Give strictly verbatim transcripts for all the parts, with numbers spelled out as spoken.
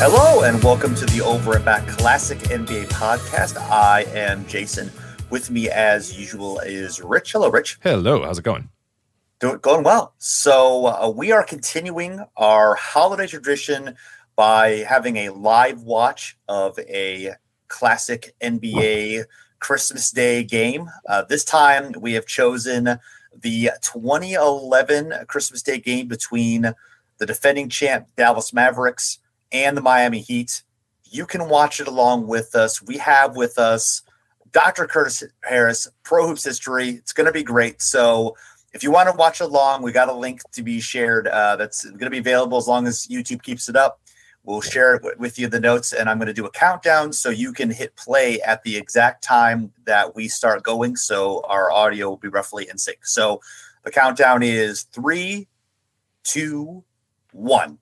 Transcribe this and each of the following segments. Hello, and welcome to the Over and Back Classic N B A podcast. I am Jason. With me, as usual, is Rich. Hello, Rich. Hello. How's it going? Doing, going well. So uh, we are continuing our holiday tradition by having a live watch of a classic N B A Christmas Day game. Uh, this time, we have chosen the twenty eleven Christmas Day game between the defending champ Dallas Mavericks and the Miami Heat. You can watch it along with us. We have with us Doctor Curtis Harris, Pro Hoops History. It's going to be great. So if you want to watch along, we got a link to be shared. Uh, that's going to be available as long as YouTube keeps it up. We'll share it w- with you, the notes, and I'm going to do a countdown so you can hit play at the exact time that we start going. So our audio will be roughly in sync. So the countdown is three, two, one.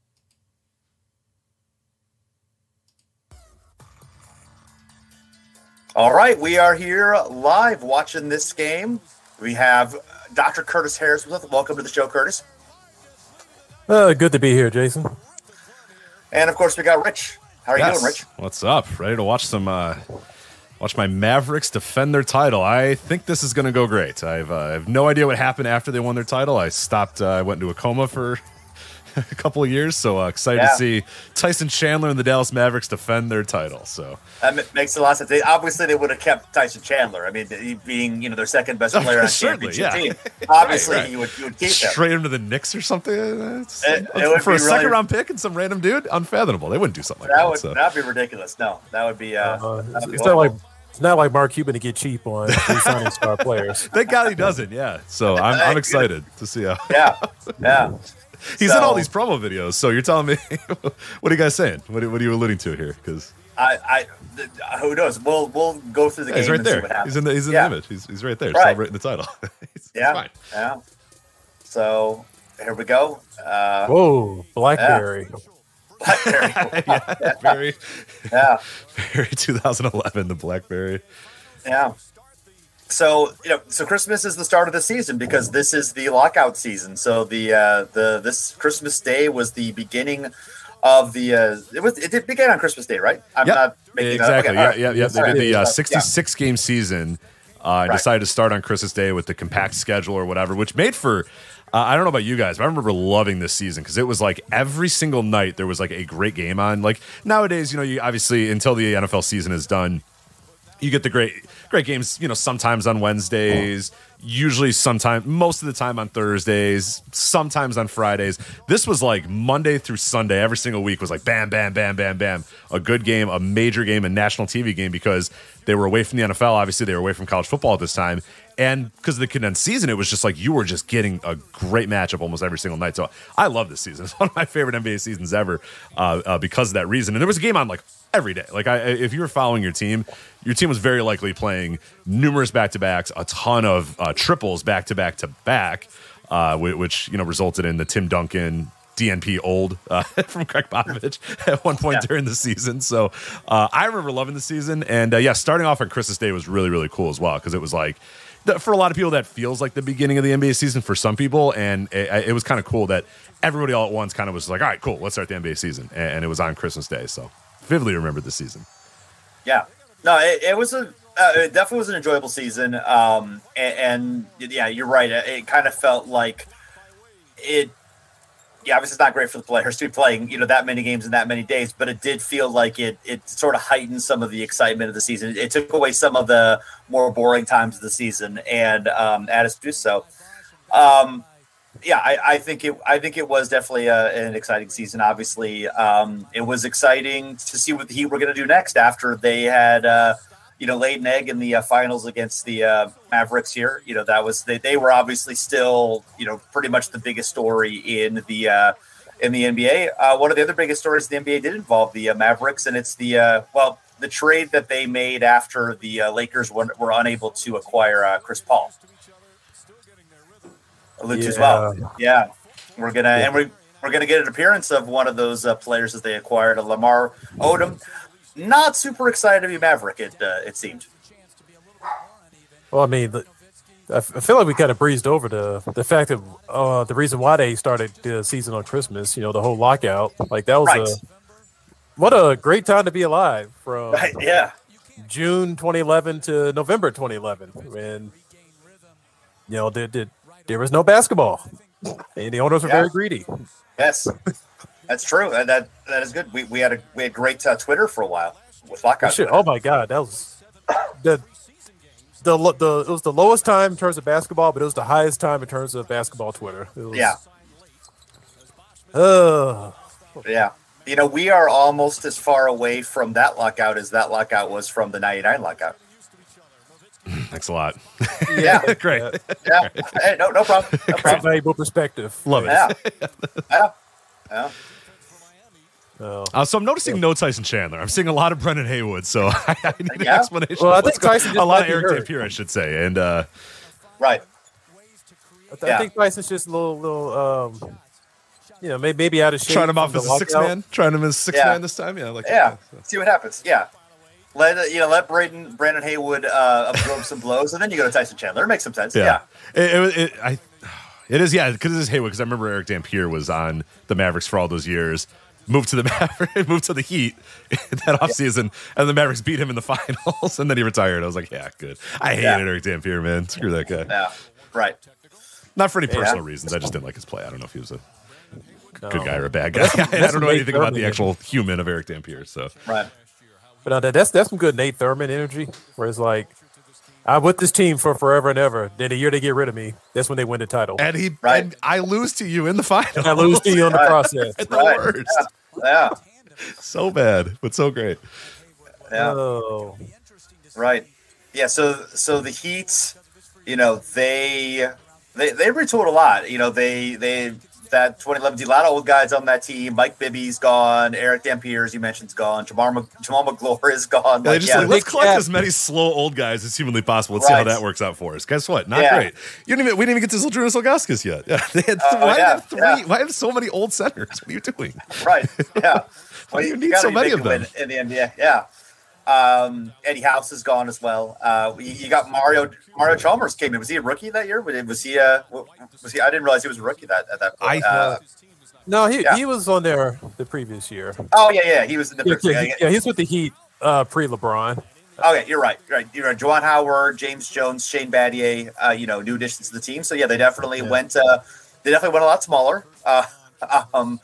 All right, we are here live watching this game. We have Doctor Curtis Harris with us. Welcome to the show, Curtis. Uh, good to be here, Jason. And, of course, we got Rich. How are yes. you doing, Rich? What's up? Ready to watch some uh, watch my Mavericks defend their title. I think this is going to go great. I've, uh, I have no idea what happened after they won their title. I stopped. I uh, went into a coma for a couple of years, so uh, excited yeah. to see Tyson Chandler and the Dallas Mavericks defend their title. So that makes a lot of sense. They, obviously, they would have kept Tyson Chandler. I mean, being you know their second best player on championship yeah. team, obviously right, right. You would you would keep them. Trade him to the Knicks or something it, it for, for a really second round pick and some random dude. Unfathomable. They wouldn't do something that like would, that. So. That would be ridiculous. No, that would be. Uh, uh, that'd be it's not like it's not like Mark Cuban to get cheap on signing star players. Thank God he doesn't. Yeah. So I'm I'm excited to see how. Yeah. Yeah. He's so, in all these promo videos, so you're telling me what are you guys saying? What are, what are you alluding to here? Because I, I, who knows? We'll we'll go through the yeah, game. He's right and there. See what happens. He's in the he's in yeah. the image. He's he's right there. Right. Celebrating the title. He's, yeah. He's fine. Yeah. So here we go. Uh, Whoa, Blackberry. Yeah. Blackberry. yeah, very. Yeah. Very twenty eleven. The Blackberry. Yeah. So you know, so Christmas is the start of the season because this is the lockout season. So the uh, the this Christmas Day was the beginning of the uh, it was it did begin on Christmas Day, right? I'm yep. not making exactly. That up. Okay, yeah, right. yeah, yeah. They did the uh, sixty-six yeah. game season. Uh, right. Decided to start on Christmas Day with the compact schedule or whatever, which made for. Uh, I don't know about you guys, but I remember loving this season because it was like every single night there was like a great game on. Like nowadays, you know, you obviously until the N F L season is done. You get the great, great games. You know, sometimes on Wednesdays, usually sometime, most of the time on Thursdays, sometimes on Fridays. This was like Monday through Sunday. Every single week was like bam, bam, bam, bam, bam. A good game, a major game, a national T V game because they were away from the N F L. Obviously, they were away from college football at this time, And because of the condensed season, it was just like you were just getting a great matchup almost every single night. So I love this season. It's one of my favorite N B A seasons ever uh, uh, because of that reason. And there was a game on like every day. Like I, if you were following your team, your team was very likely playing numerous back-to-backs, a ton of uh, triples back-to-back-to-back, uh, which you know resulted in the Tim Duncan D N P old uh, from Greg Popovich at one point yeah. during the season. So uh, I remember loving the season. And uh, yeah, starting off on Christmas Day was really, really cool as well because it was like, for a lot of people, that feels like the beginning of the N B A season for some people. And it, it was kind of cool that everybody all at once kind of was like, all right, cool, let's start the N B A season. And it was on Christmas Day. So vividly remember the season. Yeah. No, it, it was a uh, it definitely was an enjoyable season. Um, and, and yeah, you're right. It, it kind of felt like it. Yeah, obviously it's not great for the players to be playing, you know, that many games in that many days, but it did feel like it it sort of heightened some of the excitement of the season. It, it took away some of the more boring times of the season and um, had us do so. Um, yeah, I, I think it I think it was definitely a, an exciting season. Obviously, um, it was exciting to see what the Heat were going to do next after they had uh, you know laid an egg in the uh, finals against the uh, Mavericks here. You know, that was they, they were obviously still, you know, pretty much the biggest story in the uh, in the N B A. Uh, one of the other biggest stories in the N B A did involve the uh, Mavericks, and it's the uh, well the trade that they made after the uh, Lakers were, were unable to acquire uh, Chris Paul. Luke yeah. as well. Yeah, we're gonna yeah. and we we're gonna get an appearance of one of those uh, players that they acquired, a Lamar Odom. Not super excited to be Maverick. It uh, it seemed. Well, I mean, the, I feel like we kind of breezed over the the fact that uh, the reason why they started the season on Christmas, you know, the whole lockout, like that was right. a what a great time to be alive from right, yeah. June twenty eleven to November twenty eleven, when you know there did there was no basketball, and the owners were yeah. very greedy. Yes. That's true. That that, that is good. We we had a we had great uh, Twitter for a while with lockout. Shit, oh my god, that was the, the the the it was the lowest time in terms of basketball, but it was the highest time in terms of basketball Twitter. It was, yeah. Uh, yeah. You know, we are almost as far away from that lockout as that lockout was from the ninety-nine lockout. Thanks a lot. Yeah, great. Uh, yeah, great. Hey, no, no problem. No problem. Valuable perspective. Love it. Yeah. yeah. Yeah. Oh. Uh, so I'm noticing yeah. no Tyson Chandler. I'm seeing a lot of Brendan Haywood, so I, I need yeah. an explanation. Well, I think Tyson just a lot of Eric Dampier, I should say, and uh, right. I, th- yeah. I think Tyson's just a little, little, um, you know, maybe, maybe out of shape. Trying him off as a six man. Trying him as a six yeah. man this time. Yeah, I like yeah. That, so. See what happens. Yeah, let uh, you know, let Braden, Brendan Haywood uh, absorb some blows, and then you go to Tyson Chandler. It makes some sense. Yeah, yeah. It, it, it, I. It is, yeah, because it is Haywood, because I remember Eric Dampier was on the Mavericks for all those years, moved to the Mavericks, moved to the Heat that offseason, and the Mavericks beat him in the finals, and then he retired. I was like, yeah, good. I hated yeah. Eric Dampier, man. Screw that guy. Yeah, right. Not for any personal yeah. reasons. I just didn't like his play. I don't know if he was a no. good guy or a bad guy. I don't know anything Thurman about the actual human of Eric Dampier. So. Right. But uh, that's, that's some good Nate Thurman energy, where it's like, I'm with this team for forever and ever. Then the year they get rid of me, that's when they win the title. And he, right. and I lose to you in the finals. And I lose to you in the process. It's the right. worst. Yeah. yeah. So bad, but so great. Yeah. Oh. Right. Yeah. So, so the Heat, you know, they they they retooled a lot. You know, they they that twenty eleven team, a lot of old guys on that team. Mike Bibby's gone. Eric Dampier, as you mentioned, is gone. Jamal, Jamal McGlory is gone. Like, just yeah, like, let's collect yeah. as many slow old guys as humanly possible. Let's right. see how that works out for us. Guess what? Not yeah. great. You didn't even, we didn't even get to Zildjian Solgauskas yet. Yeah, they had th- uh, why yeah, have three? Yeah. Why have so many old centers? What are you doing? Right. Yeah. Why well, do you, you need so many of them in, in the N B A? Yeah. Um, Eddie House is gone as well. Uh, you, you got Mario. Mario Chalmers came in. Was he a rookie that year? Was he? Uh, was he? I didn't realize he was a rookie that at that point. I, uh, no, he yeah. he was on there the previous year. Oh yeah, yeah, he was in the previous yeah, yeah, yeah, he's with the Heat uh, pre LeBron. Okay, you're right. You're right. You're right. Juwan Howard, James Jones, Shane Battier. Uh, you know, new additions to the team. So yeah, they definitely yeah. went. Uh, they definitely went a lot smaller. Uh, um,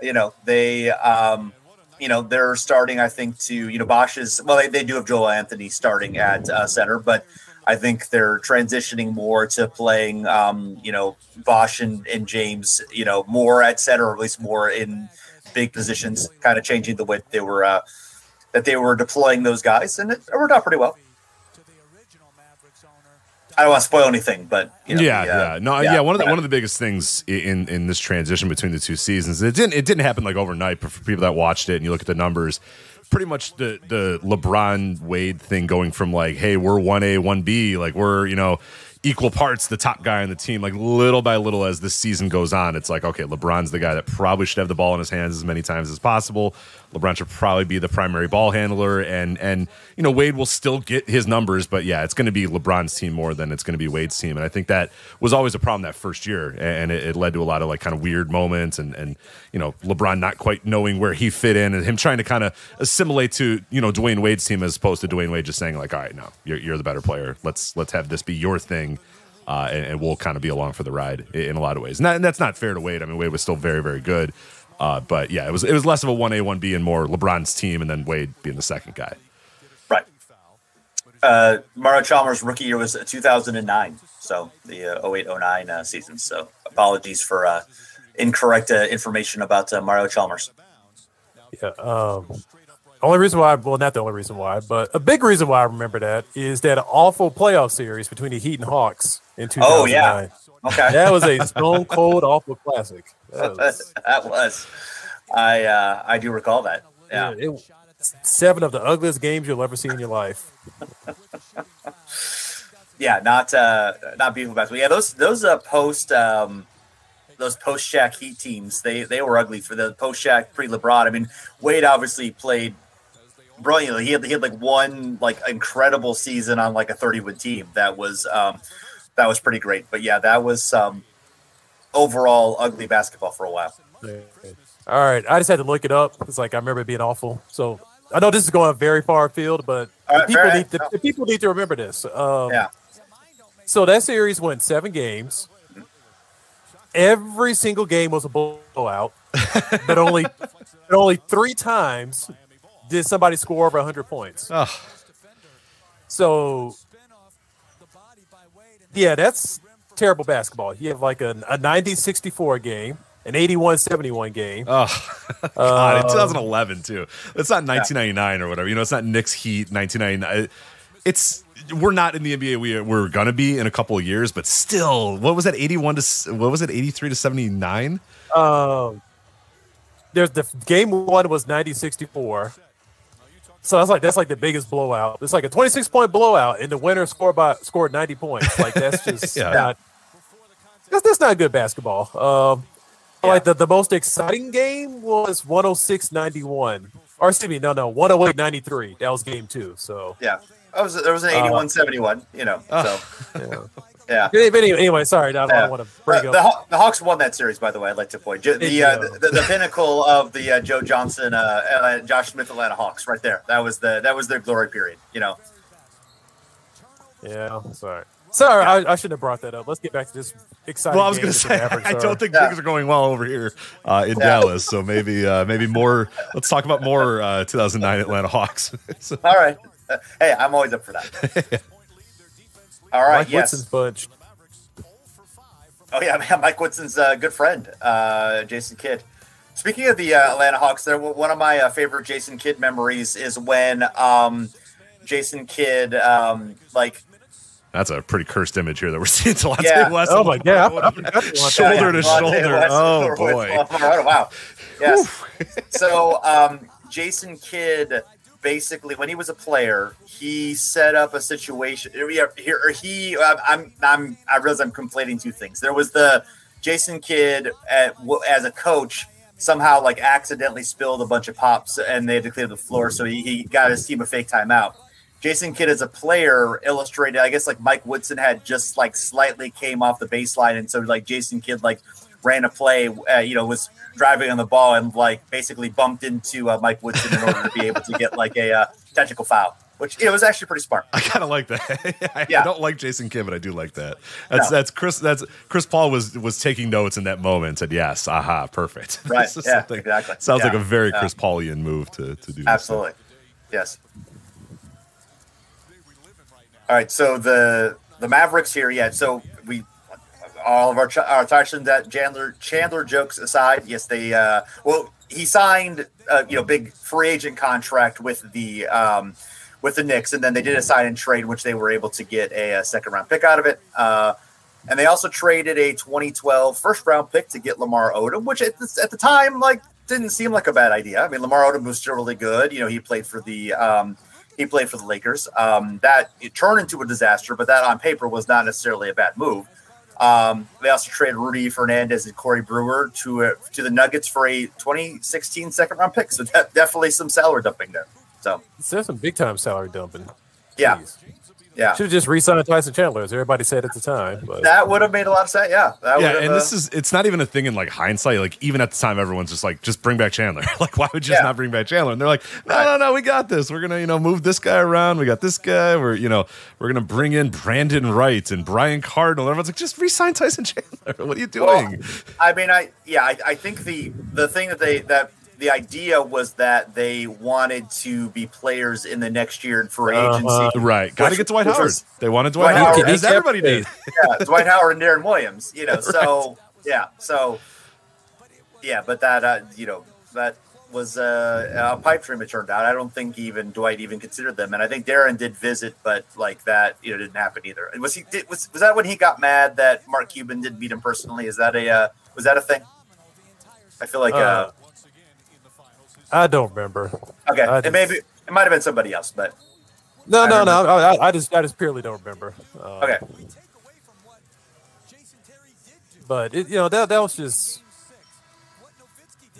you know, they. Um, You know, they're starting, I think, to, you know, Bosh is, well, they, they do have Joel Anthony starting at uh, center, but I think they're transitioning more to playing, um, you know, Bosh and, and James, you know, more at center, or at least more in big positions, kind of changing the way they were, uh, that they were deploying those guys, and it worked out pretty well. I don't want to spoil anything, but you know, yeah, the, uh, yeah, no, yeah. yeah one of the, one of the biggest things in in this transition between the two seasons, it didn't it didn't happen like overnight, but for people that watched it and you look at the numbers, pretty much the the LeBron Wade thing going from like, hey, we're one A, one B, like we're you know equal parts the top guy on the team, like little by little as the season goes on, it's like okay, LeBron's the guy that probably should have the ball in his hands as many times as possible. LeBron should probably be the primary ball handler, and and you know Wade will still get his numbers, but yeah, it's going to be LeBron's team more than it's going to be Wade's team, and I think that was always a problem that first year, and it, it led to a lot of like kind of weird moments, and and you know LeBron not quite knowing where he fit in, and him trying to kind of assimilate to you know Dwayne Wade's team as opposed to Dwayne Wade just saying like, all right, no, you're you're the better player, let's let's have this be your thing, uh, and, and we'll kind of be along for the ride in a lot of ways, and, that, and that's not fair to Wade. I mean, Wade was still very very good. Uh, but yeah, it was it was less of a one A, one B and more LeBron's team, and then Wade being the second guy. Right. Uh, Mario Chalmers' rookie year was two thousand nine, so the uh, oh eight oh nine uh, season. So apologies for uh, incorrect uh, information about uh, Mario Chalmers. Yeah. Um, only reason why, well, not the only reason why, but a big reason why I remember that is that awful playoff series between the Heat and Hawks in two thousand nine. Oh, yeah. Okay. That was a stone cold awful classic. That was. that was. I uh, I do recall that. Yeah. yeah it, seven of the ugliest games you'll ever see in your life. yeah, not uh, not beautiful basketball. Yeah, those those uh, post um, those post Shaq Heat teams, they they were ugly for the post Shaq pre LeBron. I mean, Wade obviously played brilliantly. He had he had like one like incredible season on like a thirty-win team that was. Um, That was pretty great. But, yeah, that was um, overall ugly basketball for a while. All right. I just had to look it up. It's like I remember it being awful. So I know this is going very far afield, but the, right, people, right. Need to, the people need to remember this. Um, yeah. So that series went seven games. Every single game was a blowout. but, only, but only three times did somebody score over one hundred points. Oh. So – yeah, that's terrible basketball. You have like a ninety sixty-four game, an eighty-one seventy-one game. Oh, God, uh, in twenty eleven, too. It's not nineteen ninety-nine yeah. or whatever. You know, it's not Knicks Heat, nineteen ninety-nine. It's We're not in the N B A we, we're going to be in a couple of years, but still, what was that, eighty-one to, what was it, eighty-three to seventy-nine? Um, there's the game one was ninety sixty-four. So I was like, that's like the biggest blowout. It's like a twenty-six point blowout, and the winner scored by scored ninety points. Like that's just yeah. not that's, that's not good basketball. Um, yeah. Like the, the most exciting game was one oh six ninety-one. Or excuse me, no, no, one oh eight ninety-three. That was game two. So yeah, I was there was an eighty-one seventy-one. You know, uh, so yeah. yeah. But anyway, anyway, sorry, I don't yeah. want to bring uh, up. The, Haw- the Hawks won that series, by the way. I'd like to point the uh, the, the, the pinnacle of the uh, Joe Johnson, uh, Atlanta, Josh Smith, Atlanta Hawks, right there. That was the that was their glory period, you know. Yeah, sorry, sorry, yeah. I, I shouldn't have brought that up. Let's get back to this exciting. Well, I was going to say, I don't think yeah. things are going well over here uh, in yeah. Dallas, so maybe uh, maybe more. Let's talk about more uh, two thousand nine Atlanta Hawks. so. All right, uh, hey, I'm always up for that. yeah. All right, Mike yes. Whitson's bunch. Oh, yeah, man, Mike Whitson's uh, good friend, uh, Jason Kidd. Speaking of the uh, Atlanta Hawks, there, one of my uh, favorite Jason Kidd memories is when um, Jason Kidd, um, like... That's a pretty cursed image here that we're seeing. Delonte yeah. West. Oh, my God. Shoulder to shoulder. Oh, boy. Wow. Yes. so, um, Jason Kidd... basically, when he was a player, he set up a situation. Here, he, I'm, I'm, I realize I'm conflating two things. There was the Jason Kidd at, as a coach somehow like accidentally spilled a bunch of pops, and they declared the floor, so he, he got his team a fake timeout. Jason Kidd as a player illustrated, I guess, like Mike Woodson had just like slightly came off the baseline, and so like Jason Kidd like ran a play, uh, you know, was driving on the ball and like basically bumped into uh, Mike Woodson in order to be able to get like a uh, technical foul, which it was actually pretty smart. I kind of like that. I yeah. don't like Jason Kidd, but I do like that. That's no. that's Chris. That's Chris Paul was was taking notes in that moment and yes, aha, perfect. Right. yeah, exactly. Sounds yeah. like a very Chris yeah. Paulian move to to do. Absolutely. This yes. All right. So the the Mavericks here. Yeah. So we. All of our our Tyson that Chandler Chandler jokes aside, yes, they uh, well he signed uh, you know big free agent contract with the um, with the Knicks, and then they did a sign and trade, which they were able to get a, a second round pick out of it. Uh, and they also traded a twenty twelve first round pick to get Lamar Odom, which at the, at the time, like, didn't seem like a bad idea. I mean, Lamar Odom was still really good. You know, he played for the um, he played for the Lakers. Um, that it turned into a disaster, but that on paper was not necessarily a bad move. Um, they also traded Rudy Fernandez and Corey Brewer to uh, to the Nuggets for a twenty sixteen second round pick. So that, definitely some salary dumping there. So there's some big time salary dumping. Jeez. Yeah, yeah. Should have just re-signed Tyson Chandler, as everybody said at the time. But that would have made a lot of sense. Yeah, that yeah. And uh, this is it's not even a thing in like hindsight. Like even at the time, everyone's just like, just bring back Chandler. Like why would you yeah. just not bring back Chandler? And they're like, no, right. no, no, we got this. We're gonna you know move this guy around. We got this guy. We're you know we're gonna bring in Brandon Wright and Brian Cardinal. Everyone's like, just re-sign Tyson Chandler. What are you doing? Well, I mean, I yeah, I, I think the the thing that they that. The idea was that they wanted to be players in the next year and free agency. Uh, right. Got to get Dwight Howard. Was, they wanted Dwight, Dwight Howard, Howard, as everybody did. Yeah, Dwight Howard and Deron Williams, you know. So, right. yeah. So, yeah, but that, uh, you know, that was uh, a pipe dream, it turned out. I don't think even Dwight even considered them. And I think Deron did visit, but, like, that, you know, didn't happen either. And was he? Did, was, was that when he got mad that Mark Cuban didn't meet him personally? Is that a uh, – was that a thing? I feel like uh, – uh, I don't remember. Okay, I just, it maybe it might have been somebody else, but no, I no, no. I, I just, I just purely don't remember. Uh, okay, but it, you know that that was just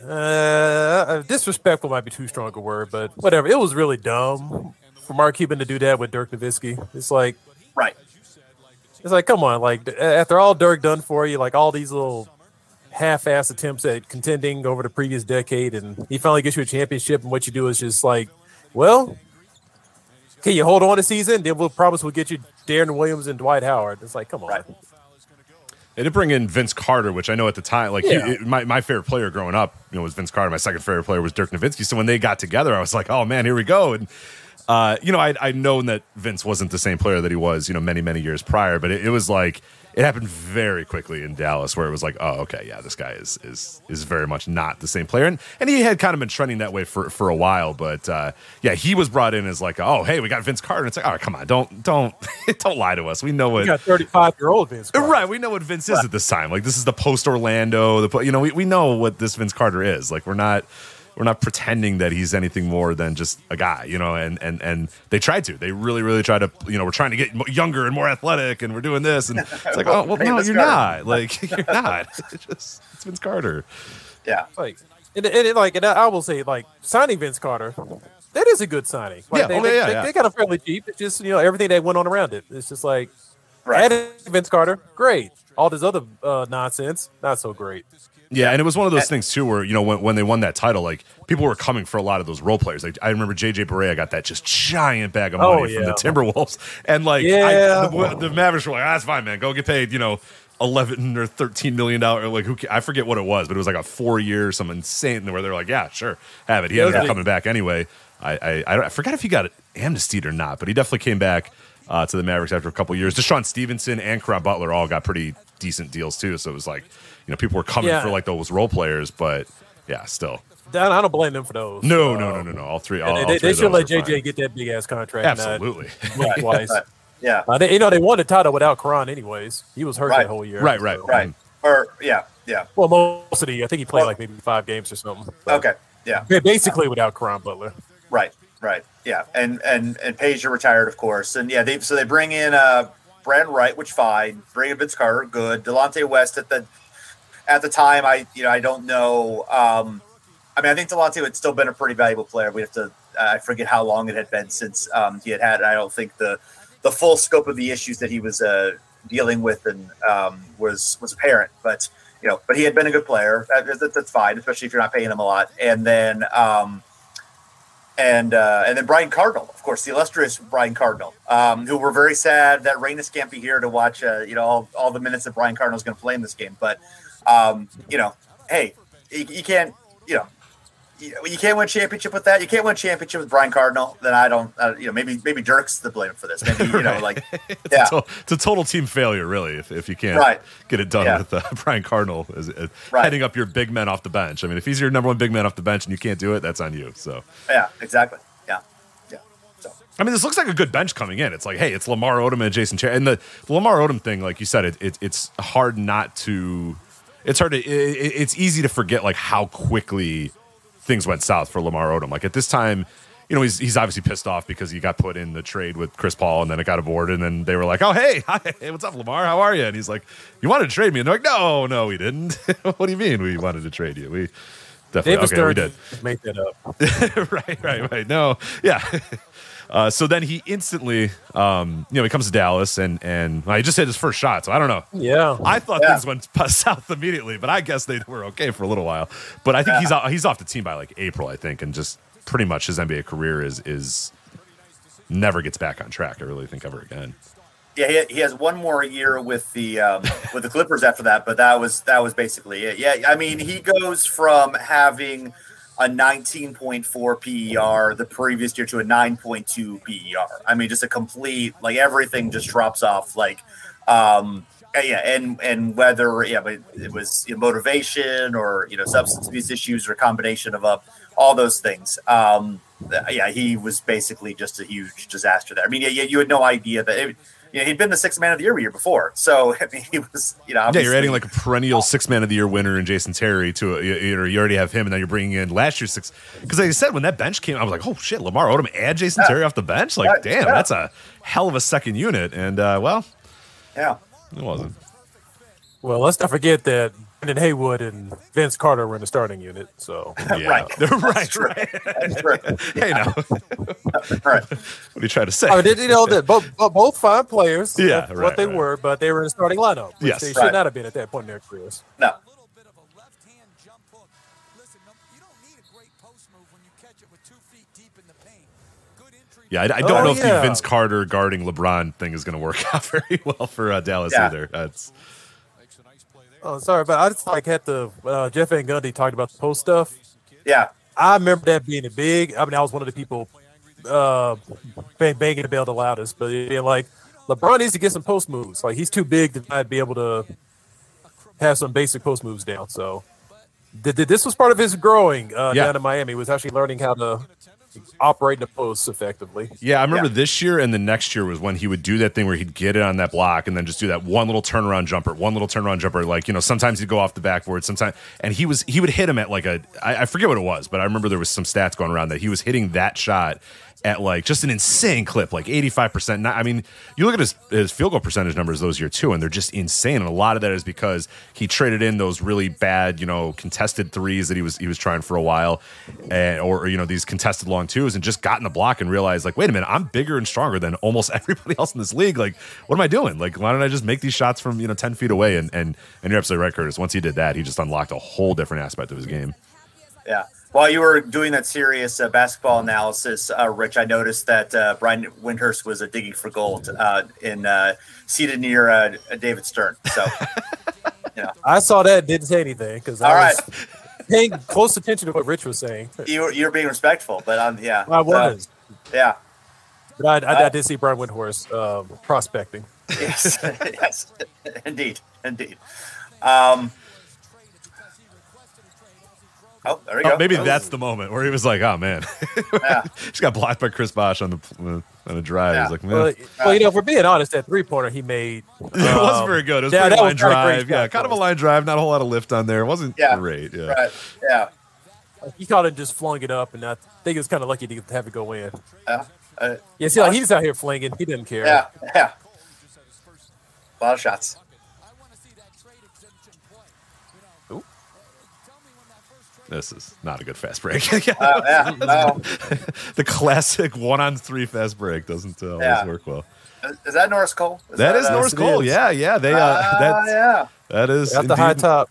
uh, disrespectful. Might be too strong a word, but whatever. It was really dumb for Mark Cuban to do that with Dirk Nowitzki. It's like right. It's like come on, like after all Dirk done for you, like all these little half-ass attempts at contending over the previous decade, and he finally gets you a championship, and what you do is just like, well, can you hold on a season? Then we'll promise we'll get you Deron Williams and Dwight Howard. It's like, come on. Right. They did bring in Vince Carter, which I know at the time, like yeah. he, it, my, my favorite player growing up, you know, was Vince Carter. My second favorite player was Dirk Nowitzki. So when they got together, I was like, oh man, here we go. And uh, you know, I'd, I'd known that Vince wasn't the same player that he was, you know, many many years prior, but it, it was like. It happened very quickly in Dallas where it was like, oh, okay, yeah, this guy is is is very much not the same player. And and he had kind of been trending that way for, for a while. But, uh, yeah, he was brought in as like, oh, hey, we got Vince Carter. It's like, all right, come on, don't don't don't lie to us. We know what. We got thirty-five-year-old Vince Carter. Right, we know what Vince right. is at this time. Like, this is the post-Orlando. The You know, we, we know what this Vince Carter is. Like, we're not we're not pretending that he's anything more than just a guy, you know, and, and, and they tried to, they really, really tried to, you know, we're trying to get younger and more athletic and we're doing this. And it's like, oh, well, no, you're not like, you're not, it's just, it's Vince Carter. Yeah. Like, and, and it, like, and I will say like signing Vince Carter, that is a good signing. Like, yeah, they, oh, yeah, they, yeah. they got a fairly cheap. It's just, you know, everything that went on around it. It's just like, right. added Vince Carter. Great. All this other uh, nonsense. Not so great. Yeah, and it was one of those things, too, where, you know, when, when they won that title, like, people were coming for a lot of those role players. Like, I remember J J Barea got that just giant bag of money oh, yeah. from the Timberwolves. And, like, yeah. I, the, the Mavericks were like, ah, that's fine, man. Go get paid, you know, eleven or thirteen million dollars. Like, who I forget what it was, but it was like a four-year, some insane, where they were like, yeah, sure, have it. He ended yeah. up coming back anyway. I, I, I forgot if he got amnestied or not, but he definitely came back uh, to the Mavericks after a couple of years. Deshaun Stevenson and Caron Butler all got pretty decent deals, too. So it was like, you know, people were coming yeah. for like those role players, but yeah, still. Dan, I don't blame them for those. No, um, no, no, no, no. All three. All, they all three they should let J J fine. Get that big ass contract. Absolutely. Likewise. yeah. Uh, they, you know, they won the title without Caron, anyways. He was hurt right. that whole year. Right, right, so. right. Or yeah, yeah. Well, most of the year, I think he played well, like maybe five games or something. Okay. Yeah. Basically, without Caron Butler. Right. Right. Yeah. And and and Pager retired, of course. And yeah, they so they bring in uh Brandon Wright, which fine. Bring in Vince Carter, good. Delonte West at the. At the time, I you know I don't know. Um, I mean, I think Delonte had still been a pretty valuable player. We have to. I forget how long it had been since um, he had had. I don't think the the full scope of the issues that he was uh, dealing with and um, was was apparent. But you know, but he had been a good player. That, that, that's fine, especially if you're not paying him a lot. And then um, and uh, and then Brian Cardinal, of course, the illustrious Brian Cardinal, um, who were very sad that Reynis can't be here to watch. Uh, you know, all, all the minutes that Brian Cardinal is going to play in this game, but. Um, you know, hey, you, you can't, you know, you, you can't win a championship with that. You can't win a championship with Brian Cardinal. Then I don't, I don't you know, maybe maybe Dirk's the blame for this. Maybe, you know, like, it's, yeah. a to- it's a total team failure, really, if, if you can't right. get it done yeah. with uh, Brian Cardinal as, as right. heading up your big man off the bench. I mean, if he's your number one big man off the bench and you can't do it, that's on you. So yeah, exactly. Yeah, yeah. So I mean, this looks like a good bench coming in. It's like, hey, it's Lamar Odom and Jason Chandler. And the, the Lamar Odom thing, like you said, it, it it's hard not to – it's hard to it, – it's easy to forget, like, how quickly things went south for Lamar Odom. Like, at this time – you know, he's he's obviously pissed off because he got put in the trade with Chris Paul, and then it got aborted, and then they were like, oh, hey, hi, hey, what's up, Lamar? How are you? And he's like, you wanted to trade me. And they're like, no, no, we didn't. What do you mean we wanted to trade you? We definitely, okay, we did. Make that up. right, right, right. No, yeah. Uh, so then he instantly, um, you know, he comes to Dallas, and, and well, he just hit his first shot, so I don't know. Yeah. I thought yeah. things went south immediately, but I guess they were okay for a little while. But I think yeah. he's he's off the team by, like, April, I think, and just – pretty much his N B A career is is never gets back on track. I really think ever again. Yeah, he, he has one more year with the um, with the Clippers after that, but that was that was basically it. Yeah, I mean, he goes from having a nineteen point four P E R the previous year to a nine point two P E R. I mean, just a complete, like, everything just drops off. Like, um, yeah, and and whether yeah, but it was you know, motivation or you know substance abuse issues or a combination of a all those things. Um, yeah, he was basically just a huge disaster there. I mean, yeah, yeah you had no idea that it, you know, he'd been the sixth man of the year year before. So, I mean, he was, you know. Yeah, you're adding like a perennial sixth man of the year winner in Jason Terry to, a, you know, you already have him, and now you're bringing in last year's six. Because like I said, when that bench came, I was like, oh, shit, Lamar Odom and Jason yeah. Terry off the bench? Like, yeah, damn, yeah. that's a hell of a second unit. And, uh, well, yeah, it wasn't. Well, let's not forget that Brendan Haywood and Vince Carter were in the starting unit, so yeah. right, right, right. Hey, now, right. What are you trying to say? I mean, did you know that both both fine players? Yeah, right, what they right. were, but they were in the starting lineup. Which yes, they should right. not have been at that point in their careers. No. Yeah, I, I don't oh, know if yeah. the Vince Carter guarding LeBron thing is going to work out very well for uh, Dallas yeah. either. That's. Oh, sorry, but I just like had the uh, Jeff Van Gundy talked about the post stuff. Yeah, I remember that being a big. I mean, I was one of the people uh, bang, banging the bell the loudest, but being like, LeBron needs to get some post moves. Like, he's too big to not be able to have some basic post moves down. So th- th- this was part of his growing uh, yeah. down in Miami, was actually learning how to operate in the posts effectively. Yeah, I remember yeah. this year and the next year was when he would do that thing where he'd get it on that block and then just do that one little turnaround jumper, one little turnaround jumper. Like, you know, sometimes he'd go off the backboard, sometimes, and he was he would hit him at like a I, I forget what it was, but I remember there was some stats going around that he was hitting that shot at like just an insane clip, like eighty-five percent. Not, I mean, you look at his, his field goal percentage numbers those year too, and they're just insane. And a lot of that is because he traded in those really bad, you know, contested threes that he was he was trying for a while, and or you know these contested long twos, and just got in the block and realized like, wait a minute, I'm bigger and stronger than almost everybody else in this league. Like, what am I doing? Like, why don't I just make these shots from you know ten feet away? And and and you're absolutely right, Curtis. Once he did that, he just unlocked a whole different aspect of his game. Yeah. While you were doing that serious uh, basketball analysis, uh, Rich, I noticed that uh, Brian Windhorst was uh, digging for gold uh, in uh, seated near uh, David Stern. So, you know. I saw that, didn't say anything because I right. was paying close attention to what Rich was saying. You're you're being respectful, but um, yeah, I was, uh, yeah. But I, I, uh, I did see Brian Windhorst um, prospecting. Yes, yes, indeed, indeed. Um, Oh, there we oh, go. Maybe oh. that's the moment where he was like, "Oh man, yeah. just got blocked by Chris Bosh on the on a drive." Yeah. He was like, man. Well, well, you know, if we're being honest, that three pointer he made um, it wasn't very good. It was yeah, pretty line was drive, yeah, kind of a line drive, not a whole lot of lift on there. It wasn't yeah. great, yeah. Right. Yeah, he caught it and just flung it up, and I think he was kind of lucky to have it go in. Yeah, uh, yeah. See, like, he's out here flinging; he didn't care. Yeah, yeah. A lot of shots. This is not a good fast break. yeah. Uh, yeah, no. The classic one-on-three fast break doesn't uh, always yeah. work well. Is, is that Norris Cole? Is that, that is uh, Norris Cole. Is. Yeah, yeah. They. Uh, uh, that's, yeah. That is got the high top.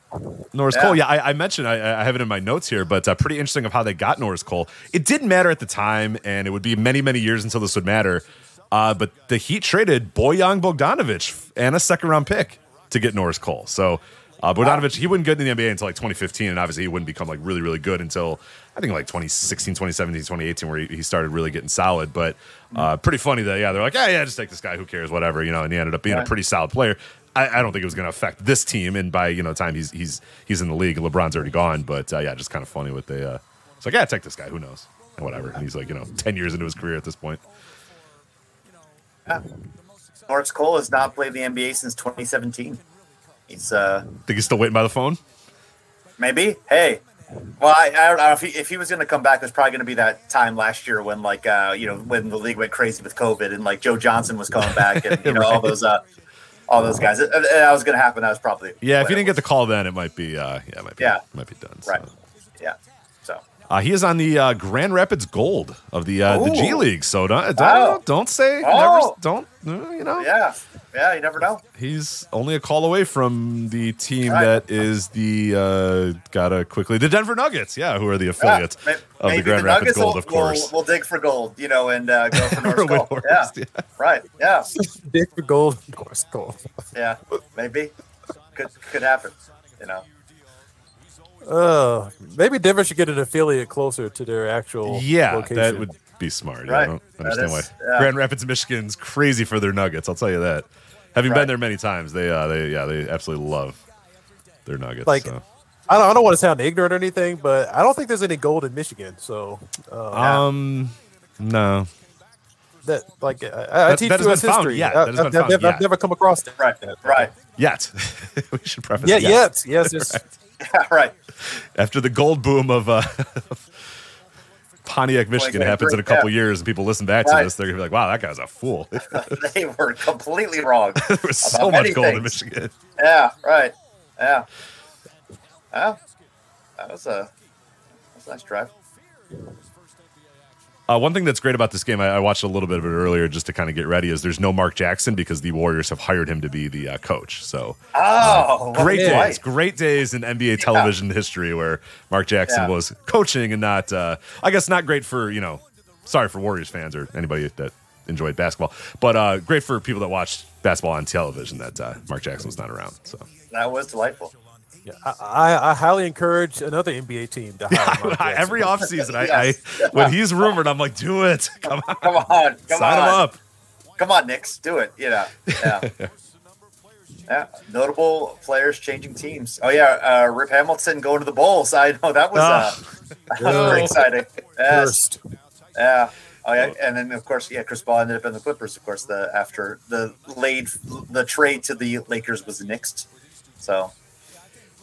Norris yeah. Cole. Yeah, I, I mentioned I, I have it in my notes here, but uh, pretty interesting of how they got Norris Cole. It didn't matter at the time, and it would be many, many years until this would matter. Uh, but the Heat traded Bojan Bogdanovic and a second-round pick to get Norris Cole. So. Uh, Bogdanovic, he wouldn't get in the N B A until like twenty fifteen, and obviously he wouldn't become like really, really good until I think like twenty sixteen, twenty seventeen, twenty eighteen, where he, he started really getting solid. But uh, pretty funny that, yeah, they're like, yeah, yeah, just take this guy, who cares, whatever, you know, and he ended up being yeah. a pretty solid player. I, I don't think it was going to affect this team, and by, you know, time he's he's he's in the league, and LeBron's already gone. But uh, yeah, just kind of funny what they, uh, it's like, yeah, take this guy, who knows, and whatever. And he's like, you know, ten years into his career at this point. Yeah. Norris Cole has not played the N B A since twenty seventeen. He's uh, think he's still waiting by the phone. Maybe. Hey. Well, I, I don't know if he, if he was going to come back, it was probably going to be that time last year when, like, uh, you know, when the league went crazy with COVID and like Joe Johnson was coming back and you know right. all those uh, all those guys. It, it, that was going to happen. That was probably yeah. If he didn't was. get the call, then it might be uh, yeah, it might be yeah. might be done. So. Right. Yeah. So uh, he is on the uh, Grand Rapids Gold of the uh, the G League. So don't don't, oh. don't say oh. never, don't you know yeah yeah you never know. He's only a call away from the team right. that is the uh, gotta quickly the Denver Nuggets yeah who are the affiliates yeah. of Maybe the Grand the Rapids Nuggets Gold will, of course. We'll, we'll dig for gold you know and uh, go for North Gold North, yeah. yeah right yeah dig for gold North Gold yeah maybe could could happen you know. Oh, maybe Denver should get an affiliate closer to their actual yeah, location. Yeah, that would be smart. Right. I don't understand is, why. Yeah. Grand Rapids, Michigan's crazy for their Nuggets. I'll tell you that. Having right. been there many times, they uh, they yeah, they absolutely love their Nuggets. Like, so. I don't I don't want to sound ignorant or anything, but I don't think there's any gold in Michigan. So, uh, um, no. That like I, I that, teach that U S history. Yeah, I, I've, I've, I've yeah. never come across that. Right, that, right. Yet, we should preface. Yeah, yet, yes, yes. Right. Yeah, right. After the gold boom of uh, Pontiac, Michigan happens in a couple yeah. years and people listen back right. to this, they're going to be like, wow, that guy's a fool. They were completely wrong. There was so much gold things. in Michigan. Yeah, right. Yeah. Well, that was a, that was a nice drive. Uh, one thing that's great about this game, I, I watched a little bit of it earlier just to kind of get ready, is there's no Mark Jackson because the Warriors have hired him to be the uh, coach. So, oh, uh, great well, days, great days in N B A yeah. television history where Mark Jackson yeah. was coaching and not, uh, I guess, not great for, you know, sorry for Warriors fans or anybody that enjoyed basketball, but uh, great for people that watched basketball on television that uh, Mark Jackson was not around. So that was delightful. Yeah, I, I highly encourage another N B A team to hire him. Yeah, every offseason, I, yes. I when he's rumored, I'm like, do it. Come on. Come on. Come Sign on. him up. Come on, Knicks. Do it. You know. Yeah. yeah. Notable players changing teams. Oh, yeah. Uh, Rip Hamilton going to the Bulls. I know that was, uh, that was very exciting. Yes. Yeah. Oh, yeah. And then, of course, yeah, Chris Paul ended up in the Clippers, of course, the after the laid the trade to the Lakers was nixed. So.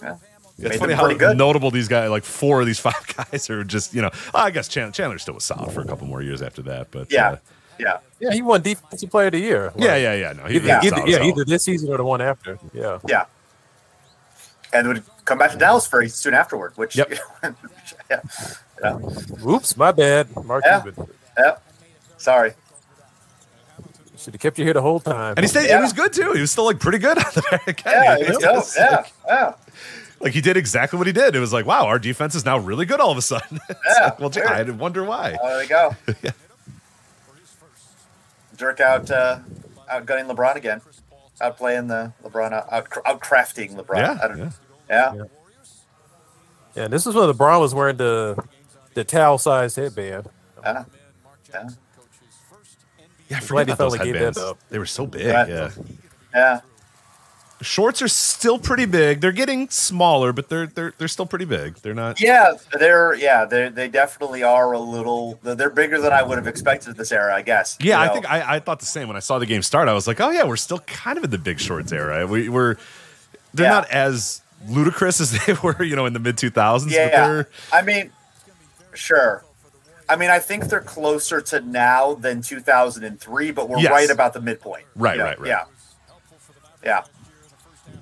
Yeah. Yeah, it's funny how good. notable these guys, like four of these five guys are just, you know, I guess Chandler, Chandler still was solid for a couple more years after that. But yeah, uh, yeah, yeah, he won Defensive Player of the Year. Like, yeah, yeah, yeah. No, he either, yeah, solid, yeah solid. either this season or the one after. Yeah, yeah. And would come back to Dallas very soon afterward. Which, yep. yeah. yeah. Oops, my bad, Mark Cuban. Yeah. yeah, sorry. Should have kept you here the whole time. And he stayed. Yeah. He was good too. He was still like pretty good. yeah, he was dope. Yeah, like, yeah. Like, he did exactly what he did. It was like, wow, our defense is now really good all of a sudden. Yeah, like, well, gee, I wonder why. Oh, there we go. yeah. Dirk out uh, outgunning LeBron again. Outplaying the LeBron, out outcrafting LeBron. Yeah, I don't yeah. know. Yeah. yeah. Yeah, this is when LeBron was wearing the the towel-sized headband. Yeah. Yeah, yeah I forgot about those headbands. They were so big. Right. Yeah. Yeah. Shorts are still pretty big. They're getting smaller, but they're they're they're still pretty big. They're not. Yeah, they're yeah they they definitely are a little. They're bigger than I would have expected at this era, I guess. Yeah, I know? think I, I thought the same when I saw the game start. I was like, oh yeah, we're still kind of in the big shorts era. We we're they're yeah. not as ludicrous as they were, you know, in the mid two thousands. Yeah, but they're... I mean, sure. I mean, I think they're closer to now than two thousand and three, but we're yes. right about the midpoint. Right, right, know? right. Yeah, yeah.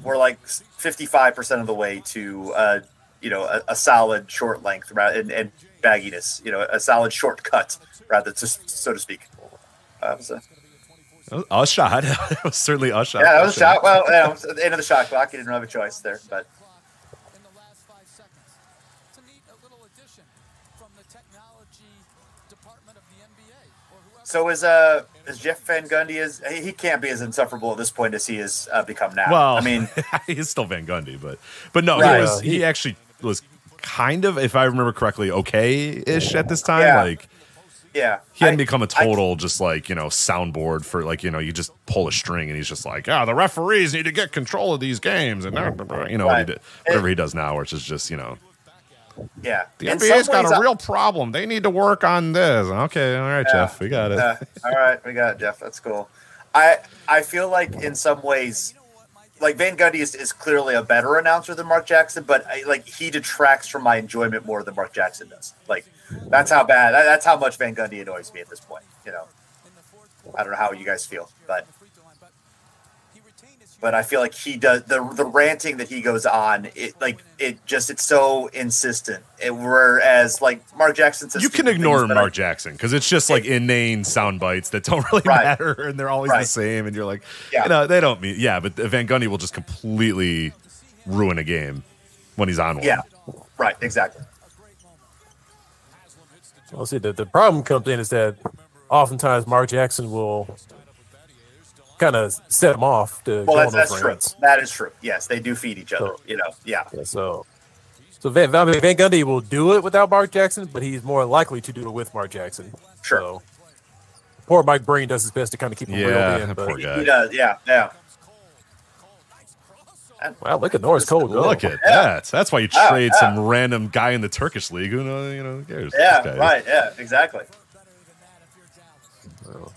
We're like fifty-five percent of the way to, uh, you know, a, a solid short length and, and bagginess, you know, a solid shortcut, rather, to, so to speak. Uh, so. A shot. That was certainly a shot. Yeah, that was a shot. Well, yeah, at the end of the shot clock, you didn't have a choice there. But in the last five seconds, it's a neat little addition from the technology department of the N B A. Or whoever. So is uh. Is Jeff Van Gundy is he can't be as insufferable at this point as he has uh, become now. Well, I mean, he's still Van Gundy, but but no, right. he was he actually was kind of, if I remember correctly, okay-ish at this time. Yeah. Like, yeah, he hadn't I, become a total I, just like you know soundboard for like you know you just pull a string and he's just like ah oh, the referees need to get control of these games and blah, blah, blah, you know right. what he did, whatever it, he does now, which is just you know. Yeah, the N B A's got a real I, problem. They need to work on this. Okay, all right, yeah, Jeff, we got it. Uh, all right, we got it, Jeff. That's cool. I I feel like in some ways, like Van Gundy is, is clearly a better announcer than Mark Jackson, but I, like he detracts from my enjoyment more than Mark Jackson does. Like that's how bad, that's how much Van Gundy annoys me at this point. You know, I don't know how you guys feel, but but I feel like he does the the ranting that he goes on. It like it just it's so insistent. It, whereas like Mark Jackson says, you can ignore Mark I, Jackson because it's just like it, inane sound bites that don't really right. matter, and they're always right. the same. And you're like, yeah. you know, they don't mean yeah. But Van Gundy will just completely ruin a game when he's on one. Yeah, right, exactly. Well, see, the the problem comes in is that oftentimes Mark Jackson will kind of set them off to well, go that's, that's true. That is true. Yes, they do feed each other. So, you know, yeah. yeah so, so Van, Van Gundy will do it without Mark Jackson, but he's more likely to do it with Mark Jackson. Sure. So, poor Mike Breen does his best to kind of keep him yeah, real in, but he, he does. Yeah, yeah. Wow, look at Norris Cole. Go. Look at yeah. that. That's why you trade oh, yeah. some random guy in the Turkish league. Who knows? You know, who cares? Yeah. Right. Yeah. Exactly. So.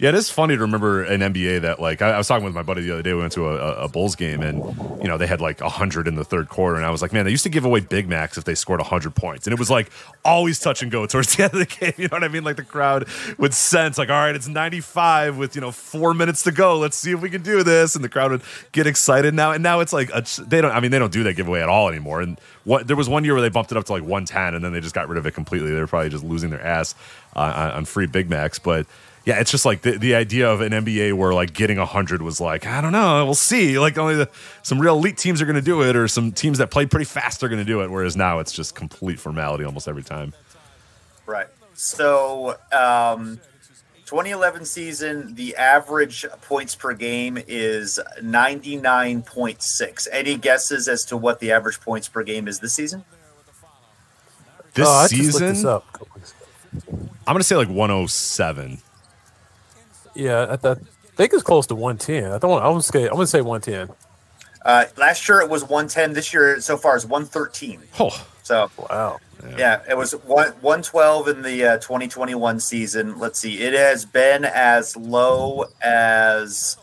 Yeah, it is funny to remember an N B A that, like, I, I was talking with my buddy the other day. We went to a, a Bulls game, and, you know, they had, like, one hundred in the third quarter. And I was like, man, they used to give away Big Macs if they scored one hundred points. And it was, like, always touch and go towards the end of the game. You know what I mean? Like, the crowd would sense, like, all right, it's ninety-five with, you know, four minutes to go. Let's see if we can do this. And the crowd would get excited now. And now it's, like, a, they don't, I mean, they don't do that giveaway at all anymore. And what, there was one year where they bumped it up to, like, one ten, and then they just got rid of it completely. They were probably just losing their ass uh, on, on free Big Macs. But, yeah, it's just like the, the idea of an N B A where like getting one hundred was like, I don't know, we'll see. Like only the, some real elite teams are going to do it, or some teams that play pretty fast are going to do it, whereas now it's just complete formality almost every time. Right. So um, twenty eleven season, the average points per game is ninety-nine point six. Any guesses as to what the average points per game is this season? This oh, I season? Just looked this up. I'm going to say like one oh seven. Yeah, I, th- I think it's close to one ten. I don't. I want to say. I want to say one ten. Uh, last year it was one ten. This year so far is one thirteen. Oh, so wow. Yeah, yeah it was one one twelve in the uh, twenty twenty-one season. Let's see. It has been as low as.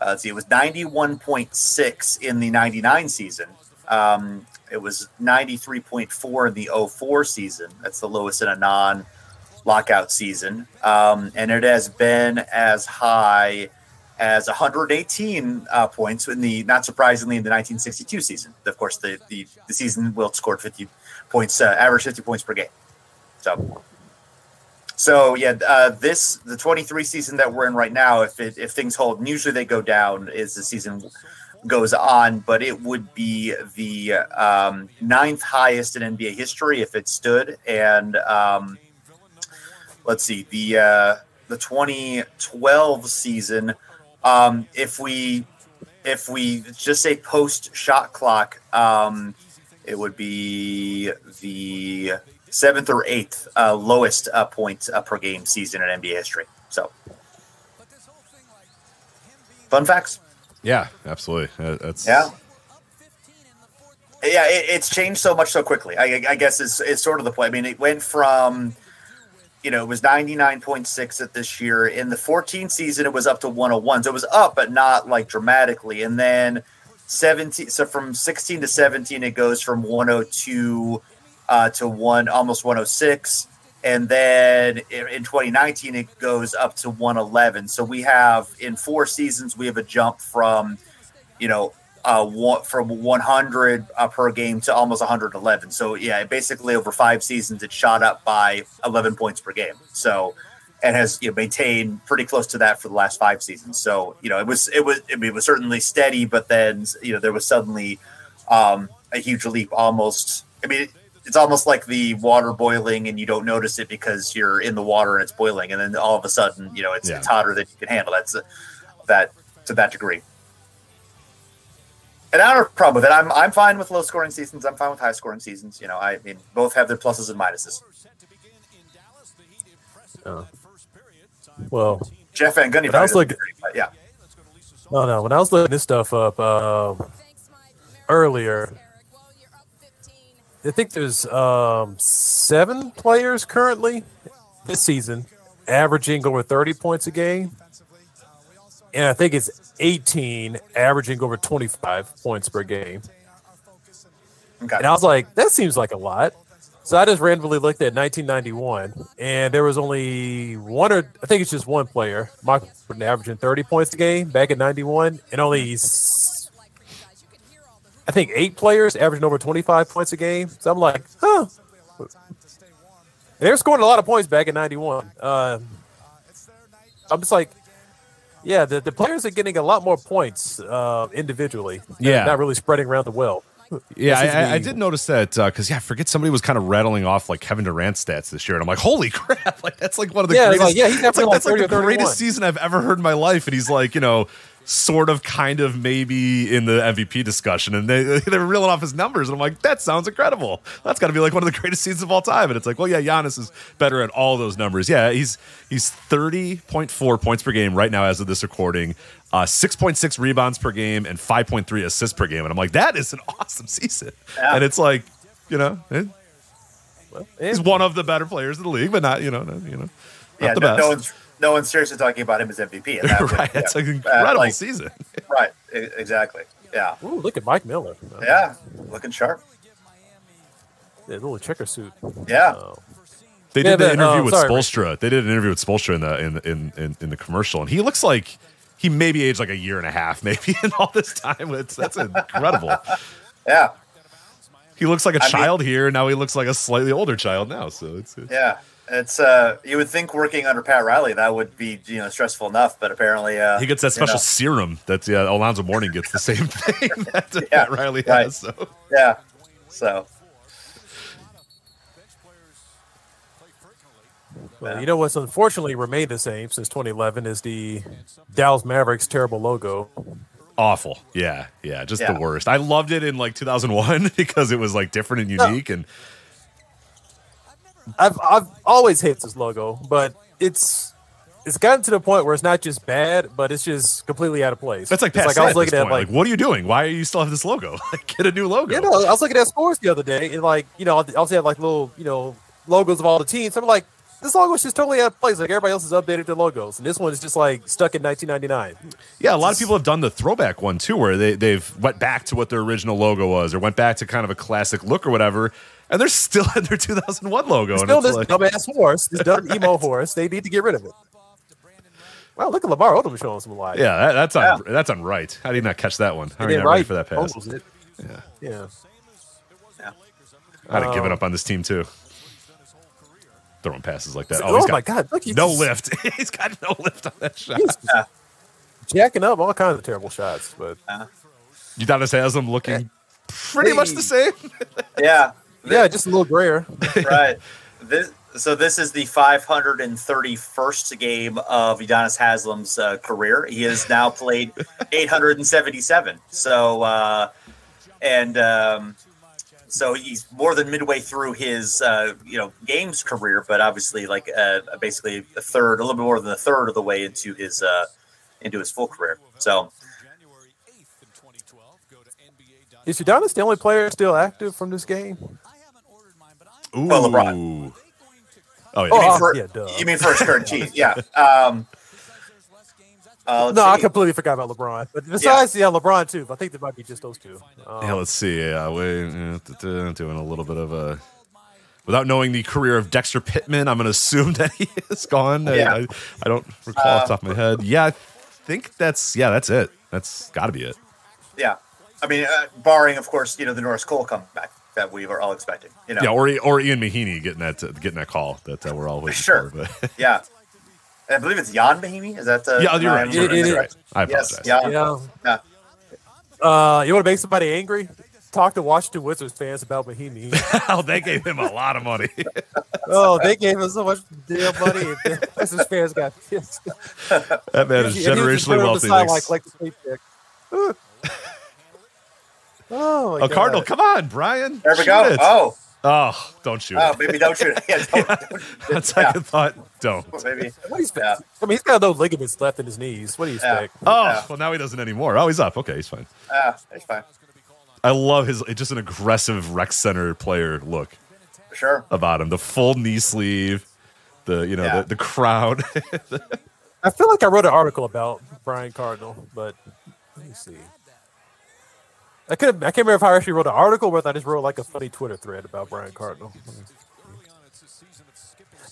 Uh, let's see. It was ninety-one point six in the ninety-nine season. Um, it was ninety-three point four in the oh four season. That's the lowest in a non. Lockout season, um, and it has been as high as one hundred eighteen uh, points in the not surprisingly in the nineteen sixty-two season. Of course, the the, the season Wilt scored fifty points, uh, average fifty points per game. So, so yeah, uh, this the twenty-three season that we're in right now. If it, if things hold, and usually they go down as the season goes on, but it would be the um, ninth highest in N B A history if it stood and. Um, Let's see the uh, the twenty twelve season. Um, if we if we just say post shot clock, um, it would be the seventh or eighth uh, lowest uh, points uh, per game season in N B A history. So, fun facts. Yeah, absolutely. Uh, that's yeah. Yeah, it, it's changed so much so quickly. I, I guess is is sort of the point. I mean, it went from. You know, it was ninety-nine point six at this year. In the fourteen season, it was up to one oh one. So it was up, but not like dramatically. And then seventeen, so from sixteen to seventeen, it goes from one oh two uh, to one, almost one oh six. And then in twenty nineteen, it goes up to one eleven. So we have in four seasons, we have a jump from, you know, uh, one, from one hundred uh, per game to almost one hundred eleven. So yeah, basically over five seasons, it shot up by eleven points per game. So, and has you know, maintained pretty close to that for the last five seasons. So, you know, it was, it was, I mean, it was certainly steady, but then, you know, there was suddenly um, a huge leap almost. I mean, it, it's almost like the water boiling and you don't notice it because you're in the water and it's boiling. And then all of a sudden, you know, it's, yeah. it's hotter than you can handle. That's uh, that to that degree. And I don't have a problem with it. I'm I'm fine with low scoring seasons. I'm fine with high scoring seasons. You know, I mean, both have their pluses and minuses. Uh, well, Jeff Van Gundy. I was looking, great, yeah. No, no. When I was looking this stuff up uh, earlier, I think there's um, seven players currently this season averaging over thirty points a game, and I think it's eighteen averaging over twenty-five points per game. Okay. And I was like, that seems like a lot. So I just randomly looked at nineteen ninety-one, and there was only one or I think it's just one player, Michael Jordan, averaging thirty points a game back in ninety-one, and only I think eight players averaging over twenty-five points a game. So I'm like, huh. They were scoring a lot of points back in ninety-one. Uh, I'm just like, yeah, the, the players are getting a lot more points uh, individually. They're yeah, not really spreading around the well. Yeah, I, I did notice that because, uh, yeah, I forget somebody was kind of rattling off like Kevin Durant stats this year. And I'm like, holy crap, like that's like one of the yeah, greatest, like, yeah, he's that's like, like, that's like the greatest season I've ever heard in my life. And he's like, you know, sort of kind of maybe in the M V P discussion. And they, they were reeling off his numbers. And I'm like, that sounds incredible. That's got to be like one of the greatest seasons of all time. And it's like, well, yeah, Giannis is better at all those numbers. Yeah, he's he's thirty point four points per game right now as of this recording. Uh, six point six rebounds per game and five point three assists per game. And I'm like, that is an awesome season. Yeah. And it's like, you know, it, well, he's one of the better players in the league, but not, you know, not, you know, not yeah, the no, best. No one's, no one's seriously talking about him as M V P. And that right. It's yeah. an incredible uh, like, season. Right. Exactly. Yeah. Ooh, look at Mike Miller. Uh, yeah. Looking sharp. That little checker suit. Yeah. Oh. They did yeah, the interview oh, with sorry, Spoelstra. Right. They did an interview with Spoelstra in the, in, in, in, in the commercial. And he looks like, he maybe aged like a year and a half, maybe, in all this time. It's, that's incredible. Yeah. He looks like a I child mean, here. Now he looks like a slightly older child now. So it's, it's yeah. It's uh, you would think working under Pat Riley that would be you know stressful enough, but apparently uh, he gets that special you know. serum that yeah, Alonzo Mourning gets the same thing that yeah, Pat Riley right. has. So. Yeah. So. Well, you know what's unfortunately remained the same since twenty eleven is the Dallas Mavericks terrible logo. Awful. Yeah, yeah, just yeah. the worst. I loved it in like two thousand one because it was like different and unique. No. And I've I've always hated this logo, but it's it's gotten to the point where it's not just bad, but it's just completely out of place. That's like Pat like I was looking at, at like, like, what are you doing? Why do you still have this logo? Like, get a new logo. Yeah, no, I was looking at scores the other day, and like you know, I also had like little you know logos of all the teams. I'm like. This logo is just totally out of place. Like, everybody else has updated their logos, and this one is just, like, stuck in nineteen ninety-nine. Yeah, a lot of people have done the throwback one, too, where they, they've went back to what their original logo was or went back to kind of a classic look or whatever, and they're still at their two thousand one logo. It's still and it's this like... dumbass horse, this dumb right. emo horse. They need to get rid of it. Wow, look at Lamar Odom showing some light. Yeah, that, that's, yeah. On, that's on right. How did he not catch that one? How did he not right. ready for that pass? It. Yeah. Yeah. yeah. I'd have um, given up on this team, too. Throwing passes like that. Oh, oh got my God. Look, no just, lift. He's got no lift on that shot. He's uh, jacking up all kinds of terrible shots. But uh, you thought this has them looking uh, pretty hey. much the same? yeah. Yeah, just a little grayer. Right. This, so this is the five hundred thirty-first game of Udonis Haslam's uh, career. He has now played eight hundred seventy-seven. So, uh, and... Um, So he's more than midway through his, uh, you know, games career, but obviously, like, uh, basically a third, a little bit more than a third of the way into his, uh, into his full career. So, is Udonis the only player still active from this game? Ooh. Well, LeBron. Oh, yeah. You mean, oh, for, yeah, duh. You mean first turn cheese? Yeah. Um, Uh, no, see. I completely forgot about LeBron. But besides, yeah, yeah LeBron too. But I think there might be just those two. Um, yeah, let's see. Yeah, we're uh, doing a little bit of a without knowing the career of Dexter Pittman. I'm going to assume that he is gone. Yeah. I, I, I don't recall uh, off the top of my head. Yeah, I think that's yeah, that's it. That's got to be it. Yeah, I mean, uh, barring of course, you know, the Norris Cole comeback that we were all expecting. You know, yeah, or or Ian Mahiney getting that getting that call that uh, we're all waiting sure. for. But. Yeah. I believe it's Jan Mahimi. Is that the? Yeah, you're right. You're right. You're right. I apologize. Yes, Jan. Yeah. Yeah. Uh, you want to make somebody angry? Talk to Washington Wizards fans about Mahimi. Oh, they gave him a lot of money. Oh, they gave him so much damn money. The Wizards fans got pissed. That man is generationally wealthy. Like, like the oh, oh my God. Cardinal, come on, Brian. There we shoot go. It. Oh. Oh, don't shoot! Oh, maybe don't shoot! Yeah, don't, yeah. Don't shoot. On second yeah. thought, don't. Well, maybe. What do you yeah. I mean, he's got those ligaments left in his knees. What do you expect? Yeah. Oh, yeah. Well, now he doesn't anymore. Oh, he's up. Okay, he's fine. Yeah, he's fine. I love his. It's just an aggressive rec center player look. Sure. About him, the full knee sleeve. the you know yeah. the, the crowd. I feel like I wrote an article about Brian Cardinal, but let me see. I could I can't remember if I actually wrote an article or if I just wrote like a funny Twitter thread about Brian Cardinal.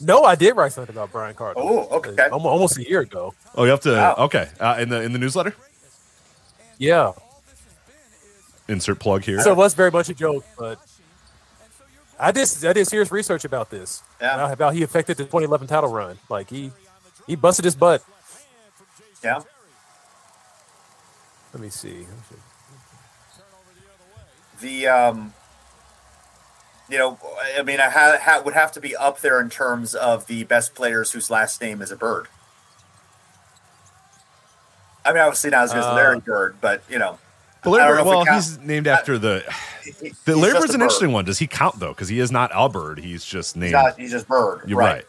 No, I did write something about Brian Cardinal. Oh, okay. Almost a year ago. Oh, you have to. Wow. Okay, uh, in the in the newsletter. Yeah. Insert plug here. So it was very much a joke, but I did I did serious research about this. Yeah. About how he affected the twenty eleven title run. Like he he busted his butt. Yeah. Let me see. The um. You know, I mean, I ha- ha- would have to be up there in terms of the best players whose last name is a bird. I mean, obviously not as good as Larry Bird, but, you know. Larry Bird, well, he's named after I, the – the Larry Bird's an bird. Interesting one. Does he count, though? Because he is not Al Bird. He's just named – He's not, he's just Bird. You're right. right.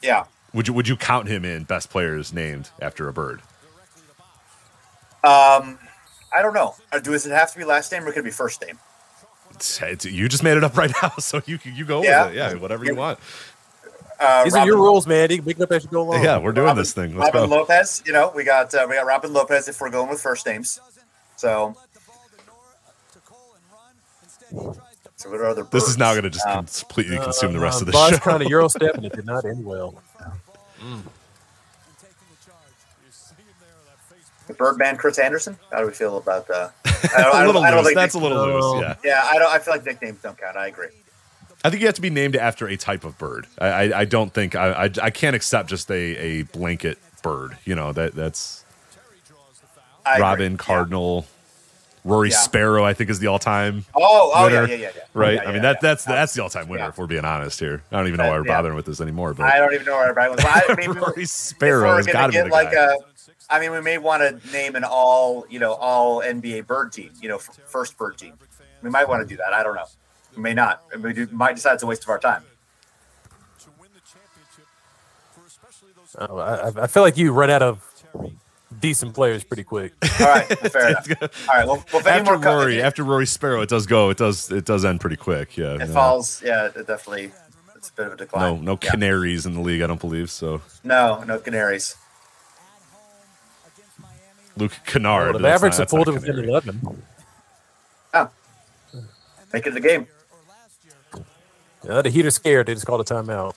Yeah. Would you would you count him in best players named after a bird? Um, I don't know. Does it have to be last name or could it be first name? It's, you just made it up right now, so you you go yeah. with it. Yeah, whatever you want. Uh, These Robin, are your rules, man. You can make it up as you go along. Yeah, we're doing Robin, this thing. Let's Robin go. Lopez, you know, we got uh, we got Robin Lopez if we're going with first names. So, so what are other birds? This is now going to just uh, completely uh, consume uh, the rest uh, of the show. Kind of Euro step, and it did not end well. Mm. The Birdman, Chris Anderson. How do we feel about that? I don't, a I don't, I That's nick- a little oh. loose. Yeah, yeah. I don't. I feel like nicknames don't count. I agree. I think you have to be named after a type of bird. I. I, I don't think. I, I. I can't accept just a, a blanket bird. You know that. That's. I Robin agree. Cardinal, yeah. Rory yeah. Sparrow. I think is the all time. Oh, oh winner, yeah, yeah, yeah, yeah. Right. Yeah, yeah, I mean that. Yeah. That's that's the all time winner. Yeah. If we're being honest here, I don't even know why we're yeah. bothering with this anymore. But I don't even know why we're bothering. Well, I mean, Rory Sparrow has got to be the like guy. A, I mean, we may want to name an all, you know, all N B A bird team, you know, f- first bird team. We might want to do that. I don't know. We may not. We do, might decide it's a waste of our time. Oh, I, I feel like you run out of decent players pretty quick. All right, well, fair enough. All right, well, well if any more after Rory, co- after Rory Sparrow, it does go. It does. It does end pretty quick. Yeah, it no. falls. Yeah, it definitely. It's a bit of a decline. No, no yeah. canaries in the league. I don't believe so. No, no canaries. Luke Kennard. Oh, the Mavericks have pulled him within eleven. Oh. Make it the game. Yeah, the Heat are scared. They just called a timeout.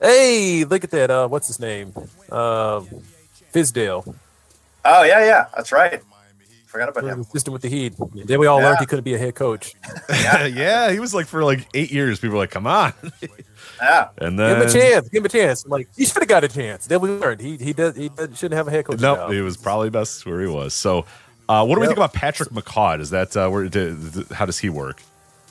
Hey, look at that. Uh, what's his name? Uh, Fizdale. Oh, yeah, yeah. That's right. Forgot about him. Assistant with the Heat. And then we all yeah. learned he couldn't be a head coach. yeah. yeah, he was like for like eight years. People were like, come on. Yeah. And then, give him a chance. Give him a chance. Like he should have got a chance. Then we learned he he does he shouldn't have a head coach. No, nope, he was probably best where he was. So, uh, what do yep. we think about Patrick McCaud? Is that uh, where? Do, how does he work?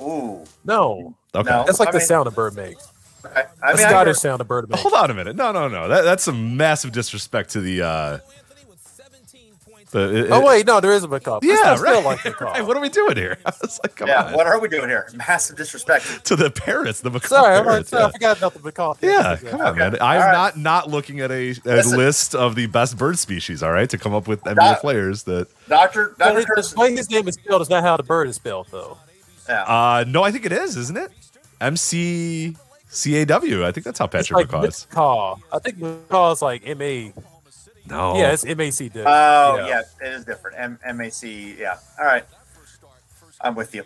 Ooh, no. Okay, no. that's like I the mean, sound a bird makes. I, I mean, the Scottish sound a bird makes. Hold on a minute. No, no, no. That that's a massive disrespect to the. Uh, the it, oh wait, no, there is a McCaud. Yeah, I still right. Like McCaud. Right. What are we doing here? I was like, come yeah, on. What are we doing here? Massive disrespect to the parrots. The McCaud. Sorry, parrots, sorry yeah. I forgot about the McCaud. Yeah, come on, okay. man. I'm all not right. not looking at a, a list of the best bird species. All right, to come up with N B A Doc, players that Doctor Doctor Curtis. His name is spelled is not how the bird is spelled though. Yeah. Uh, no, I think it is, isn't it? M C C A W. I think that's how Patrick McCaw is. I think McCaw is like M A. No. Yeah, it's M A C. Different. Oh, yeah. yeah, it is different. M- M A C, yeah. All right. I'm with you.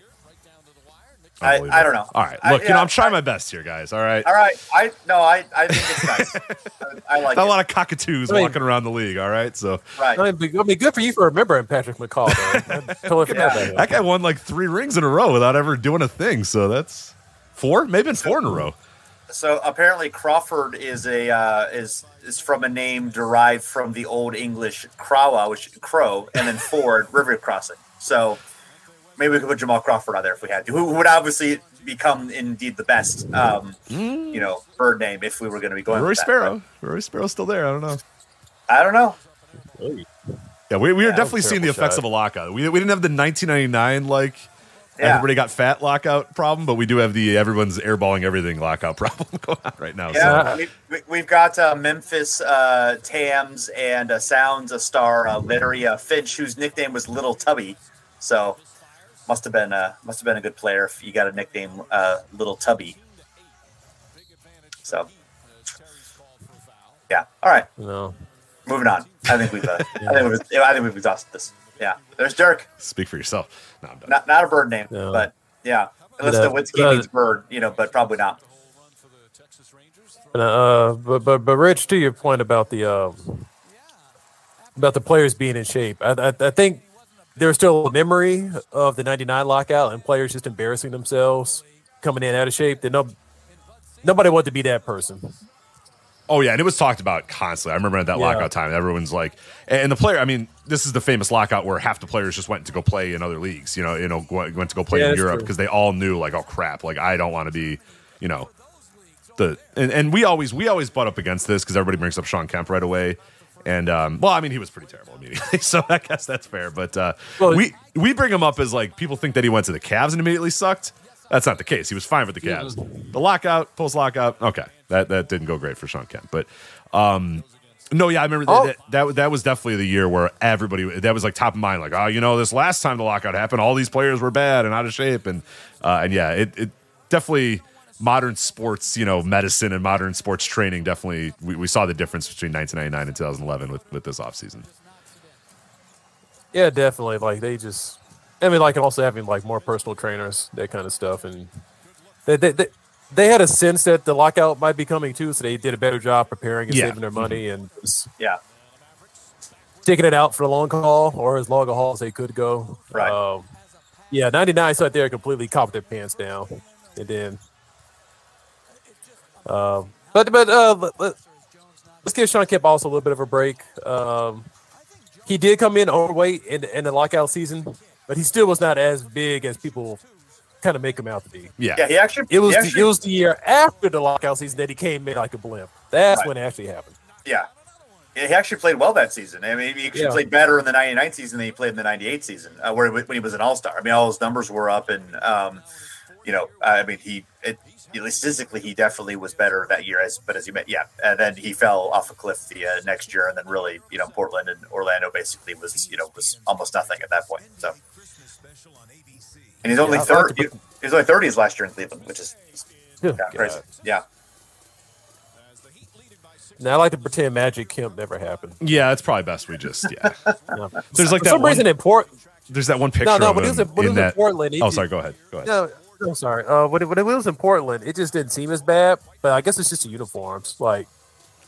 I, I don't know. All right. Look, I, yeah, you know, I'm trying I, my best here, guys. All right. All right. I No, I, I think it's nice. I, I like Not it. Not a lot of cockatoos I mean, walking around the league, all right? So. Right. I mean, I mean, good for you for remembering Patrick McCall, though. totally yeah. that, that guy won like three rings in a row without ever doing a thing, so that's four? Maybe it's four in a row. So apparently Crawford is a uh, is is from a name derived from the Old English "crawa," which crow, and then ford, river crossing. So maybe we could put Jamal Crawford on there if we had to, who would obviously become indeed the best, um, you know, bird name if we were going to be going. Rory with that, Sparrow, but... Rory Sparrow's still there. I don't know. I don't know. Yeah, we we yeah, are definitely seeing the effects shot. Of a lockout. We we didn't have the nineteen ninety-nine like. Yeah. Everybody got fat lockout problem, but we do have the everyone's airballing everything lockout problem going on right now. Yeah, so. we, we've got uh, Memphis uh, Tams and uh, Sounds a star uh, Larry uh, Finch, whose nickname was Little Tubby. So must have been a uh, must have been a good player if you got a nickname uh, Little Tubby. So, yeah. All right. No. Moving on. I think we've. Uh, yeah. I think we've. I think we've exhausted this. Yeah. There's Dirk. Speak for yourself. No, I'm done. Not not a bird name, no. But yeah. Unless the Nowitzki means bird, you know, but probably not. Uh, but but but Rich, to your point about the um, about the players being in shape, I, I I think there's still a memory of the ninety-nine lockout and players just embarrassing themselves coming in out of shape. That no nobody wanted to be that person. Oh yeah, and it was talked about constantly. I remember at that yeah. lockout time, everyone's like, and the player. I mean, this is the famous lockout where half the players just went to go play in other leagues. You know, you know, went to go play yeah, in Europe because they all knew, like, oh crap, like I don't want to be, you know. The, and, and we always we always butt up against this because everybody brings up Sean Kemp right away, and um, well, I mean he was pretty terrible immediately, so I guess that's fair. But uh, well, we we bring him up as like people think that he went to the Cavs and immediately sucked. That's not the case. He was fine with the Cavs. The lockout, post lockout, okay, that that didn't go great for Sean Kemp. But um, no, yeah, I remember oh. that, that that was definitely the year where everybody that was like top of mind, like oh, you know, this last time the lockout happened, all these players were bad and out of shape, and uh, and yeah, it, it definitely. Modern sports, you know, medicine and modern sports training definitely, we, we saw the difference between nineteen ninety-nine and two thousand eleven with, with this offseason. Yeah, definitely. Like, they just, I mean, like, also having, like, more personal trainers, that kind of stuff. And they they, they, they had a sense that the lockout might be coming, too, so they did a better job preparing and yeah. saving their money and just yeah. taking it out for the long haul or as long a haul as they could go. Right. Um, yeah, ninety-nine sat there completely copped their pants down. And then... Um, but but uh, let, let, let's give Sean Kemp also a little bit of a break. Um, he did come in overweight in, in the lockout season, but he still was not as big as people kind of make him out to be. Yeah, yeah. He actually it was the, actually, it was the year after the lockout season that he came in like a blimp. That's right. When it actually happened. Yeah. yeah, he actually played well that season. I mean, he actually yeah. played better in the ninety-nine season than he played in the ninety-eight season, uh, where when he was an all-star. I mean, all his numbers were up, and um, you know, I mean, he. It, at least physically, he definitely was better that year. As but as you met, yeah, and then he fell off a cliff the uh, next year, and then really, you know, Portland and Orlando basically was, you know, was almost nothing at that point. So, and he's only yeah, third. He, he was only thirties last year in Cleveland, which is yeah, crazy. Yeah. Now I like to pretend Magic Kemp never happened. Yeah, it's probably best we just yeah. yeah. There's like for that some one, reason in Portland. There's that one picture. No, no, but it was in, in, in that, Portland. It, oh, sorry. Go ahead. Go ahead. No, I'm sorry. Uh, when, it, when it was in Portland, it just didn't seem as bad. But I guess it's just the uniforms. Like,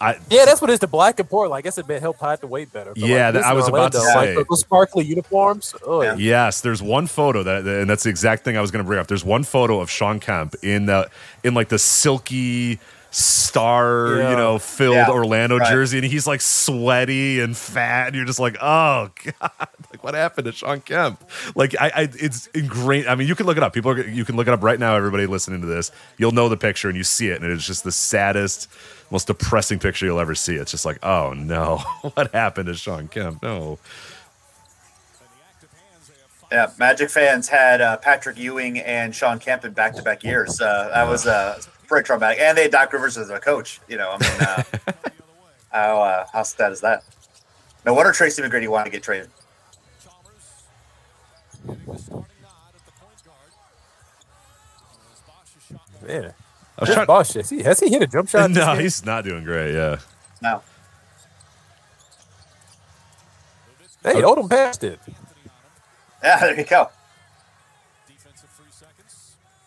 I, yeah, that's what it is. The black in Portland. I guess it helped hide the weight better. But yeah, like, that, I was Orlando, about to say like, those sparkly uniforms. Oh, yeah. Yes, there's one photo that, and that's the exact thing I was going to bring up. There's one photo of Sean Kemp in the in like the silky star, yeah. you know, filled yeah, Orlando right. jersey, and he's like sweaty and fat. And you're just like, oh god. What happened to Sean Kemp? Like, I, I it's ingrained. I mean, you can look it up. People, are, you can look it up right now. Everybody listening to this, you'll know the picture and you see it, and it's just the saddest, most depressing picture you'll ever see. It's just like, oh no, what happened to Sean Kemp? No. Yeah, Magic fans had uh, Patrick Ewing and Sean Kemp in back-to-back years. Uh, that was uh, pretty traumatic, and they had Doc Rivers as their coach. You know, I mean, uh, how uh, how sad is that? No wonder Tracy McGrady wanted to get traded. Man, I was trying- Bosh, has, he, has he hit a jump shot? No, he's not doing great. Yeah, no. Hey, okay. Odom passed it. Yeah, there you go.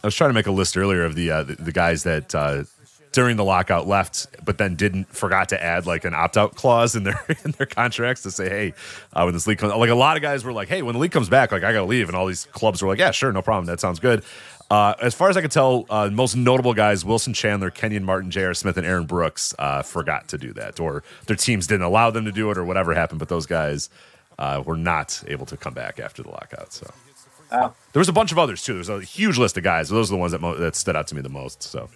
I was trying to make a list earlier of the uh, the, the guys that uh, during the lockout left, but then didn't forgot to add like an opt out clause in their in their contracts to say, hey, uh, when this league comes, like a lot of guys were like, hey, when the league comes back, like I gotta leave, and all these clubs were like, yeah, sure, no problem, that sounds good. Uh, as far as I can tell, uh, most notable guys, Wilson Chandler, Kenyon Martin, J R. Smith, and Aaron Brooks uh, forgot to do that, or their teams didn't allow them to do it, or whatever happened. But those guys uh, were not able to come back after the lockout. So oh. there was a bunch of others too. There was a huge list of guys. Those are the ones that mo- that stood out to me the most. So.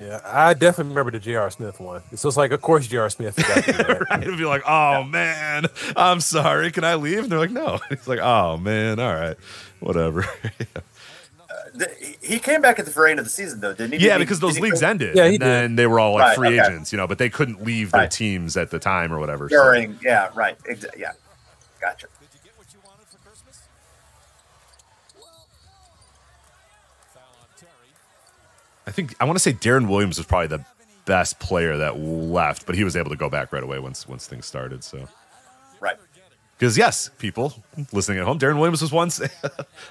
Yeah, I definitely remember the J R. Smith one. So it's like, of course, J R. Smith. Right? It'd be like, oh, yeah. man, I'm sorry. Can I leave? And they're like, no. It's like, oh, man, all right, whatever. yeah. uh, th- he came back at the very end of the season, though, didn't he? Yeah, did because he, those leagues go? ended. Yeah, he and did. Then they were all like right, free okay. agents, you know, but they couldn't leave right. their teams at the time or whatever. During, so. Yeah, right. Exa- yeah, gotcha. I think I want to say Deron Williams was probably the best player that left, but he was able to go back right away once once things started. So, right, because yes, people listening at home, Deron Williams was once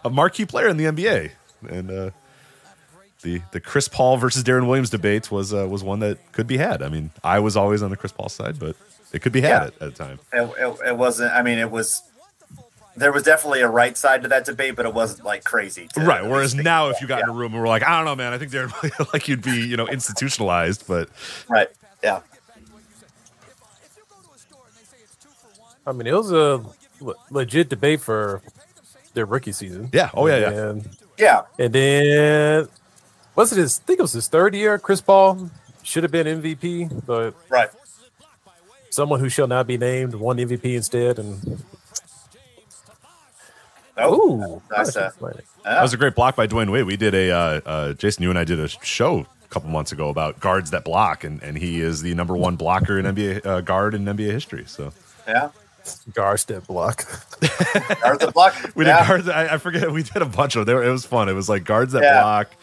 a marquee player in the N B A, and uh, the the Chris Paul versus Deron Williams debate was uh, was one that could be had. I mean, I was always on the Chris Paul side, but it could be had yeah. at, at the time. It, it, it wasn't. I mean, it was. There was definitely a right side to that debate, but it wasn't like crazy. To, right. Whereas now, if you got yeah. in a room and we're like, I don't know, man, I think Deron, like you'd be, you know, institutionalized, but right. Yeah. I mean, it was a le- legit debate for their rookie season. Yeah. Oh yeah. Yeah. And, yeah. And then was it his? I think it was his third year. Chris Paul should have been M V P, but right. Someone who shall not be named won M V P instead, and. Oh, nice. That was a great block by Dwayne Wade. We did a, uh, uh, Jason, you and I did a show a couple months ago about guards that block, and, and he is the number one blocker in N B A uh, guard in N B A history. So, yeah, guards that block. Guards that block. We yeah. did guards. I, I forget. We did a bunch of them. It was fun. It was like guards that yeah. block.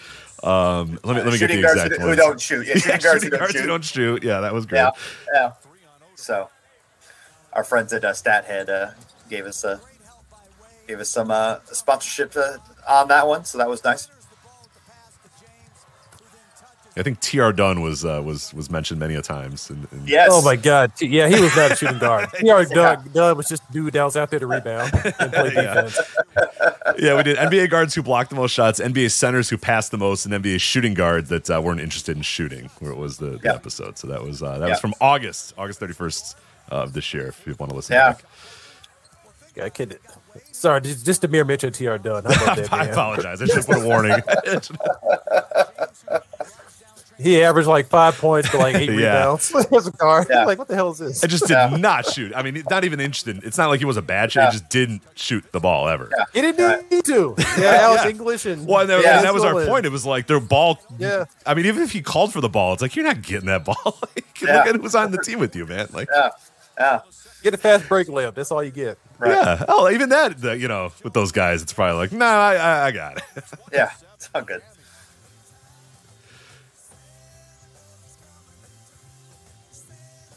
Um, let me let me shooting get the exact. Who don't shoot? Yeah, shooting yeah, guards shooting who don't shoot. don't shoot. Yeah, that was great. Yeah. yeah. So, our friends at uh, Stathead uh, gave us a. Gave us some uh, sponsorship uh, on that one, so that was nice. I think T R. Dunn was uh, was was mentioned many a times. And, and yes. Oh my God. Yeah, he was not a shooting guard. T R. Yeah. Dunn was just dude that was out there to rebound and play defense. Yeah. yeah, we did N B A guards who blocked the most shots, N B A centers who passed the most, and N B A shooting guards that uh, weren't interested in shooting. Where it was the, the yeah. episode. So that was uh, that yeah. was from August, August thirty first of this year. If you want to listen, yeah. back. Yeah, I kid it. Sorry, just a mere mention of T R. Dunn. That, I apologize. I should put a warning. He averaged like five points to like eight yeah. rebounds. As a guard. Yeah. Like, what the hell is this? I just did yeah. not shoot. I mean, not even interested. It's not like he was a bad shot. Yeah. He just didn't shoot the ball ever. Yeah. He didn't yeah. need to. Yeah, that was yeah. English. And, well, and that, yeah, and that was our point. It was like their ball. Yeah. I mean, even if he called for the ball, it's like, you're not getting that ball. Like, yeah. Look at who's on the team with you, man. Like, yeah. Yeah. Get a fast break layup. That's all you get. Right. Yeah. Oh, even that, the, you know, with those guys, it's probably like, nah, I, I got it. Yeah, it's all good.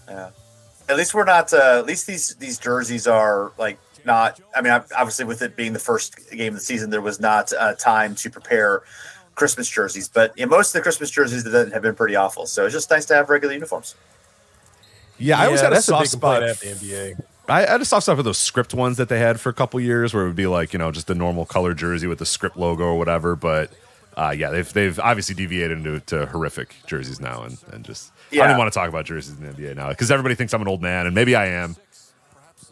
Yeah. At least we're not. Uh, at least these these jerseys are like not. I mean, obviously, with it being the first game of the season, there was not uh, time to prepare Christmas jerseys. But you know, most of the Christmas jerseys that have been pretty awful. So it's just nice to have regular uniforms. Yeah, I yeah, always had a soft a spot at the N B A. I had a soft spot for those script ones that they had for a couple years, where it would be like, you know, just the normal color jersey with the script logo or whatever. But uh, yeah, they've they've obviously deviated into to horrific jerseys now, and and just yeah. I don't want to talk about jerseys in the N B A now because everybody thinks I'm an old man, and maybe I am.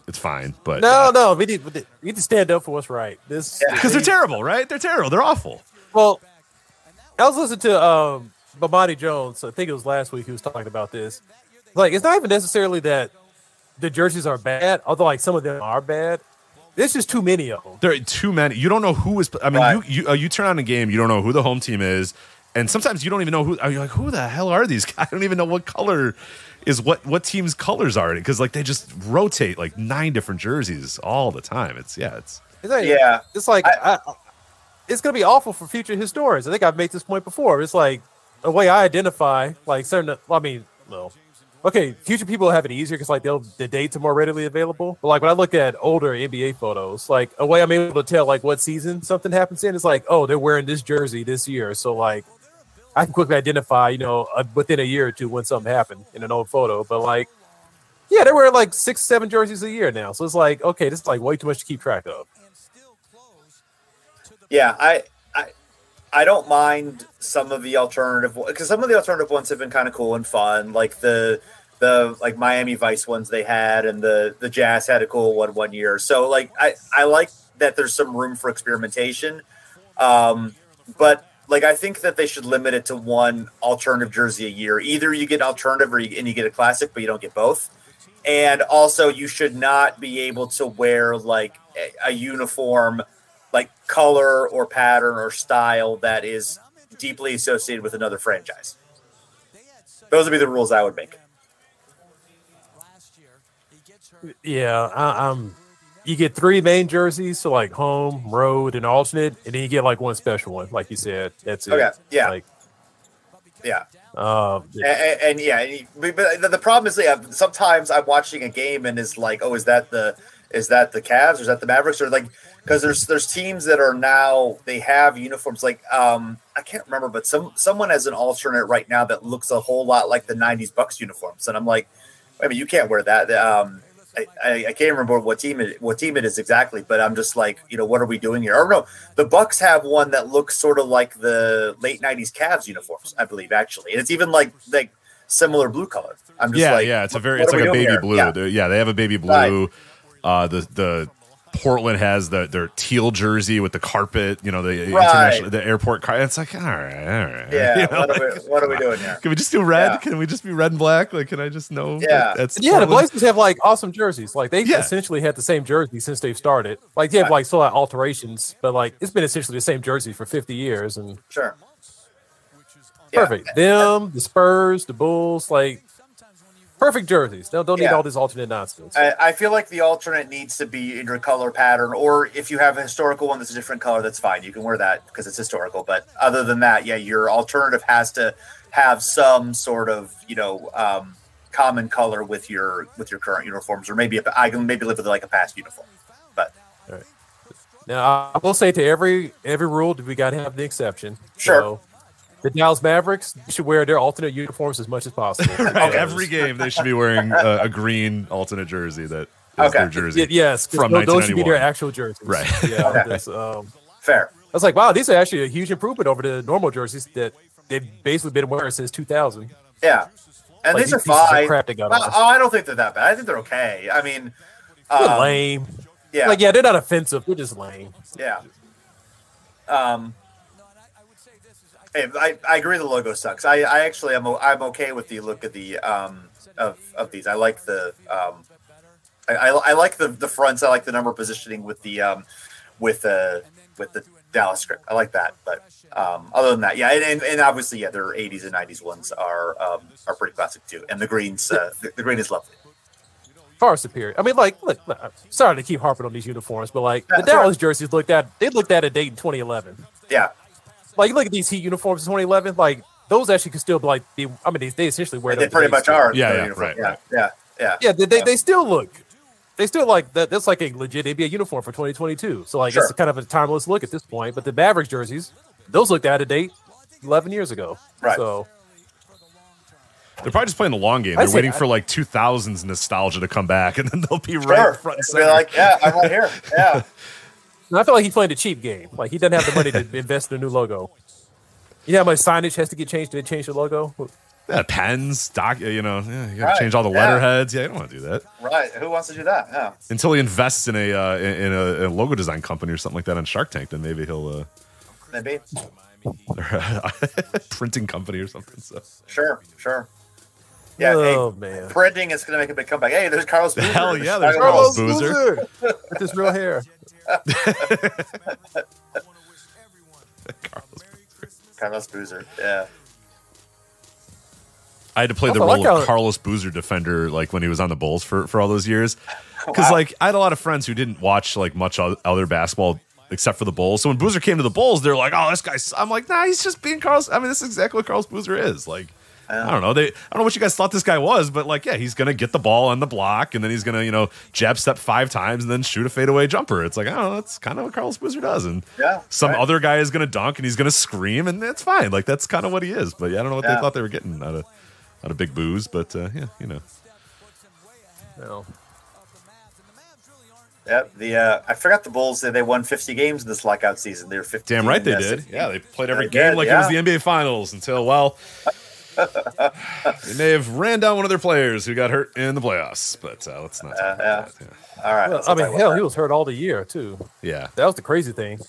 It's fine, but no, uh, no, we need we need to stand up for what's right. This because yeah. they're terrible, right? They're terrible. They're awful. Well, I was listening to um, Bomani Jones. I think it was last week. He was talking about this. Like, it's not even necessarily that the jerseys are bad, although, like, some of them are bad. There's just too many of them. There are too many. You don't know who is – I mean, right. you you, uh, you turn on a game, you don't know who the home team is, and sometimes you don't even know who – you're like, who the hell are these guys? I don't even know what color is what, – what team's colors are in it, because, like, they just rotate, like, nine different jerseys all the time. It's – yeah, it's – like, yeah. It's like I, I, it's going to be awful for future historians. I think I've made this point before. It's like the way I identify, like, certain – I mean, no. Okay, future people have it easier because, like, they'll the dates are more readily available. But, like, when I look at older N B A photos, like, a way I'm able to tell, like, what season something happens in is, like, oh, they're wearing this jersey this year. So, like, I can quickly identify, you know, uh, within a year or two when something happened in an old photo. But, like, yeah, they're wearing, like, six, seven jerseys a year now. So it's like, okay, this is, like, way too much to keep track of. Yeah, I – I don't mind some of the alternative because some of the alternative ones have been kind of cool and fun, like the the like Miami Vice ones they had, and the the Jazz had a cool one one year. So like I, I like that there's some room for experimentation, um, but like I think that they should limit it to one alternative jersey a year. Either you get alternative or you, and you get a classic, but you don't get both. And also, you should not be able to wear like a, a uniform. Like color or pattern or style that is deeply associated with another franchise. Those would be the rules I would make. Yeah, I, I'm. You get three main jerseys, so like home, road, and alternate, and then you get like one special one, like you said. That's it. Okay, yeah. Like, Yeah. Uh, and, and, and yeah, and he, but the problem is, yeah, sometimes I'm watching a game and it's like, oh, is that the is that the Cavs or is that the Mavericks, or like, because there's there's teams that are now, they have uniforms like um I can't remember, but some someone has an alternate right now that looks a whole lot like the nineties Bucks uniforms, and I'm like, I mean, you can't wear that. Um, I, I, I can't remember what team it what team it is exactly, but I'm just like, you know, what are we doing here? Or no, the Bucks have one that looks sort of like the late nineties Cavs uniforms, I believe, actually, and it's even like like similar blue color. I'm just yeah, like, yeah, it's a very it's like a baby here? blue. Yeah. yeah, they have a baby blue. Uh, the the Portland has the their teal jersey with the carpet. You know, the right. international the airport car. It's like, all right, all right. Yeah, you know, what, like, are we, what are we doing here? Can we just do red? Yeah. Can we just be red and black? Like, can I just know? Yeah, that's yeah. The Blazers have like awesome jerseys. Like they yeah. essentially had the same jersey since they've started. Like they have like still like alterations, but like it's been essentially the same jersey for fifty years. And sure, perfect. Yeah. Them, the Spurs, the Bulls, like. Perfect jerseys. Don't, don't yeah. need all this alternate nonsense. I, I feel like the alternate needs to be in your color pattern, or if you have a historical one that's a different color, that's fine. You can wear that because it's historical. But other than that, yeah, your alternative has to have some sort of, you know, um, common color with your with your current uniforms, or maybe a, I can maybe live with like a past uniform. But all right. Now I will say to every every rule, we got to have the exception. Sure. So, the Dallas Mavericks should wear their alternate uniforms as much as possible. Right. Every game they should be wearing a, a green alternate jersey that is okay. their jersey. It, yes, from those, those should be their actual jerseys. Right. Yeah, okay. this, um, fair. I was like, wow, these are actually a huge improvement over the normal jerseys that they've basically been wearing since two thousand. Yeah, and like, these, these are fine. Crap they got well, oh, I don't think they're that bad. I think they're okay. I mean, um, they're lame. Yeah, like yeah, they're not offensive. They're just lame. Yeah. Um. Hey, I, I agree. The logo sucks. I, I actually am I'm okay with the look of the um of, of these. I like the um I, I, I like the, the fronts. I like the number positioning with the um with the with the Dallas script. I like that. But um other than that, yeah, and, and, and obviously yeah, their eighties and nineties ones are um are pretty classic too. And the greens uh, the, the green is lovely. Far superior. I mean, like, look, look, sorry to keep harping on these uniforms, but like That's the Dallas right. jerseys looked at they looked at a date in twenty eleven. Yeah. Like, you look at these Heat uniforms in twenty eleven, like, those actually could still be, like, the, I mean, they, they essentially wear them. They pretty much still. Are. Yeah, yeah, right, yeah, right. Yeah, yeah. Yeah, they, they, yeah. they still look, they still, like, that. That's, like, a legit N B A uniform for twenty twenty-two. So, like, sure. it's kind of a timeless look at this point. But the Mavericks jerseys, those looked out of date eleven years ago. Right. So. They're probably just playing the long game. They're say, waiting I, for, like, two thousands nostalgia to come back, and then they'll be sure. right in front and center. They're like, yeah, I'm right here. Yeah. I feel like he played a cheap game. Like, he doesn't have the money to invest in a new logo. You know how much signage has to get changed to change the logo? Yeah, pens, doc, you know, yeah, you got to right. change all the yeah. letterheads. Yeah, you don't want to do that. Right. Who wants to do that? Yeah. Until he invests in a uh, in a, a logo design company or something like that on Shark Tank, then maybe he'll. Uh, maybe. A printing company or something. So. Sure, sure. Yeah, oh, hey, man. Printing is going to make a big comeback. Hey, there's Carlos Boozer. Hell yeah, there's Carlos Boozer. With his real hair. Carlos Boozer. Carlos Boozer, yeah. I had to play the role of Carlos Boozer defender, like when he was on the Bulls for, for all those years, because wow. like I had a lot of friends who didn't watch like much other basketball except for the Bulls. So when Boozer came to the Bulls, they're like, "Oh, this guy's." I'm like, "Nah, he's just being Carlos." I mean, this is exactly what Carlos Boozer is. Like, um, I don't know. They I don't know what you guys thought this guy was, but like, yeah, he's gonna get the ball on the block, and then he's gonna, you know, jab step five times and then shoot a fadeaway jumper. It's like, I don't know, that's kind of what Carlos Boozer does. And yeah, some right. other guy is gonna dunk and he's gonna scream, and that's fine. Like, that's kind of what he is. But yeah, I don't know what yeah. they thought they were getting out of out of Big Booze, but uh, yeah, you know. Well. Yep. The uh, I forgot the Bulls. They won fifty games in this lockout season. They were fifty. Damn right they did. Yeah, they played every game like yeah. it was the N B A Finals until well. And they've ran down one of their players who got hurt in the playoffs, but uh, let's not talk uh, about yeah. that. Yeah. All right. Well, I mean, hell, he was hurt all the year, too. Yeah. That was the crazy thing.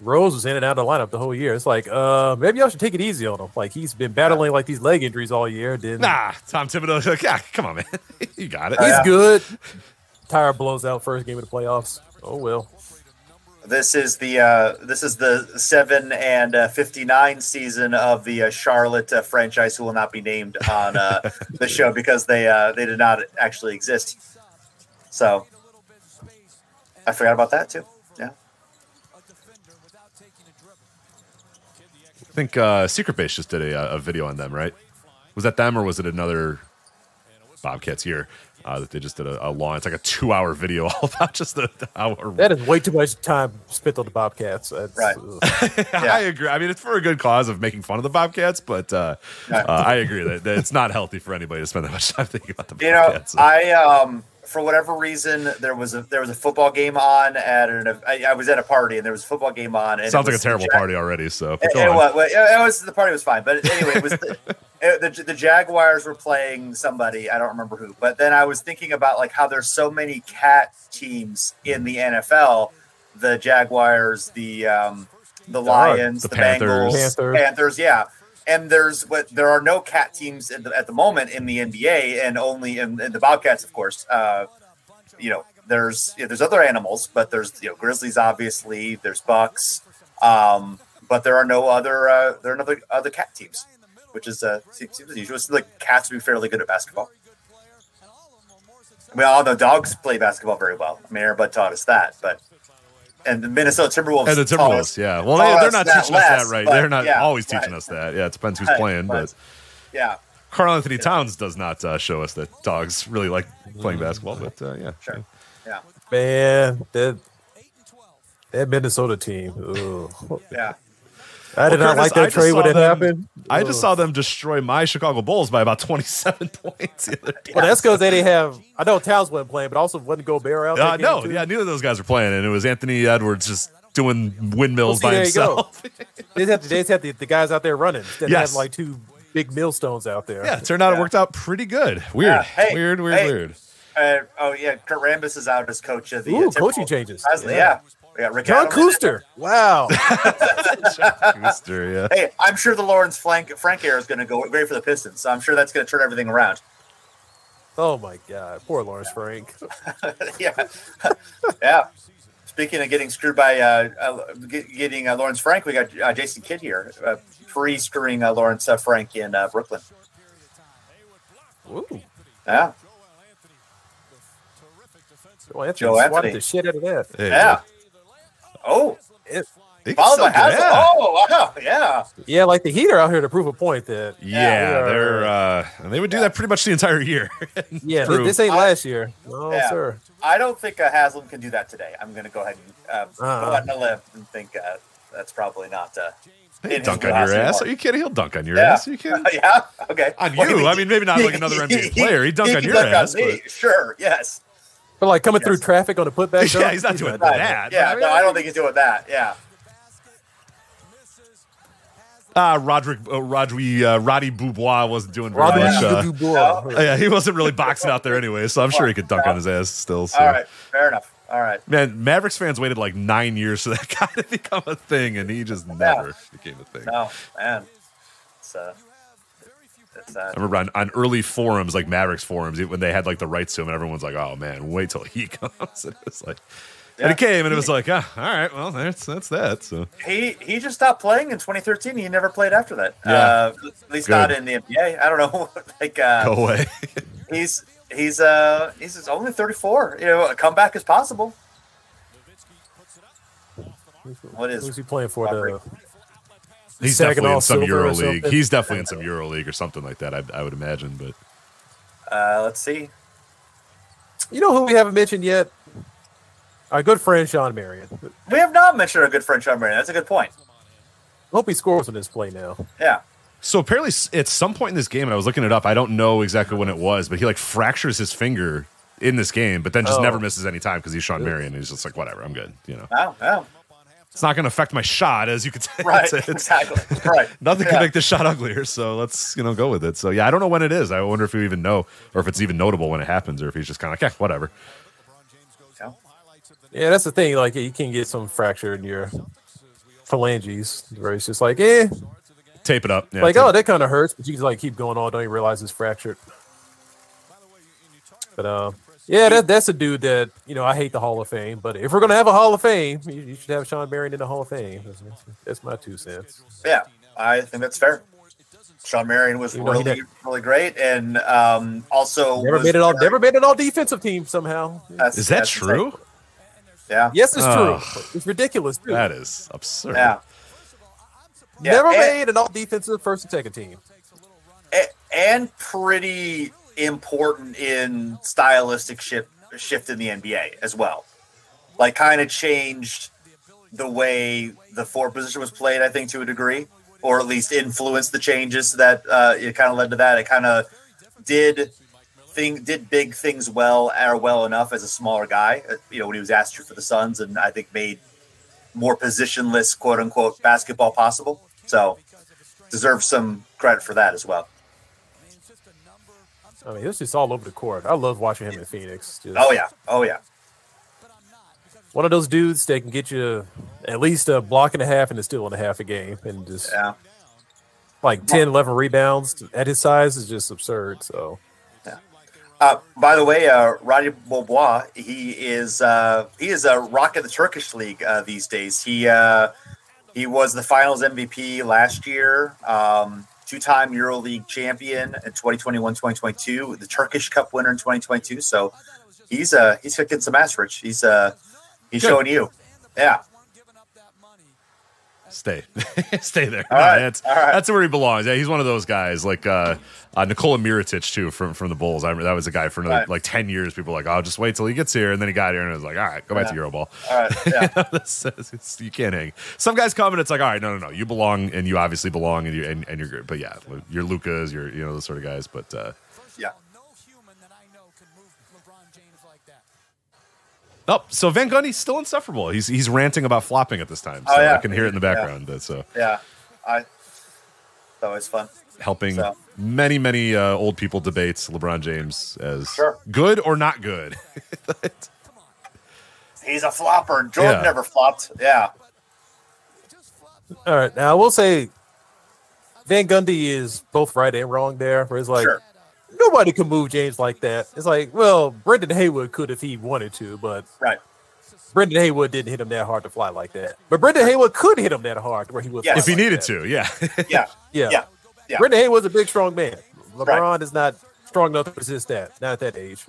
Rose was in and out of the lineup the whole year. It's like, uh, maybe y'all should take it easy on him. Like, he's been battling, like, these leg injuries all year. Didn't Nah, Tom Thibodeau's like, yeah, come on, man. You got it. He's yeah. good. Tyre blows out first game of the playoffs. Oh, well. This is the uh, this is the seven and uh, fifty-nine season of the uh, Charlotte uh, franchise, who will not be named on uh, the show because they uh, they did not actually exist. So I forgot about that too. Yeah. I think uh, Secret Base just did a, a video on them, right? Was that them or was it another Bobcats here uh, that they just did a, a long, it's like a two hour video all about just the, the hour. That is way too much time spent on the Bobcats. That's, right. Yeah. I agree. I mean, it's for a good cause of making fun of the Bobcats, but uh, right. uh, I agree that, that it's not healthy for anybody to spend that much time thinking about the you Bobcats. You know, I, um, for whatever reason, there was a there was a football game on at an. I, I was at a party and there was a football game on. And sounds like a terrible party already. So it, it, was, it was the party was fine, but anyway, it was the, it, the the Jaguars were playing somebody. I don't remember who, but then I was thinking about like how there's so many cat teams in the N F L: the Jaguars, the um, the Lions, the, the Panthers, Bengals, Panthers. Panthers, yeah. And there's what there are no cat teams at the, at the moment in the N B A, and only in, in the Bobcats, of course. Uh, you know, there's you know, there's other animals, but there's you know Grizzlies, obviously. There's Bucks, um, but there are no other uh, there are no other, other cat teams, which is uh, seems unusual. It's like cats would be fairly good at basketball. I mean, although dogs play basketball very well. I mean, Aaron Bud taught us that, but. And the Minnesota Timberwolves. And the Timberwolves, us, yeah. Well, they, they're not teaching less, us that, right? But, they're not yeah, always right. teaching us that. Yeah, it depends who's right, playing. But, but yeah, Karl Anthony yeah. Towns does not uh, show us that dogs really like playing basketball. But uh, yeah, sure, yeah, man, that that Minnesota team. Ugh. Yeah, I did well, not Curtis, like that trade when it happened. I just saw them destroy my Chicago Bulls by about twenty-seven points the other day. Well, that's because they didn't have – I know Towns wasn't playing, but also wasn't Gobert out uh, No, yeah, neither of those guys were playing, and it was Anthony Edwards just doing windmills well, see, by himself. They just have, to, they just have to, the guys out there running. They yes. have like two big millstones out there. Yeah, it turned out yeah. it worked out pretty good. Weird, yeah. hey, weird, weird, hey. weird. Uh, oh, yeah, Kurt Rambis is out as coach of the Ooh, uh, coaching changes. Presley, yeah. yeah. We got Rick John Kuster. Wow. John Kuster, yeah. Hey, I'm sure the Lawrence Frank, Frank era is going to go great for the Pistons. So I'm sure that's going to turn everything around. Oh, my God. Poor Lawrence yeah. Frank. yeah. yeah. Speaking of getting screwed by uh, uh, getting uh, Lawrence Frank, we got uh, Jason Kidd here uh, pre-screwing uh, Lawrence uh, Frank in uh, Brooklyn. Ooh. Yeah. Joel Anthony. Joel Anthony. Swapped the shit out of that. Yeah. yeah. Oh, it, follow oh, wow, yeah, yeah, like the Heat are out here to prove a point that yeah, yeah they are, they're uh, and they would do yeah. that pretty much the entire year. yeah, th- this ain't I, last year. No, yeah. sir. I don't think uh, Haslam can do that today. I'm going to go ahead and uh, uh-huh. go out on a limb and think uh, that's probably not. Uh, He'll dunk on your ass. Are you kidding? He'll dunk on your yeah. ass. Are you kidding? yeah. Okay. On well, you? He, I mean, maybe not like another N B A player. He'd dunk he on your dunk ass. On but... Sure. Yes. But like coming yes. through traffic on a putback. yeah, he's not doing he's not that. Yeah, no, I don't think he's doing that. Yeah. Uh, Roderick, uh, Rodri, uh, Roddy Boubois wasn't doing very Rodri much. Uh, no. Yeah, he wasn't really boxing out there anyway, so I'm sure he could dunk on his ass still. So. All right, fair enough. All right. Man, Mavericks fans waited like nine years for that guy to become a thing, and he just yeah. never became a thing. No, man. It's uh I remember on, on early forums, like Mavericks forums, when they had like the rights to him, and everyone's like, "Oh man, wait till he comes." And it was like, yeah. and it came, and it was like, "Ah, all right, well, that's that's that." So he he just stopped playing in twenty thirteen. He never played after that. Yeah. Uh, at least Good. not in the N B A. I don't know. like, uh, go away. he's he's uh he's only thirty-four. You know, a comeback is possible. What is who's he playing for? The He's Second definitely in some Euro League. He's definitely in some Euro League or something like that. I, I would imagine, but uh, let's see. You know who we haven't mentioned yet? Our good friend Sean Marion. We have not mentioned our good friend Sean Marion. That's a good point. I hope he scores on his play now. Yeah. So apparently, at some point in this game, and I was looking it up. I don't know exactly when it was, but he like fractures his finger in this game, but then just oh. never misses any time because he's Sean Marion. And he's just like, whatever, I'm good. You know. Wow. Wow. It's not going to affect my shot, as you can tell. Right, it's, exactly. Right. Nothing yeah. can make this shot uglier, so let's you know go with it. So, yeah, I don't know when it is. I wonder if you even know or if it's even notable when it happens or if he's just kind of like, eh, whatever. Yeah. yeah, that's the thing. Like, you can get some fracture in your phalanges where it's just like, eh. Tape it up. Yeah, like, oh, it. that kind of hurts, but you can like keep going on. Don't even realize it's fractured. But, um. Uh, Yeah, that, that's a dude that, you know, I hate the Hall of Fame, but if we're going to have a Hall of Fame, you, you should have Sean Marion in the Hall of Fame. That's, that's my two cents. Yeah, I think that's fair. Sean Marion was you know, really, really great, and um, also never made, it all, never made an all-defensive team somehow. That's, is that that's true? Exactly. Yeah. Yes, it's oh, true. It's ridiculous, dude. That is absurd. Yeah. Yeah, Never and, made an all-defensive first and second team. And, and pretty important in stylistic shift, shift in the N B A as well. Like, kind of changed the way the four position was played, I think, to a degree, or at least influenced the changes that uh, it kind of led to that. It kind of did thing did big things well or well enough as a smaller guy, you know, when he was asked for the Suns, and I think made more positionless, quote unquote, basketball possible. So deserves some credit for that as well. I mean, it's just all over the court. I love watching him yeah. in Phoenix. Just. Oh, yeah. Oh, yeah. One of those dudes that can get you at least a block and a half and a steal and a half a game, and just yeah. like ten, eleven rebounds at his size is just absurd. So, yeah. uh, by the way, uh, Roddy Bobois, he is uh, he is a rock of the Turkish league uh, these days. He uh, he was the Finals M V P last year, um, two-time EuroLeague champion in twenty twenty-one, twenty twenty-two, the Turkish Cup winner in twenty twenty-two. So he's uh, he's kicking some ass, Rich. He's uh, He's Good. showing you. Yeah. Stay. Stay there. All right. That's, All right. that's where he belongs. Yeah, he's one of those guys, like uh, uh, Nikola Mirotic, too, from, from the Bulls. I remember that was a guy for another, right. like ten years. People were like, I'll just wait till he gets here. And then he got here and it was like, all right, go back yeah. to Euroball. All right. Yeah. that's, that's, it's, you can't hang. Some guys come and it's like, all right, no, no, no. You belong, and you obviously belong, and, you, and, and you're good. But yeah, you're Lucas, you're, you know, those sort of guys. But uh, yeah. Oh, so Van Gundy's still insufferable. He's he's ranting about flopping at this time. So oh, yeah. I can hear it in the background. Yeah. So yeah, I. It's always fun. Helping so. many many uh, old people debate LeBron James as sure. good or not good. but, he's a flopper. Jordan yeah. never flopped. Yeah. All right. Now I will say, Van Gundy is both right and wrong there. Where he's like. Sure. Nobody can move James like that. It's like, well, Brendan Haywood could if he wanted to, but right. Brendan Haywood didn't hit him that hard to fly like that. But Brendan Haywood could hit him that hard where he would yes. if he like needed that. to. Yeah. yeah. yeah, yeah, yeah. Brendan Haywood's a big, strong man. LeBron right. is not strong enough to resist that. Not at that age.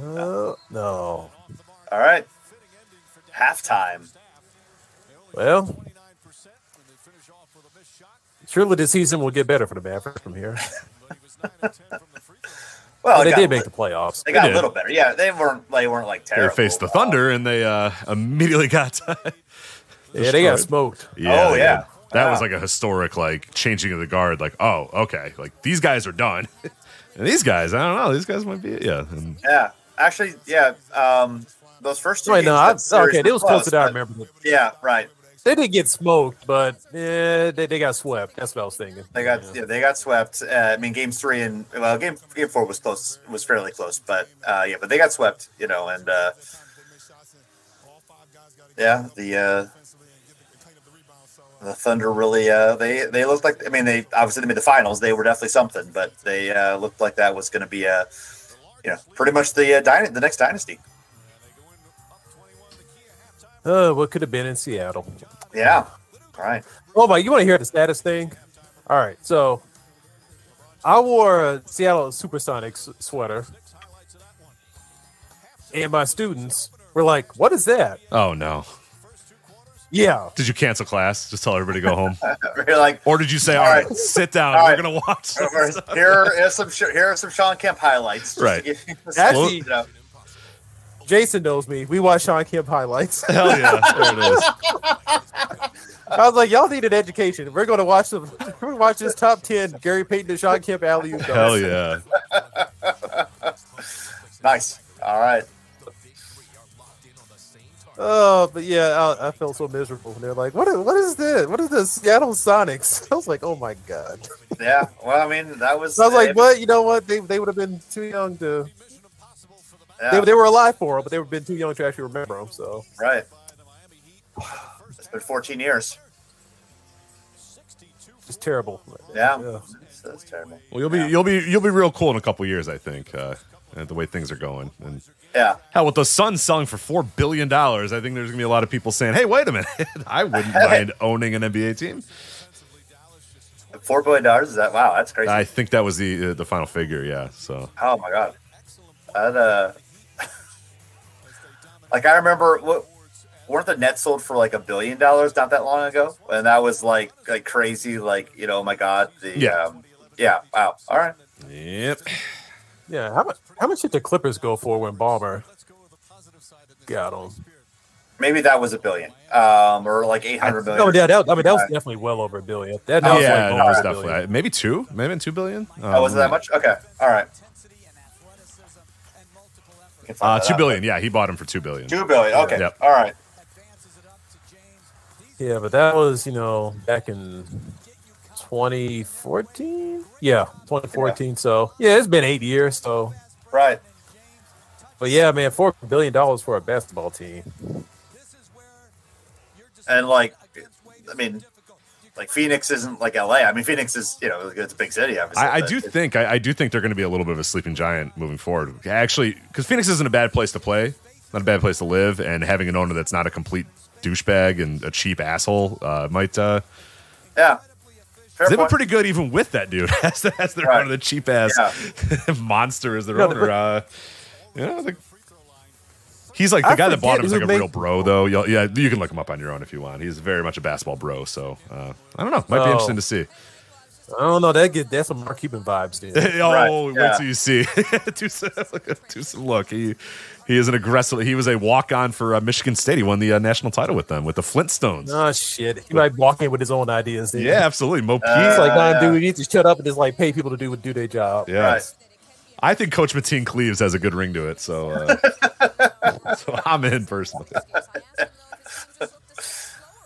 Uh, no. All right. Halftime. Well. Surely this season will get better for the Mavericks from here. well, they did make the playoffs. They got they a little better. Yeah, they weren't. They weren't like terrible. They faced the Thunder and they uh, immediately got. yeah, they got smoked. Yeah, oh yeah, had, that wow. was like a historic like changing of the guard. Like, oh, okay, like these guys are done, and these guys, I don't know, these guys might be, yeah, and, yeah. Actually, yeah, um, those first two. Right now, okay, it was close that I remember. Yeah, right. They didn't get smoked, but eh, they they got swept. That's what I was thinking. They got yeah, yeah they got swept. Uh, I mean, games three and well, game game four was close, was fairly close, but uh, yeah, but they got swept, you know. And uh, yeah, the uh, the Thunder really uh, they they looked like. I mean, they obviously they made the finals. They were definitely something, but they uh, looked like that was going to be a you know pretty much the uh, dyna- the next dynasty. Uh, what could have been in Seattle? Yeah. All right. Oh, my. You want to hear the status thing? All right. So I wore a Seattle Supersonics sweater. And my students were like, what is that? Oh, no. Yeah. Did you cancel class? Just tell everybody to go home? You're like, or did you say, all right, right sit down. All we're right. going to watch. Here are, some, here are some Sean Kemp highlights. Right. Actually, Jason knows me. We watch Sean Kemp highlights. Hell yeah, there it is. I was like, y'all need an education. We're going to watch them. We're going to watch this top ten Gary Payton and Sean Kemp alley-oop. Hell yeah. Nice. All right. Oh, but yeah, I, I felt so miserable. And they're like, what? What is this? What is this? Seattle Sonics. I was like, oh my god. Yeah. Well, I mean, that was. So I was like, well, you know what? They they would have been too young to. Yeah. They, they were alive for him, but they were been too young to actually remember him. So right, it's been fourteen years. It's terrible. Yeah, yeah. It's, it's terrible. Well, you'll be yeah. you'll be you'll be real cool in a couple of years, I think. Uh, the way things are going, and yeah, hell, with the Suns selling for four billion dollars, I think there's gonna be a lot of people saying, "Hey, wait a minute, I wouldn't mind owning an N B A team." Four billion dollars is that? Wow, that's crazy. I think that was the uh, the final figure. Yeah. So. Oh my god. That, uh, Like, I remember, what, weren't the Nets sold for like a billion dollars not that long ago? And that was like like crazy, like, you know, oh my God. The, yeah. Um, yeah. Wow. All right. Yep. Yeah. How much, how much did the Clippers go for when Ballmer got on? Maybe that was a billion, um, or like eight hundred billion. No, yeah, that, I mean that was definitely well over a billion. That, that oh, was yeah, like over no, a billion. Maybe two, maybe two billion. Um, oh, was it that much? Okay, all right. Uh, two billion. Out. Yeah, he bought him for two billion. Two billion. Okay, yep. All right. Yeah, but that was, you know, back in twenty fourteen. Yeah, twenty fourteen. Yeah. So yeah, it's been eight years. So right. But yeah, man, four billion dollars for a basketball team. And, like, I mean, like, Phoenix isn't like L A. I mean, Phoenix is, you know, it's a big city, obviously. I, I do think I, I do think they're going to be a little bit of a sleeping giant moving forward. Actually, because Phoenix isn't a bad place to play, not a bad place to live, and having an owner that's not a complete douchebag and a cheap asshole uh, might. Uh, yeah. Fair they point. Were pretty good even with that dude. That's, that's their, right. One of the cheap ass yeah. monster is their no, owner. Uh, you know, I think. He's like the I guy that bought him is like a made- real bro, though. You'll, yeah, you can look him up on your own if you want. He's very much a basketball bro, so uh, I don't know. Might oh. be interesting to see. I don't know. That get that's some Mark Cuban vibes, dude. oh, right. Wait yeah. till you see. do some, do some look. He he is an aggressive. He was a walk on for uh, Michigan State. He won the uh, national title with them with the Flintstones. Oh shit! He might walk in with his own ideas. Dude. Yeah, absolutely. Mo P. Uh, He's like, nah, dude, you need to shut up and just like pay people to do do their job. Yeah. Right. I think Coach Mateen Cleaves has a good ring to it, so, uh, so I'm in personally.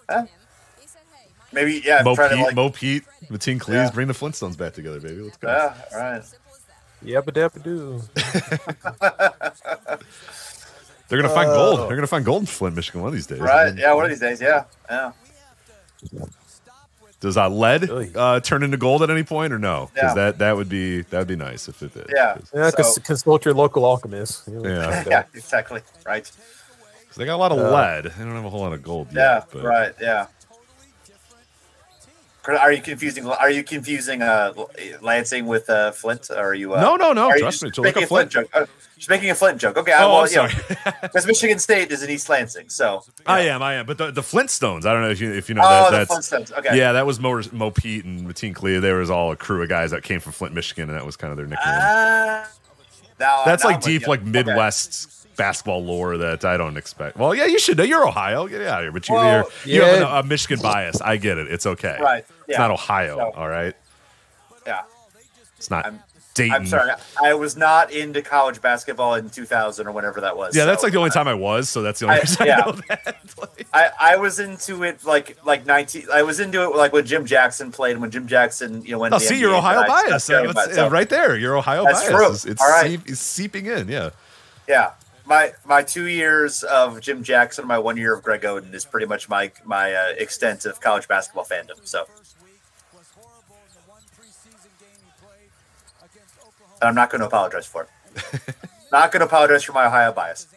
Huh? Maybe, yeah. Mo Pete, to like... Mo Pete, Mateen Cleaves, yeah. Bring the Flintstones back together, baby. Let's go. Yeah, all right. Yappa dappa doo. They're gonna find uh, gold. They're gonna find gold in Flint, Michigan, one of these days. Right? I mean, yeah, one of these days. Yeah, yeah. Does uh, lead uh, turn into gold at any point, or no? Because yeah. that, that would be that would be nice if it did. Yeah, yeah. So, consult your local alchemist. You know, yeah. yeah, exactly. Right. Because they got a lot of uh, lead. They don't have a whole lot of gold. Yeah. Yet, but. Right. Yeah. Are you confusing? Are you confusing uh, Lansing with uh, Flint? Or are you? Uh, no, no, no. Trust me. Just making a Flint, Flint joke. Oh, just making a Flint joke. Okay. Oh, well, I'm sorry. Because you know, Michigan State is in East Lansing, so I know. am, I am. But the, the Flintstones. I don't know if you if you know oh, that. Oh, the Flintstones. Okay. Yeah, that was Mo, Mo Pete and Mateen Cleaves. They was all a crew of guys that came from Flint, Michigan, and that was kind of their nickname. Uh, no, That's no, like I'm deep, like Midwest. Okay. Basketball lore that I don't expect. Well, yeah, you should know. You're Ohio. Get out of here. But you, well, you're, you yeah. have a, a Michigan bias. I get it. It's okay. Right. Yeah. It's not Ohio. So, all right. Yeah. It's not I'm, Dayton. I'm sorry. I was not into college basketball in two thousand or whenever that was. Yeah, so, that's like the only time I was. So that's the only I, reason yeah. I know that. Like, I, I was into it like like nineteen. I was into it like when Jim Jackson played. When Jim Jackson, you know, went. No, see, your Ohio bias. So it's, so, right there. Your Ohio bias. True. Is, it's, all right. seep, it's seeping in. Yeah. Yeah. My my two years of Jim Jackson, my one year of Greg Oden is pretty much my my uh, extent of college basketball fandom. So, and I'm not going to apologize for it. Not going to apologize for my Ohio bias.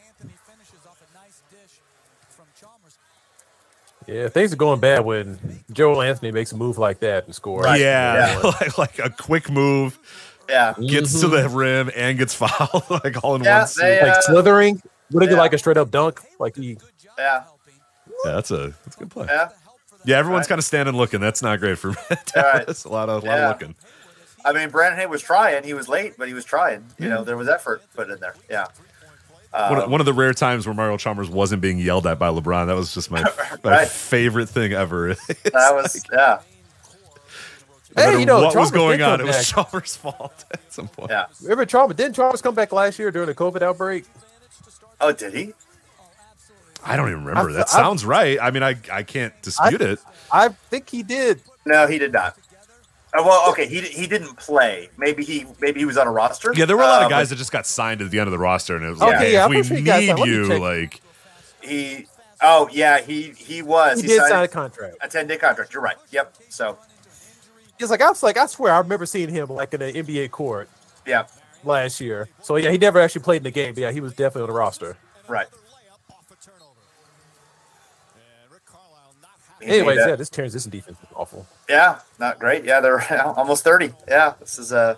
Yeah, things are going bad when Joel Anthony makes a move like that and scores. Right. Yeah, yeah. like, like a quick move. Yeah, gets mm-hmm. to the rim and gets fouled like all in yeah, one. They, uh, like slithering, would it yeah. be like a straight up dunk? Like he, yeah, yeah, that's a that's a good play. Yeah, yeah everyone's right. kind of standing looking. That's not great for me. That's right. a lot of a yeah. lot of looking. I mean, Brendan Haywood was trying. He was late, but he was trying. Mm-hmm. You know, there was effort put in there. Yeah. Um, one, one of the rare times where Mario Chalmers wasn't being yelled at by LeBron. That was just my right. my favorite thing ever. That was like, yeah. Hey, no you know, what Chalmers was going on? It was Chalmers' fault at some point. Yeah. Remember Chalmers? Didn't Chalmers come back last year during the COVID outbreak? Oh, did he? I don't even remember. I, that I, sounds I, right. I mean, I, I can't dispute I, it. I think he did. No, he did not. Oh, well, okay, he he didn't play. Maybe he maybe he was on a roster. Yeah, there were a lot um, of guys that just got signed at the end of the roster, and it was okay, like, hey, yeah, if we sure need you, you like he. Oh yeah, he he was. He, he did signed sign a contract, a ten day contract. You're right. Yep. So. It's like I was like I swear I remember seeing him like in an N B A court, yeah, last year. So yeah, he never actually played in the game. But yeah, he was definitely on the roster. Right. Anyways, yeah, this transition defense is awful. Yeah, not great. Yeah, they're almost thirty. Yeah, this is a.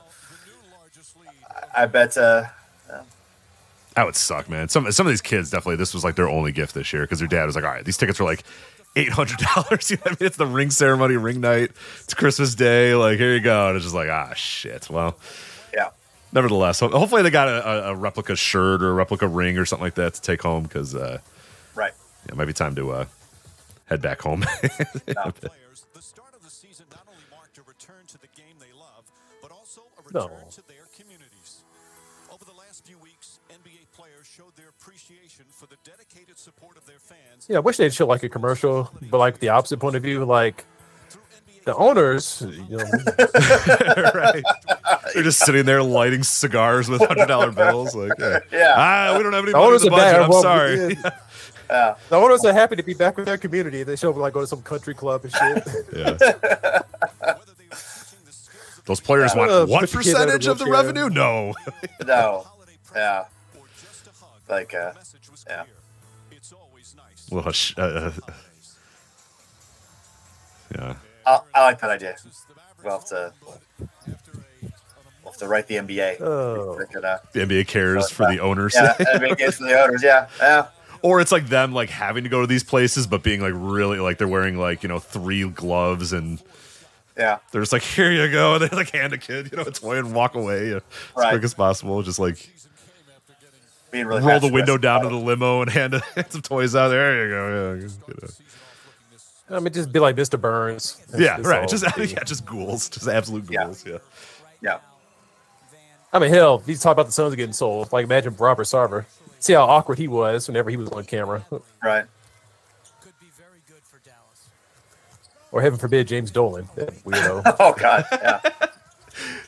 Uh, I bet. Uh, That would suck, man. Some some of these kids, definitely, this was like their only gift this year because their dad was like, all right, these tickets are like eight hundred dollars. You know what I mean? It's the ring ceremony, ring night. It's Christmas Day. Like, here you go. And it's just like, ah, shit. Well, yeah. Nevertheless, hopefully they got a, a replica shirt or a replica ring or something like that to take home because uh, right. yeah, it might be time to uh, head back home. No. No. Yeah, I wish they'd show like a commercial, but like the opposite point of view, like the owners, you know, right? They're just sitting there lighting cigars with hundred dollar bills. Like, yeah, yeah. Ah, we don't have any the money in the budget. Bad. I'm well, sorry. Yeah. Yeah. The owners are happy to be back with their community. They show up like go to some country club and shit. Yeah. Those players yeah. want uh, what percentage of the revenue? No. No. Yeah. Like, uh, yeah. Well, hush, uh, uh, yeah. I, I like that idea. We'll have to, we'll have to write the N B A. Oh. Could, uh, the N B A cares for the owners. Yeah, N B A cares for the owners, yeah. Yeah. Or it's like them like having to go to these places, but being like really like they're wearing like, you know, three gloves and yeah, they're just like, here you go. And they like hand a kid, you know, a toy and walk away as right. quick as possible. Just like being really roll the window down to the limo and hand some toys out. There you go. Yeah, you know. I mean, just be like Mister Burns. That's, yeah, that's right. Just yeah, just ghouls, just absolute ghouls. Yeah, yeah. yeah. I mean, hell, he's talking about the Suns getting sold. Like, imagine Robert Sarver. See how awkward he was whenever he was on camera. Right. Or heaven forbid, James Dolan. That weirdo. Oh, God. Yeah.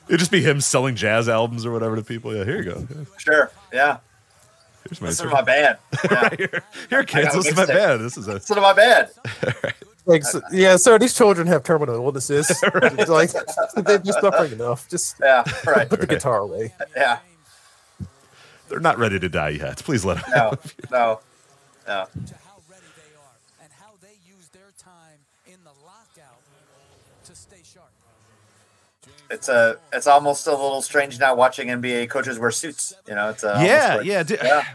It'd just be him selling jazz albums or whatever to people. Yeah, here you go. Yeah. Sure. Yeah. Here's my listen to my band. Yeah. Right here. Here, kids, listen to my band. This is a... Listen to my band. Right. Like, so, yeah, sir, these children have terminal illnesses. Right. Like, they're just suffering enough. Just yeah, right. put the right. guitar away. Yeah. They're not ready to die yet. Please let them No, no, no. It's a, it's almost a little strange now watching N B A coaches wear suits. You know, it's a yeah, like, yeah, dude, yeah.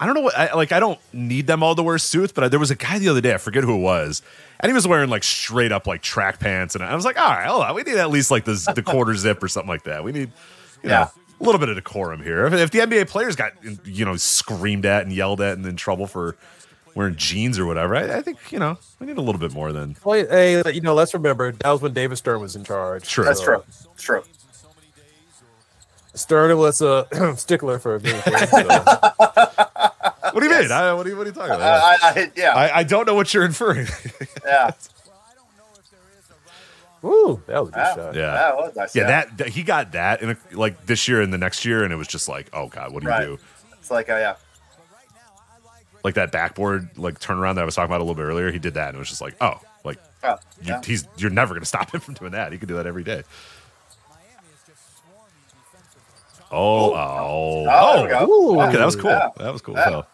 I don't know what I, like. I don't need them all to wear suits, but I, there was a guy the other day. I forget who it was, and he was wearing like straight up like track pants, and I was like, all right, hold on, we need at least like this, the quarter zip or something like that. We need, you know, yeah. a little bit of decorum here. If, if the N B A players got, you know, screamed at and yelled at and in trouble for wearing jeans or whatever, I, I think, you know, we need a little bit more than. Well, hey, you know, let's remember, that was when David Stern was in charge. True. That's so. True. It's true. Stern was a stickler for me. So. What do you yes. mean? I, what, are you, what are you talking about? I, I, yeah. I, I don't know what you're inferring. Yeah. Ooh, that was a good wow. shot. Yeah, that was nice, yeah, yeah. That, that he got that in a, like this year and the next year, and it was just like, oh God, what do right. you do? It's like, oh yeah. Like that backboard like turnaround that I was talking about a little bit earlier, he did that, and it was just like, oh, like oh, yeah. you, he's you're never gonna stop him from doing that. He could do that every day. Oh, oh, oh! oh. Okay, that was cool. Yeah. That was cool. Yeah. So.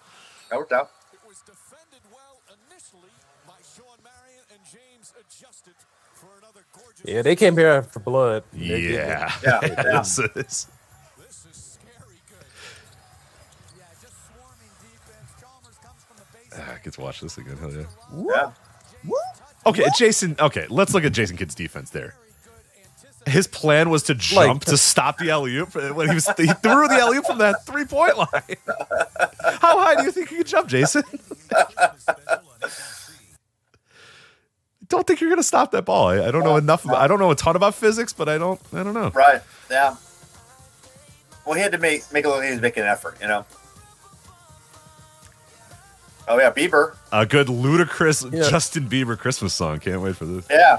That worked out. It was defended well initially by Sean Marion and James adjusted for another gorgeous. Yeah, they came here for blood. Yeah, yeah. yeah. This is. I get to watch this again. Hell yeah. yeah. Okay, Jason. Okay, let's look at Jason Kidd's defense there. His plan was to jump like, to stop the alley-oop when he was he threw the alley-oop from that three-point line. How high do you think you can jump, Jason? Don't think you're gonna stop that ball. I, I don't know enough. About, I don't know a ton about physics, but I don't. I don't know. Right. Yeah. Well, he had to make make a little. He was making an effort, you know. Oh, yeah, Bieber. A good ludicrous yeah. Justin Bieber Christmas song. Can't wait for this. Yeah.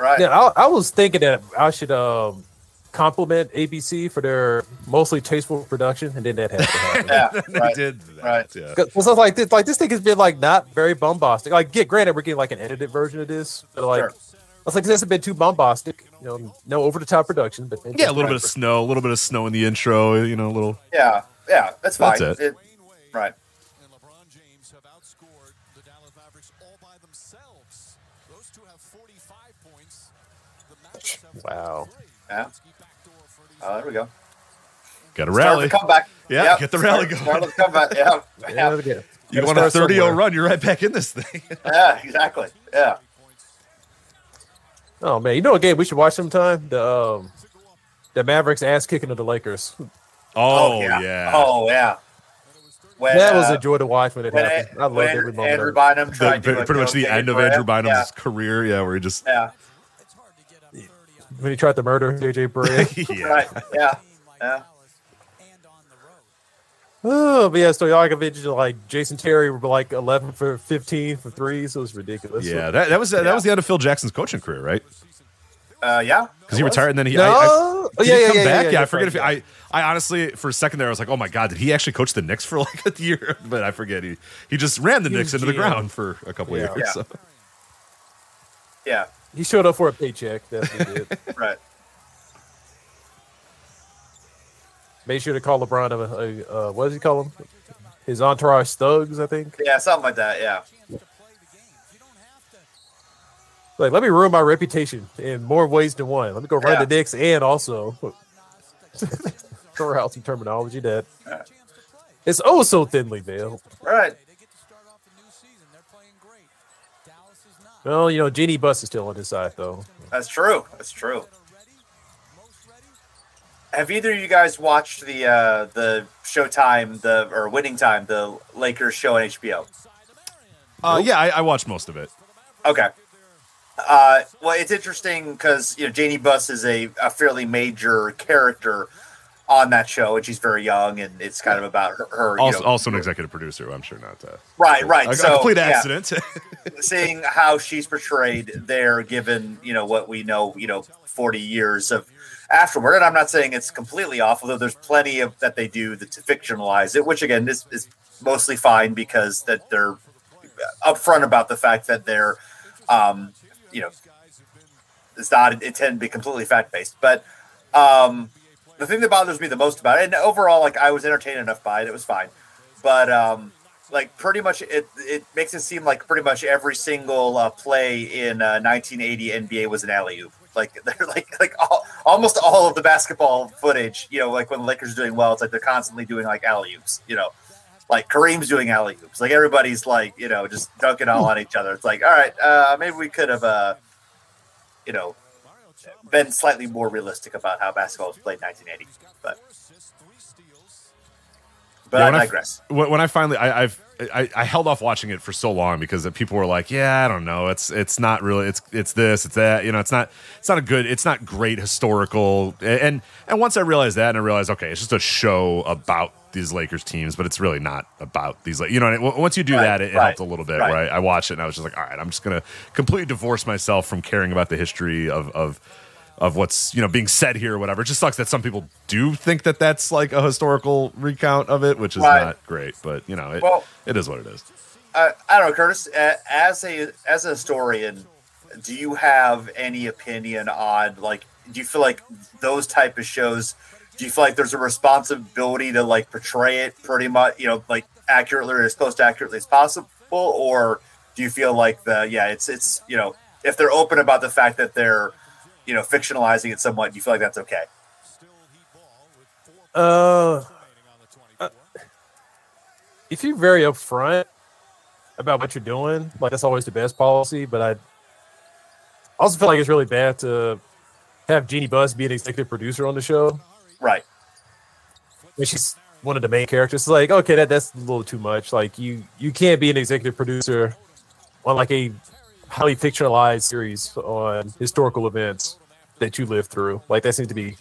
Right. Yeah, I, I was thinking that I should um, compliment A B C for their mostly tasteful production, and then that happened. yeah, they right. did that. Right. Yeah. Well, like this, like, this thing has been, like, not very bombastic. Like, get granted, we're getting, like, an edited version of this. But, like, sure. I was like, this hasn't been too bombastic. You know, no over-the-top production. But yeah, a little bit of snow, a little bit of snow in the intro, you know, a little. Yeah, yeah, that's fine. That's it. It, right. Wow. Yeah. Oh, uh, there we go. Got to rally. Start the comeback. Yeah, yep. Get the rally going. Start the comeback. Yeah. yeah. yeah. You want a thirty oh run, you're right back in this thing. yeah, exactly. Yeah. Oh, man. You know a game we should watch sometime? The um, the Mavericks ass kicking of the Lakers. Oh, oh yeah. yeah. Oh, yeah. When, that was a joy to watch when it when happened. A, I loved every moment. Andrew Bynum tried the, to pretty much the end of Andrew Bynum's yeah. career. Yeah, where he just. Yeah. When he tried to murder J J Barea. yeah. Right. Yeah. Yeah. Oh, but yeah, so Stojakovic, like Jason Terry, were like eleven for fifteen for threes. So it was ridiculous. Yeah, that that was that, yeah. that was the end of Phil Jackson's coaching career, right? Uh, yeah, because he retired and then he. No. I, I, did yeah, he come yeah, back? Yeah, yeah, yeah I forget right, if he, I. I honestly, for a second there, I was like, oh my god, did he actually coach the Knicks for like a year? But I forget he he just ran the Knicks into the ground for a couple yeah. of years. Yeah. So. yeah, he showed up for a paycheck. That's what he did. right. Made sure to call LeBron a, a, a, what does he call him? His entourage thugs, I think. Yeah, something like that, yeah. Like, let me ruin my reputation in more ways than one. Let me go run yeah. the Knicks and also throw out some terminology that yeah. it's oh so thinly veiled. Right. Well, you know, Jeannie Buss is still on his side, though. That's true. That's true. Have either of you guys watched the uh, the Showtime the or Winning Time, the Lakers show on H B O? Uh, yeah, I, I watched most of it. Okay. Uh, well, it's interesting because you know Janie Buss is a, a fairly major character on that show, and she's very young, and it's kind of about her. her also, you know, also an executive producer, I'm sure not. Uh, right, right. A, so, a complete yeah. accident. Seeing how she's portrayed there, given you know what we know, you know, forty years of. Afterward, and I'm not saying it's completely off, although there's plenty of that they do that to fictionalize it, which again is, is mostly fine because that they're upfront about the fact that they're, um, you know, it's not intended to be completely fact based. But um, the thing that bothers me the most about it, and overall, like I was entertained enough by it, it was fine. But um, like pretty much, it it makes it seem like pretty much every single uh, play in uh, nineteen eighty N B A was an alley-oop. Like they're like like all, almost all of the basketball footage, you know, like when the Lakers are doing well, it's like they're constantly doing like alley oops, you know, like Kareem's doing alley oops, like everybody's like you know just dunking all on each other. It's like all right, uh, maybe we could have, uh, you know, been slightly more realistic about how basketball was played in nineteen eighty. But but yeah, I digress. I, when I finally I, I've. I, I held off watching it for so long because people were like, "Yeah, I don't know. It's it's not really. It's it's this. It's that. You know, it's not it's not a good. It's not great historical." And and once I realized that, and I realized, okay, it's just a show about these Lakers teams, but it's really not about these. You know, and it, once you do right, that, it, it right, helped a little bit. Right. Right? I watched it, and I was just like, "All right, I'm just gonna completely divorce myself from caring about the history of of." Of what's you know being said here or whatever. It just sucks that some people do think that that's like a historical recount of it, which is right. not great. But you know, it well, it is what it is. Uh, I don't know, Curtis. As a as a historian, do you have any opinion on like? Do you feel like those type of shows? Do you feel like there's a responsibility to like portray it pretty much you know like accurately or as close to accurately as possible, or do you feel like the yeah it's it's you know if they're open about the fact that they're you know, fictionalizing it somewhat, do you feel like that's okay? Uh, uh, if you're very upfront about what you're doing, like that's always the best policy, but I also feel like it's really bad to have Jeannie Buss be an executive producer on the show. Right. When she's one of the main characters. It's like, okay, that that's a little too much. Like you, you can't be an executive producer on like a highly fictionalized series on historical events that you lived through. Like that seems to be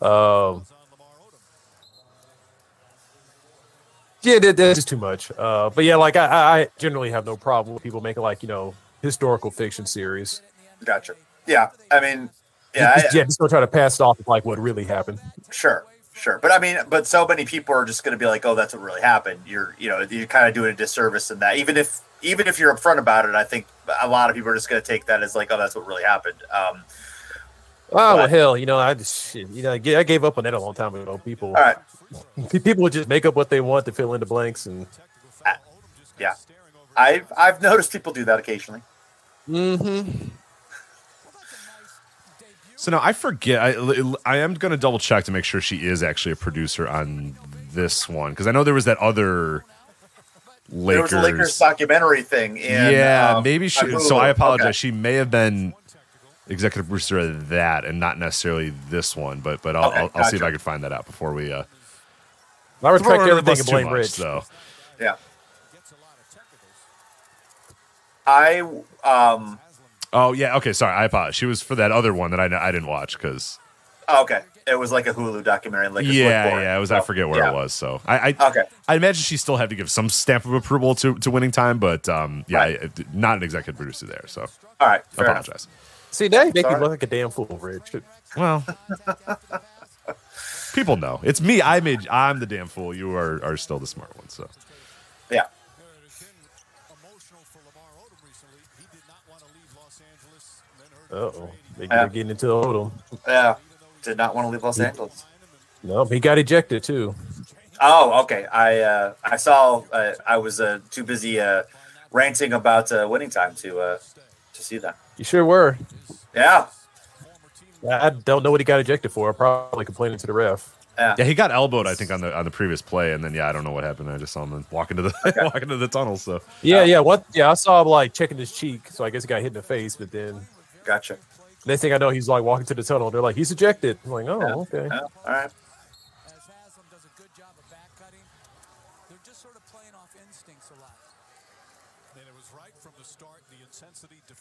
um yeah that, that's just too much uh but yeah like I, I generally have no problem with people making like you know historical fiction series. Gotcha. Yeah, I mean yeah I, yeah just gonna try to pass it off of like what really happened. Sure. Sure, but I mean, but so many people are just going to be like, "Oh, that's what really happened." You're, you know, you're kind of doing a disservice in that. Even if, even if you're upfront about it, I think a lot of people are just going to take that as like, "Oh, that's what really happened." Um, oh but, hell, you know, I just, you know, I gave up on that a long time ago. People, all right. people would just make up what they want to fill in the blanks, and I, yeah, I've I've noticed people do that occasionally. Mm-hmm. So now I forget. I, I am going to double check to make sure she is actually a producer on this one, because I know there was that other Lakers. There was a Lakers documentary thing. And, yeah, um, maybe she. I so I apologize. Okay. She may have been executive producer of that and not necessarily this one. But but I'll, okay, I'll, I'll gotcha. see if I can find that out before we. Uh, I respect everything in Blaine Ridge. So. Yeah. I um. Oh yeah, okay. Sorry, I apologize. She was for that other one that I I didn't watch because. Oh, okay, it was like a Hulu documentary. Like yeah, yeah, it was. So, I forget where yeah. it was. So I, I okay. I imagine she still had to give some stamp of approval to, to Winning Time, but um, yeah, right. I, not an executive producer there. So all right, I apologize. Enough. See, now you make Sorry. me look like a damn fool, Rich. Well, people know it's me. I made. I'm the damn fool. You are are still the smart one. So yeah. Uh-oh. They're yeah. getting into Odom. Yeah. Did not want to leave Los Angeles. No, he got ejected, too. Oh, okay. I uh, I saw uh, – I was uh, too busy uh, ranting about uh, Winning Time to uh, to see that. You sure were. Yeah. I don't know what he got ejected for. Probably complaining to the ref. Yeah, yeah he got elbowed, I think, on the on the previous play, and then, yeah, I don't know what happened. I just saw him walk into the okay. walk into the tunnel. So Yeah, um, yeah. What? Yeah, I saw him, like, checking his cheek, so I guess he got hit in the face, but then – Gotcha. Next thing I know, he's like walking to the tunnel. They're like, he's ejected. I'm like, oh, yeah. okay. Yeah. All right.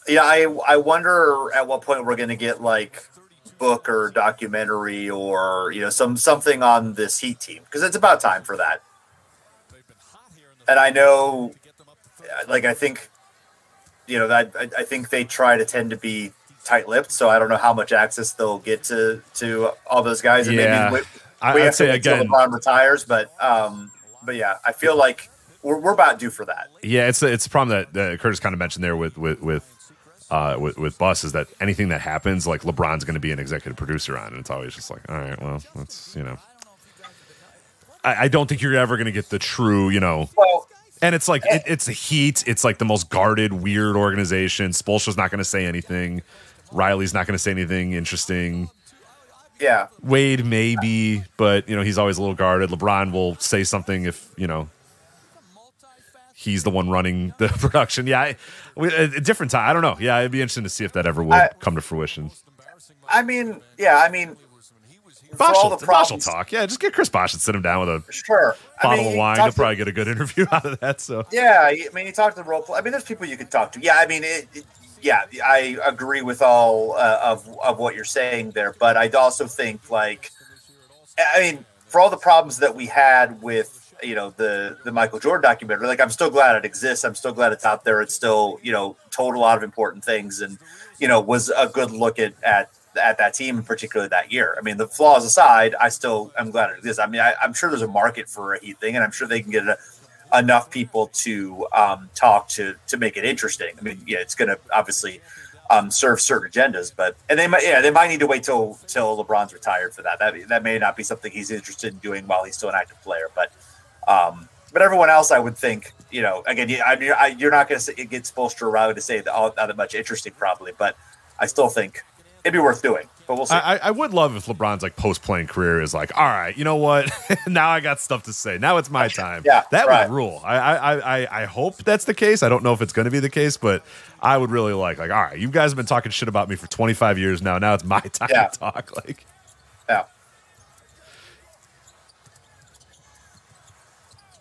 Yeah, I I wonder at what point we're going to get like book or documentary or you know some something on this Heat team because it's about time for that. And I know, like, I think. You know, that I, I think they try to tend to be tight-lipped, so I don't know how much access they'll get to, to all those guys. And yeah, maybe we, I, we I'd have say to again, until LeBron retires, but um, but yeah, I feel like we're we're about due for that. Yeah, it's it's a problem that, that Curtis kind of mentioned there with with with, uh, with with Bus is that anything that happens, like LeBron's going to be an executive producer on, and it's always just like, all right, well, that's you know, I, I don't think you're ever going to get the true, you know. Well, And it's like, it, it's the Heat. It's like the most guarded, weird organization. Spoelstra's not going to say anything. Riley's not going to say anything interesting. Yeah. Wade maybe, but, you know, he's always a little guarded. LeBron will say something if, you know, he's the one running the production. Yeah, I, we, a, a different time. I don't know. Yeah, it'd be interesting to see if that ever will I, come to fruition. I mean, yeah, I mean. Bosh will, Bosh will talk. Yeah, just get Chris Bosh and sit him down with a sure. bottle I mean, of wine. He'll probably get a good interview out of that. So yeah, I mean, you talk to the role play. I mean, there's people you could talk to. Yeah, I mean, it, it, yeah, I agree with all uh, of of what you're saying there, but I also think like, I mean, for all the problems that we had with you know the the Michael Jordan documentary, like I'm still glad it exists. I'm still glad it's out there. It's still you know told a lot of important things, and you know was a good look at at. at that team, and particularly that year. I mean, the flaws aside, I still am glad it exists. I mean, I, I'm sure there's a market for a Heat thing, and I'm sure they can get a, enough people to um, talk to to make it interesting. I mean, yeah, it's going to obviously um, serve certain agendas, but and they might, yeah, they might need to wait till till LeBron's retired for that. That that may not be something he's interested in doing while he's still an active player, but um, but everyone else, I would think, you know, again, you, I, I, you're not going to get Spoelstra or Riley to say that all that much interesting, probably, but I still think. It'd be worth doing, but we'll see. I, I would love if LeBron's like post-playing career is like, all right, you know what? Now I got stuff to say. Now it's my time. yeah, that right. would rule. I, I I I hope that's the case. I don't know if it's going to be the case, but I would really like like all right, you guys have been talking shit about me for twenty-five years now. Now it's my time yeah. to talk. Like, yeah.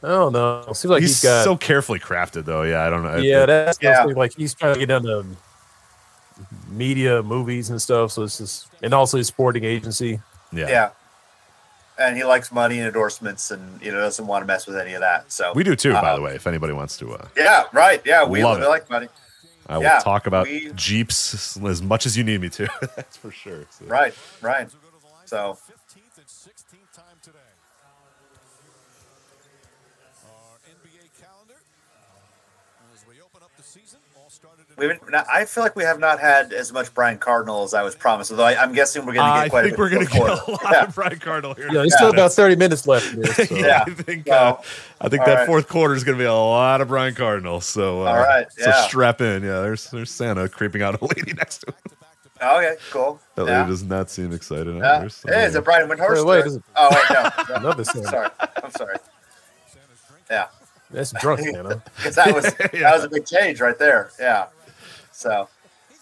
I don't know. It seems like he's, he's got... so carefully crafted, though. Yeah, I don't know. Yeah, it, that's yeah. like he's trying to get down to. Media, movies, and stuff. So it's just, and also his sporting agency. Yeah, yeah. And he likes money and endorsements, and you know doesn't want to mess with any of that. So we do too, uh, by the way. If anybody wants to, uh, yeah, right, yeah, we love it. Like money. I yeah, will talk about we, Jeeps as much as you need me to. That's for sure. So. Right, right. So. We've not, I feel like we have not had as much Brian Cardinal as I was promised, although I, I'm guessing we're going to get uh, quite a bit. I think we're going to get a lot yeah. of Brian Cardinal here. Yeah, there's yeah. still about thirty minutes left. Here, so. yeah, I think, so, uh, I think that right. fourth quarter is going to be a lot of Brian Cardinal. So, uh, all right, yeah. so strap in. Yeah, there's, there's Santa creeping out a lady next to him. Okay, cool. That yeah. lady does not seem excited yeah. either. So. Hey, is it Brian Windhorst? Wait, wait, it... Oh, wait, no. no. Love this one. Sorry. I'm sorry. Yeah. That's drunk, you know. Because that was yeah. that was a big change right there. Yeah. So he's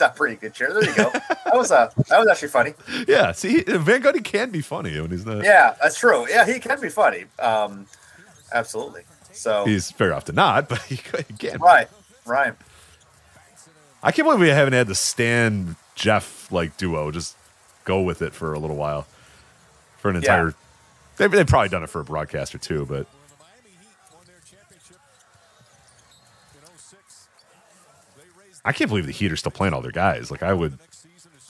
not bringing good cheer. There you go. That was uh, that was actually funny. Yeah. See, Van Gundy can be funny when he's not. Yeah, that's true. Yeah, he can be funny. Um, absolutely. So he's very often not, but he can. Right. Right. I can't believe we haven't had the Stan Jeff like duo just go with it for a little while, for an entire. Yeah. They've, they've probably done it for a broadcast or two, but. I can't believe the Heat are still playing all their guys. Like I would,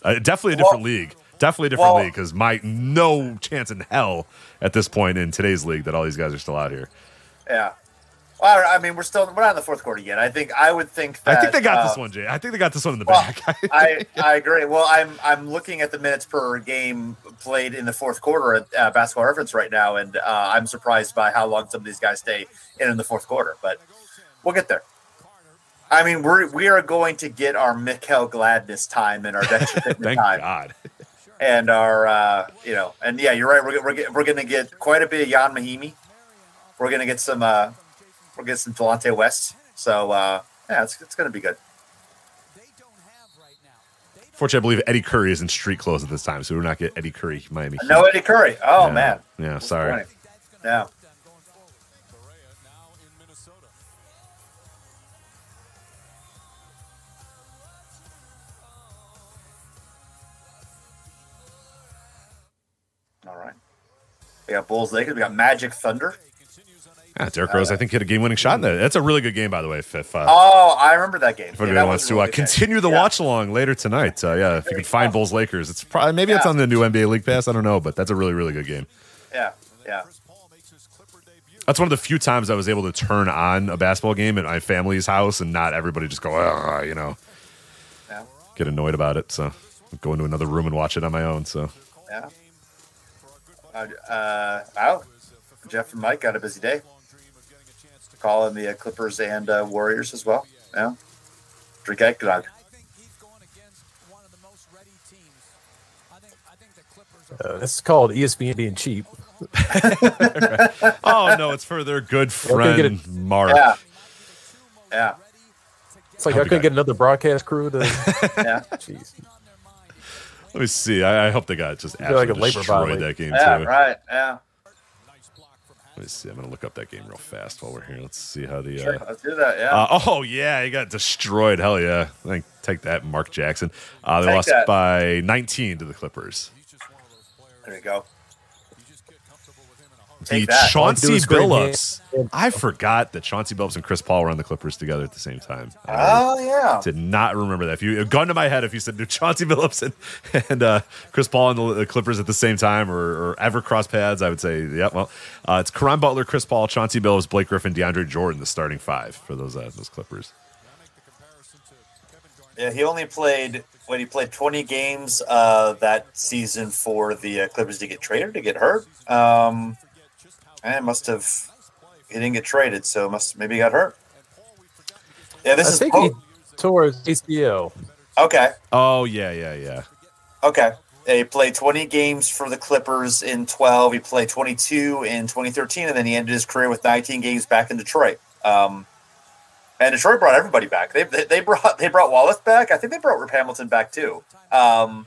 uh, definitely a different well, league, definitely a different well, league because my no chance in hell at this point in today's league that all these guys are still out here. Yeah, well, I mean we're still we're not in the fourth quarter yet. I think I would think that I think they got uh, this one, Jay. I think they got this one in the well, back. I I agree. Well, I'm I'm looking at the minutes per game played in the fourth quarter at uh, Basketball Reference right now, and uh, I'm surprised by how long some of these guys stay in in the fourth quarter. But we'll get there. I mean, we're we are going to get our Mikal Gladness time and our Dexter Pittman time. Thank God. And our, uh, you know, and yeah, you're right. We're we're we're going to get quite a bit of Jan Mahimi. We're going to get some. Uh, we're getting some Delonte West. So uh, yeah, it's it's going to be good. Fortunately, I believe Eddie Curry is in street clothes at this time, so we're not getting Eddie Curry Miami. No Eddie Curry. Oh yeah. man. Yeah. Sorry. Yeah. All right. We got Bulls Lakers. We got Magic Thunder. Yeah, Dirk Rose, I think, hit a game-winning shot in that. That's a really good game, by the way. If, if, uh, oh, I remember that game. If anybody yeah, wants really to uh, continue the yeah. watch-along later tonight, uh, yeah, if you can find Bulls Lakers, it's probably maybe yeah. it's on the new N B A League Pass. I don't know, but that's a really, really good game. Yeah, yeah. That's one of the few times I was able to turn on a basketball game at my family's house and not everybody just go, ah, you know, yeah. get annoyed about it. So go into another room and watch it on my own. So yeah. Uh, wow, Jeff and Mike got a busy day. Calling the uh, Clippers and uh, Warriors as well. Yeah, drink eggnog. Uh, this is called E S P N being cheap. Right. Oh no, it's for their good friend a- Mark. Yeah. yeah, it's like I, I couldn't get another broadcast crew to. Yeah, jeez. Let me see. I, I hope they got just absolutely like destroyed that game, yeah, too. Yeah, right. Yeah. Let me see. I'm going to look up that game real fast while we're here. Let's see how the. Sure, uh, let's do that. Yeah. Uh, oh, yeah. He got destroyed. Hell yeah. I think take that, Mark Jackson. Uh, they take lost that. by nineteen to the Clippers. There you go. Take the that. Chauncey Billups. I forgot that Chauncey Billups and Chris Paul were on the Clippers together at the same time. Oh, I yeah. did not remember that. If you gun to my head, if you said Chauncey Billups and, and uh, Chris Paul and the Clippers at the same time or, or ever cross paths, I would say, yeah, well, uh, it's Caron Butler, Chris Paul, Chauncey Billups, Blake Griffin, DeAndre Jordan, the starting five for those uh, those Clippers. Yeah, he only played when he played twenty games uh, that season for the uh, Clippers to get traded, to get hurt. Um, And it must have he didn't get traded, so must maybe he got hurt. Yeah, this I is think oh. he tore his A C L. Okay. Oh yeah, yeah, yeah. Okay. Yeah, he played twenty games for the Clippers in twelve. He played twenty-two in twenty thirteen, and then he ended his career with nineteen games back in Detroit. Um, and Detroit brought everybody back. They they, they brought they brought Wallace back. I think they brought Rip Hamilton back too. Um,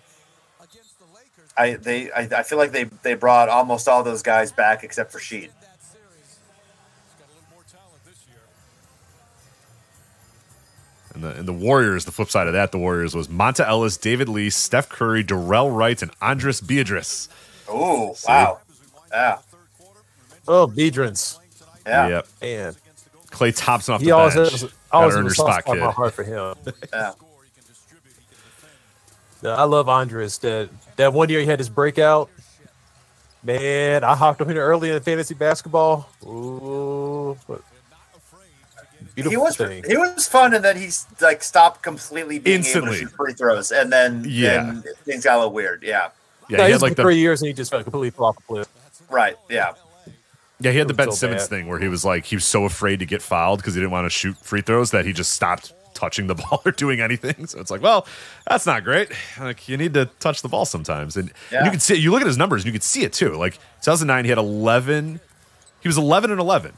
I they I, I feel like they, they brought almost all those guys back except for Sheed. And the and the Warriors, the flip side of that, the Warriors was Monta Ellis, David Lee, Steph Curry, Darrell Wright, and Andres Biedras. Oh wow! Yeah. Oh Biedras. Yeah. Yep. And Clay Thompson off the bench. Has, I was in the spot kid. My heart for him. Yeah. I love Andres. That that one year he had his breakout. Man, I hopped him in early in fantasy basketball. Ooh, beautiful he was thing. He was fun in that he's like stopped completely being Instantly. able to shoot free throws, and then yeah, and things got a little weird. Yeah, yeah. No, he, he had like the, three years and he just completely flopped the cliff. Right. Yeah. Yeah, he had the Ben so Simmons bad. thing where he was like he was so afraid to get fouled because he didn't want to shoot free throws that he just stopped touching the ball or doing anything. So it's like, well, that's not great. Like, you need to touch the ball sometimes. And, yeah. and you can see, you look at his numbers and you can see it too. Like two thousand nine, he had eleven. He was eleven and eleven.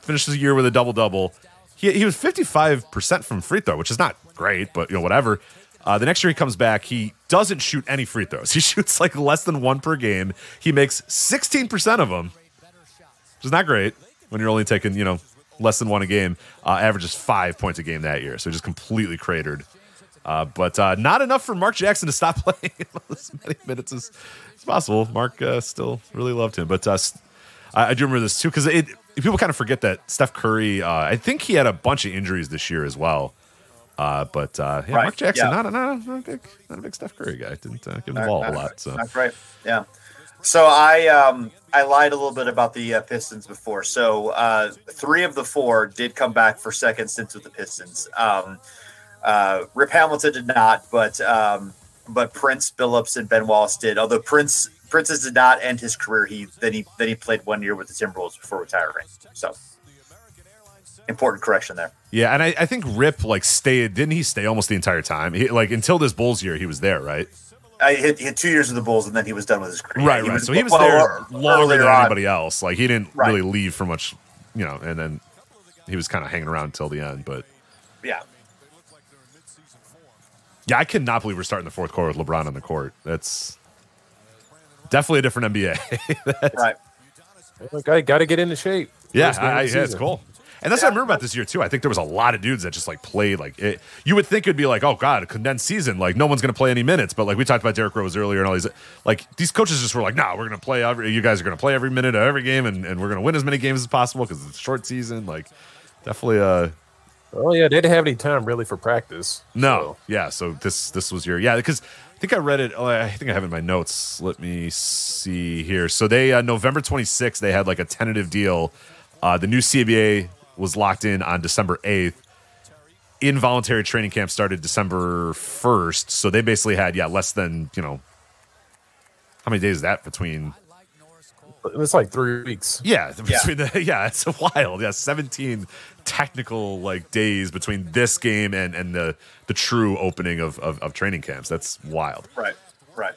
Finished the year with a double double. He he was fifty-five percent from free throw, which is not great, but you know, whatever. Uh, the next year he comes back, he doesn't shoot any free throws. He shoots like less than one per game. He makes sixteen percent of them, which is not great when you're only taking, you know, less than one a game. Uh, averages five points a game that year, so just completely cratered. Uh, but uh, not enough for Mark Jackson to stop playing as many minutes as, as possible. Mark uh, still really loved him, but uh, I, I do remember this too because it. People kind of forget that Steph Curry, uh, I think he had a bunch of injuries this year as well. Uh, but uh, yeah, right. Mark Jackson, yeah. not, a, not, a, not, a big, not a big Steph Curry guy. Didn't uh, give him the ball a lot. So. That's right. Yeah. So I um, I lied a little bit about the uh, Pistons before. So uh, three of the four did come back for second stints with the Pistons. Um, uh, Rip Hamilton did not, but um, but Prince, Billups, and Ben Wallace did. Although Prince Prince's did not end his career. He then he then he played one year with the Timberwolves before retiring. So important correction there. Yeah, and I, I think Rip like stayed. Didn't he stay almost the entire time? He, like until this Bulls year, he was there, right? I hit, he had two years with the Bulls, and then he was done with his career. Right, he right. Was, so he was well, there longer than anybody on. else. Like he didn't right. really leave for much, you know. And then he was kind of hanging around until the end. But yeah, yeah, I cannot believe we're starting the fourth quarter with LeBron on the court. That's definitely a different N B A. Right, okay, got to get into shape. Yeah, I, yeah, it's cool. And that's yeah. what I remember about this year, too. I think there was a lot of dudes that just, like, played, like, it, you would think it would be like, oh, God, a condensed season. Like, no one's going to play any minutes. But, like, we talked about Derrick Rose earlier and all these. Like, these coaches just were like, nah, we're going to play every – you guys are going to play every minute of every game, and, and we're going to win as many games as possible because it's a short season. Like, definitely uh, – well, yeah, they didn't have any time, really, for practice. No. So. Yeah, so this this was your – yeah, because I think I read it oh, – I think I have it in my notes. Let me see here. So they uh, – November twenty-sixth, they had, like, a tentative deal. Uh, the new C B A – was locked in on December eighth. Involuntary training camp started December first. So they basically had, yeah, less than, you know, how many days is that between? It's like three weeks. Yeah. Between yeah. The, yeah, it's wild. Yeah, seventeen technical like days between this game and, and the, the true opening of, of, of training camps. That's wild. Right, right.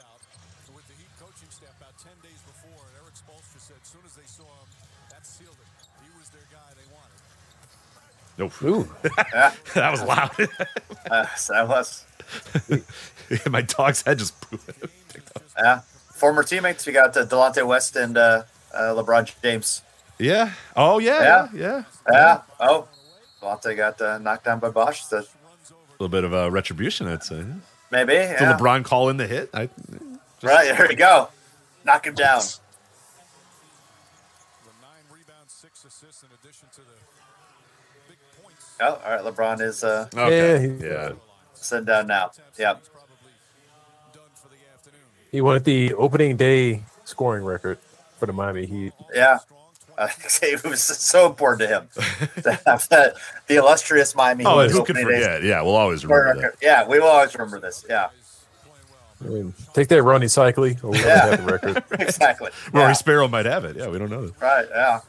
Nope. Ooh. Yeah. That was loud. uh, that was. My dog's head just pooped. Yeah. Former teammates. We got uh, Delonte West and uh, uh, LeBron James. Yeah. Oh, yeah. Yeah. Yeah. yeah. Oh, Delonte got uh, knocked down by Bosh. So. A little bit of a retribution, I'd say. Maybe. Did yeah. LeBron call in the hit? I, just... Right. There we go. Knock him down. Oh, all right. LeBron is uh, okay. yeah, yeah. sitting down now. Yeah. He wanted the opening day scoring record for the Miami Heat. Yeah. Uh, it was so important to him. The illustrious Miami Heat. Oh, who could forget? Yeah, we'll always remember that. Yeah, we will always remember this. Yeah. I mean, take that, Ronnie Cycli. Or we'll yeah. have the record. Exactly. Rory yeah. Sparrow might have it. Yeah, we don't know that. Right, yeah.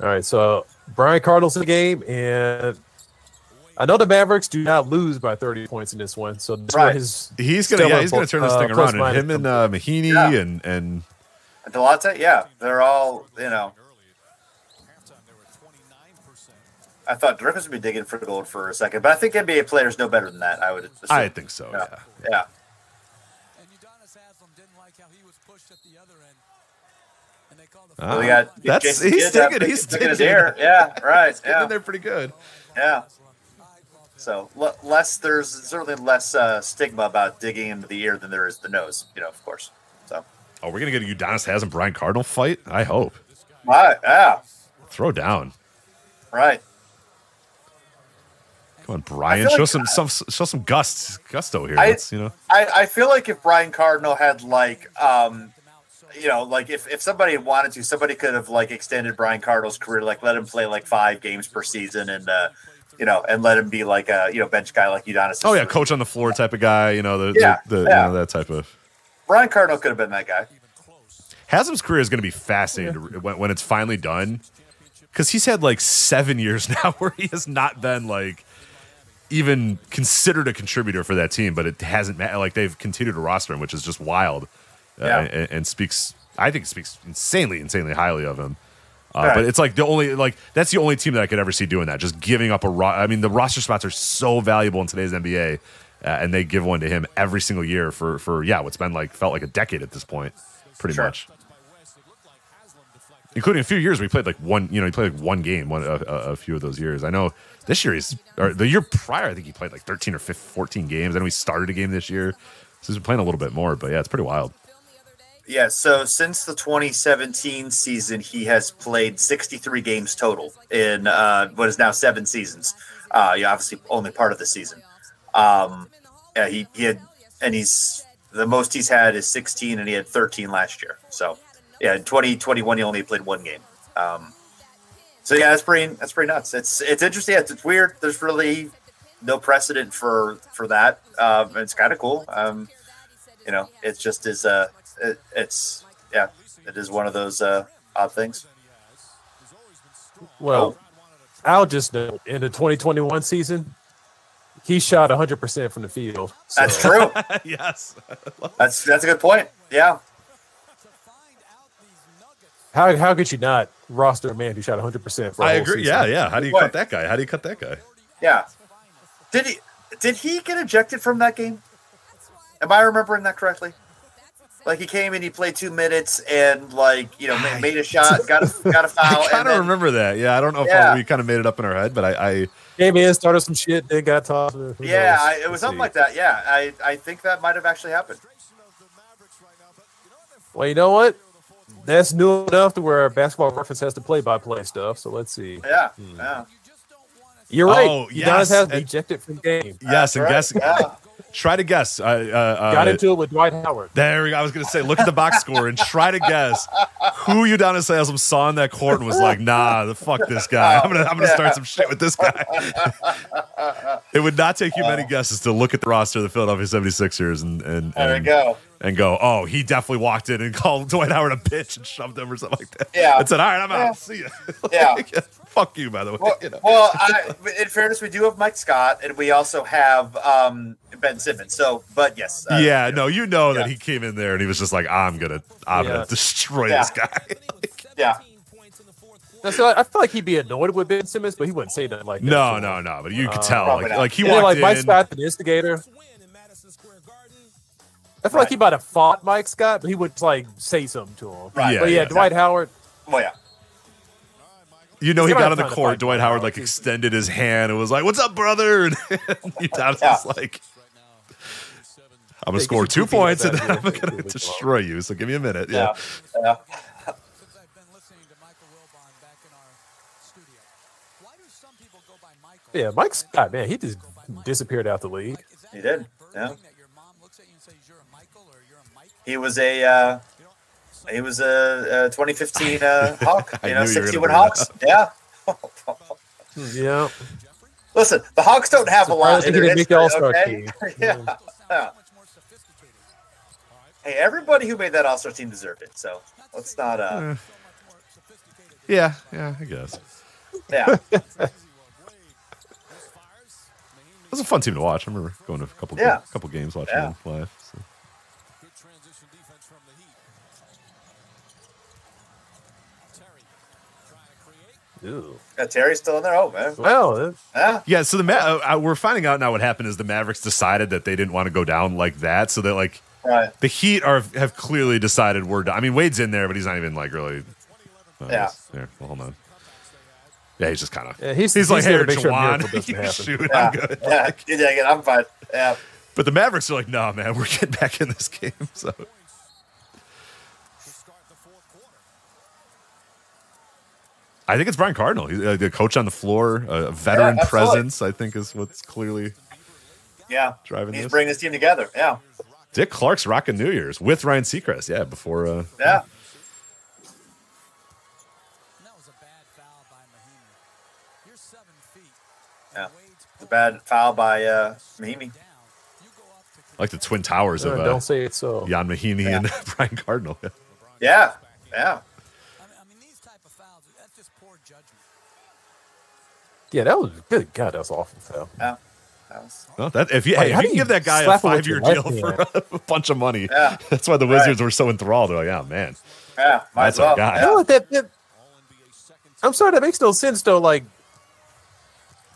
All right, so Brian Cardinal's in the game, and I know the Mavericks do not lose by thirty points in this one. So this right. one is he's going yeah, to turn this uh, thing around. And him and uh, Mahini yeah. and, and – Delonte, yeah. They're all, you know. I thought Griffiths would be digging for gold for a second, but I think N B A players know better than that, I would assume. I think so, yeah. Yeah. yeah. Uh, we got that's Jason he's sticking he's sticking his air. Yeah, right. He's yeah, in there pretty good. Yeah. So l- less there's certainly less uh, stigma about digging into the ear than there is the nose, you know, of course. So. Oh, we're gonna get a Udonis Haslam Brian Cardinal fight. I hope. Right. Yeah. Throw down. Right. Come on, Brian. Show like some, some show some gusts gusto here. I, you know. I, I feel like if Brian Cardinal had like. Um, You know, like if, if somebody wanted to, somebody could have like extended Brian Cardinal's career, like let him play like five games per season, and uh, you know, and let him be like a you know bench guy like Udonis. Oh yeah, coach on the floor type of guy. You know the yeah, the, the yeah. You know, that type of. Brian Cardinal could have been that guy. Haslam's career is going to be fascinating yeah. to, when, when it's finally done, because he's had like seven years now where he has not been like even considered a contributor for that team, but it hasn't like they've continued to roster him, which is just wild yeah. uh, and, and speaks. I think it speaks insanely, insanely highly of him. Uh, yeah. But it's like the only like that's the only team that I could ever see doing that, just giving up a. Ro- I mean, the roster spots are so valuable in today's N B A, uh, and they give one to him every single year for for yeah, what's been like felt like a decade at this point, pretty sure. much. Including a few years where he played like one, you know, he played like one game, one a, a few of those years. I know this year he's, or the year prior, I think he played like thirteen or fourteen games. I know he started a game this year, so he's been playing a little bit more. But yeah, it's pretty wild. Yeah, so since the twenty seventeen season, he has played sixty-three games total in uh, what is now seven seasons. Uh, yeah, obviously only part of the season. Um, yeah, he, he had, and he's the most he's had is sixteen, and he had thirteen last year. So yeah, in twenty twenty-one, he only played one game. Um, so yeah, that's pretty that's pretty nuts. It's it's interesting. It's, it's weird. There's really no precedent for for that. Uh, it's kind of cool. Um, you know, it's just is. Uh, It, it's yeah, it is one of those uh, odd things. Well, I'll just note in the twenty twenty-one season, he shot one hundred percent from the field. So. That's true. Yes, that's that's a good point. Yeah. How how could you not roster a man who shot one hundred percent? For I agree. Season? Yeah, yeah. How do you cut that guy? How do you cut that guy? Yeah. Did he did he get ejected from that game? Am I remembering that correctly? Like he came and he played two minutes and like you know made, made a shot, got a got a foul. I kind of remember that. Yeah, I don't know if yeah. we kind of made it up in our head, but I, I came in, started some shit, then got tossed. Yeah, I, it was something like that. Yeah, I, I think that might have actually happened. Well, you know what? That's new enough to where Basketball Reference has to play-by-play stuff. So let's see. Yeah, hmm. yeah. You're right. Oh, yes. Giannis has been ejected from the game. Yes, That's and right. guessing. Yeah. Try to guess. I uh, uh, got into it with Dwight Howard. There we go. I was going to say, look at the box score and try to guess who Udonis Haslam saw in that court and was like, nah, the fuck this guy. I'm going to I'm gonna start some shit with this guy. It would not take you many guesses to look at the roster of the Philadelphia seventy-sixers and, and, and, there we go. and go, oh, he definitely walked in and called Dwight Howard a bitch and shoved him or something like that. Yeah. And said, all right, I'm out. Yeah. See ya. like, yeah. Fuck you, by the way. Well, you know. well I, in fairness, we do have Mike Scott, and we also have um, Ben Simmons. So, but yes, uh, yeah, no, you know yeah. that he came in there and he was just like, "I'm gonna, I'm yeah. gonna destroy yeah. this guy." like, yeah. So I feel like he'd be annoyed with Ben Simmons, but he wouldn't say that. Like, that no, no, no. But you could tell, uh, like, like he yeah, walked like in. Mike Scott, the instigator. I feel right. like he might have fought Mike Scott, but he would like say something to him. Right. Yeah, but yeah, yeah Dwight yeah. Howard. Oh yeah. You know, he got on the court. Dwight Howard, like, extended his hand and was like, what's up, brother? And Udonis yeah. was like, I'm going to score two points and then I'm going to destroy you. So give me a minute. Yeah. yeah. yeah. yeah, Mike Scott, man, he just disappeared out the league. He did. Yeah. He was a. Uh... He was a, a twenty fifteen uh, Hawk, you know, sixty-one Hawks. Yeah. yeah. Listen, the Hawks don't have so a lot. In their make the All-Star okay? team. yeah. yeah. Hey, everybody who made that All-Star team deserved it. So let's not. Uh... Yeah. Yeah, I guess. Yeah. It was a fun team to watch. I remember going to a couple, yeah. games, couple games watching yeah. them live. So. Ew. Got Terry still in there. Oh man! Well, yeah. yeah so the Ma- uh, we're finding out now what happened is the Mavericks decided that they didn't want to go down like that, so that like right. the Heat are have clearly decided we're done. I mean, Wade's in there, but he's not even like really. Uh, yeah. There. Well, hold on. Yeah, he's just kind of. Yeah, he's, he's, he's like, hey, Juwan, sure you shoot. Yeah. I'm good. Yeah, like, yeah, yeah, I'm fine. Yeah. But the Mavericks are like, no, nah, man, we're getting back in this game. So. I think it's Brian Cardinal. He's a coach on the floor, a veteran yeah, presence, I think is what's clearly yeah. driving He's this. He's bringing his team together, yeah. Dick Clark's rocking New Year's with Ryan Seacrest, yeah, before... Uh, yeah. That was a bad foul by Mahimi. You're seven feet. Yeah, it's a bad foul by uh, Mahimi. Like the Twin Towers uh, of uh, don't say it so. Jan Mahimi yeah. and Brian Cardinal. yeah. Yeah. I mean, these type of fouls, that's just poor judgment. Yeah, that was good. God, that's awful foul. Yeah. Well, that, if you, like, hey, if you, you give that guy a five-year deal for a bunch of money, yeah. that's why the Wizards right. were so enthralled. They're like, oh, man. Yeah, that's well. our guy. Yeah. You know what, that, that, I'm sorry, that makes no sense, though. Like,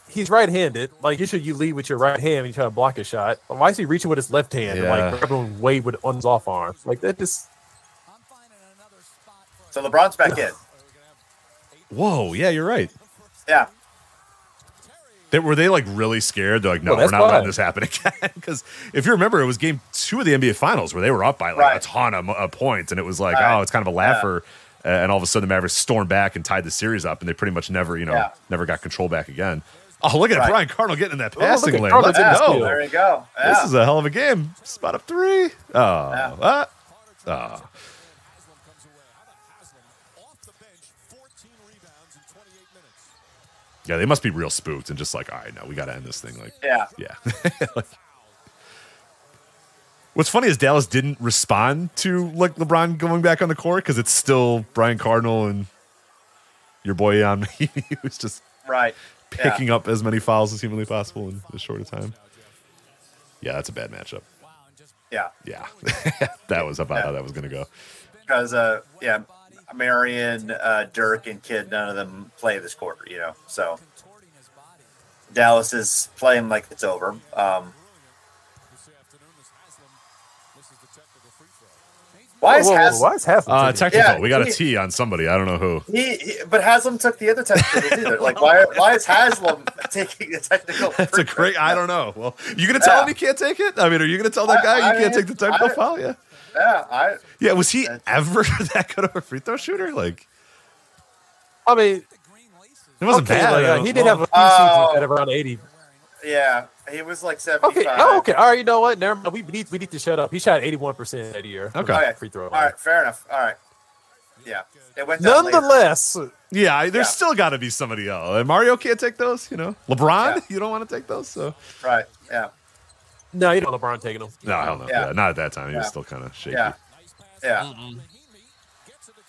he's right-handed. Like, you should you lead with your right hand and you try to block a shot. Why is he reaching with his left hand yeah. and, like, grabbing Wade with on his off arm? Like, that just... So LeBron's back in. Whoa, yeah, you're right. Yeah. They, were they like really scared? They're like, no, well, we're not fine. letting this happen again. Because if you remember, it was game two of the N B A Finals where they were up by like right. a ton of uh, points, and it was like, right. oh, it's kind of a laugher. Yeah. Uh, and all of a sudden, the Mavericks stormed back and tied the series up, and they pretty much never, you know, yeah. never got control back again. Oh, look at right. it, Brian Cardinal getting in that passing oh, lane. Let's go. There you go. Yeah. This is a hell of a game. Spot up three. Oh, yeah. uh, oh. Yeah, they must be real spooked and just like, all right, no, we got to end this thing. Like, yeah, yeah. like, what's funny is Dallas didn't respond to like LeBron going back on the court because it's still Brian Cardinal and your boy on me. He was just right picking yeah. up as many fouls as humanly possible in as short a time. Yeah, that's a bad matchup. Yeah, yeah, that was about yeah. how that was gonna go. Because uh, yeah. Marion, uh, Dirk, and Kidd, none of them play this quarter, you know. So Dallas is playing like it's over. Um, why, is whoa, whoa, Haslam, why is Haslam? Uh, technical. Yeah, we got he, a T on somebody. I don't know who. He, he, but Haslam took the other technical either. Like, why? Why is Haslam taking the technical? That's a great. I don't know. Well, you gonna tell yeah. him he can't take it? I mean, are you gonna tell that guy I, I you can't mean, take the technical I, foul? Yeah. Yeah, I, yeah. Was he ever that good of a free throw shooter? Like, I mean, it wasn't okay, bad. Like, uh, he did have a few oh, seasons at around eighty. Yeah, he was like seventy-five. Okay, oh, okay. All right, you know what? Never mind. We need we need to shut up. He shot eighty-one percent that year. Okay, okay. Free throw. All right, fair enough. All right. Yeah. It went Nonetheless, later. yeah, there's yeah. still got to be somebody else. And Mario can't take those. You know, LeBron, yeah. you don't want to take those. So right, yeah. No, you don't know LeBron taking him. No, I don't know. Yeah. Yeah, not at that time. He yeah. was still kind of shaky. Yeah. yeah. Mm-hmm.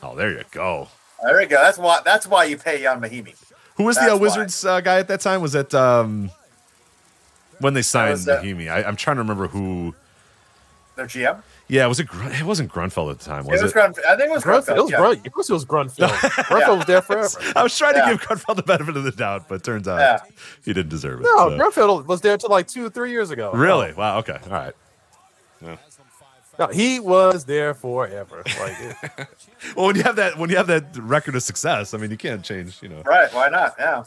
Oh, there you go. There you go. That's why That's why you pay Yan Mahimi. Who was that's the uh, Wizards uh, guy at that time? Was that um, when they signed that was, uh, Mahimi? I, I'm trying to remember who. Their G M? Yeah, was it Grun- it wasn't Grunfeld at the time, was it? Was it? Grunf- I think it was Grunfeld. Grunfeld. It was, yeah. Grun- it was Grunfeld. Grunfeld yeah. was there forever. I was trying to yeah. give Grunfeld the benefit of the doubt, but turns out yeah. he didn't deserve it. No, so. Grunfeld was there until like two or three years ago. Really? Wow, okay. All right. Yeah. No, he was there forever. Like, well, when you have that when you have that record of success, I mean, you can't change, you know. Right, why not? Yeah.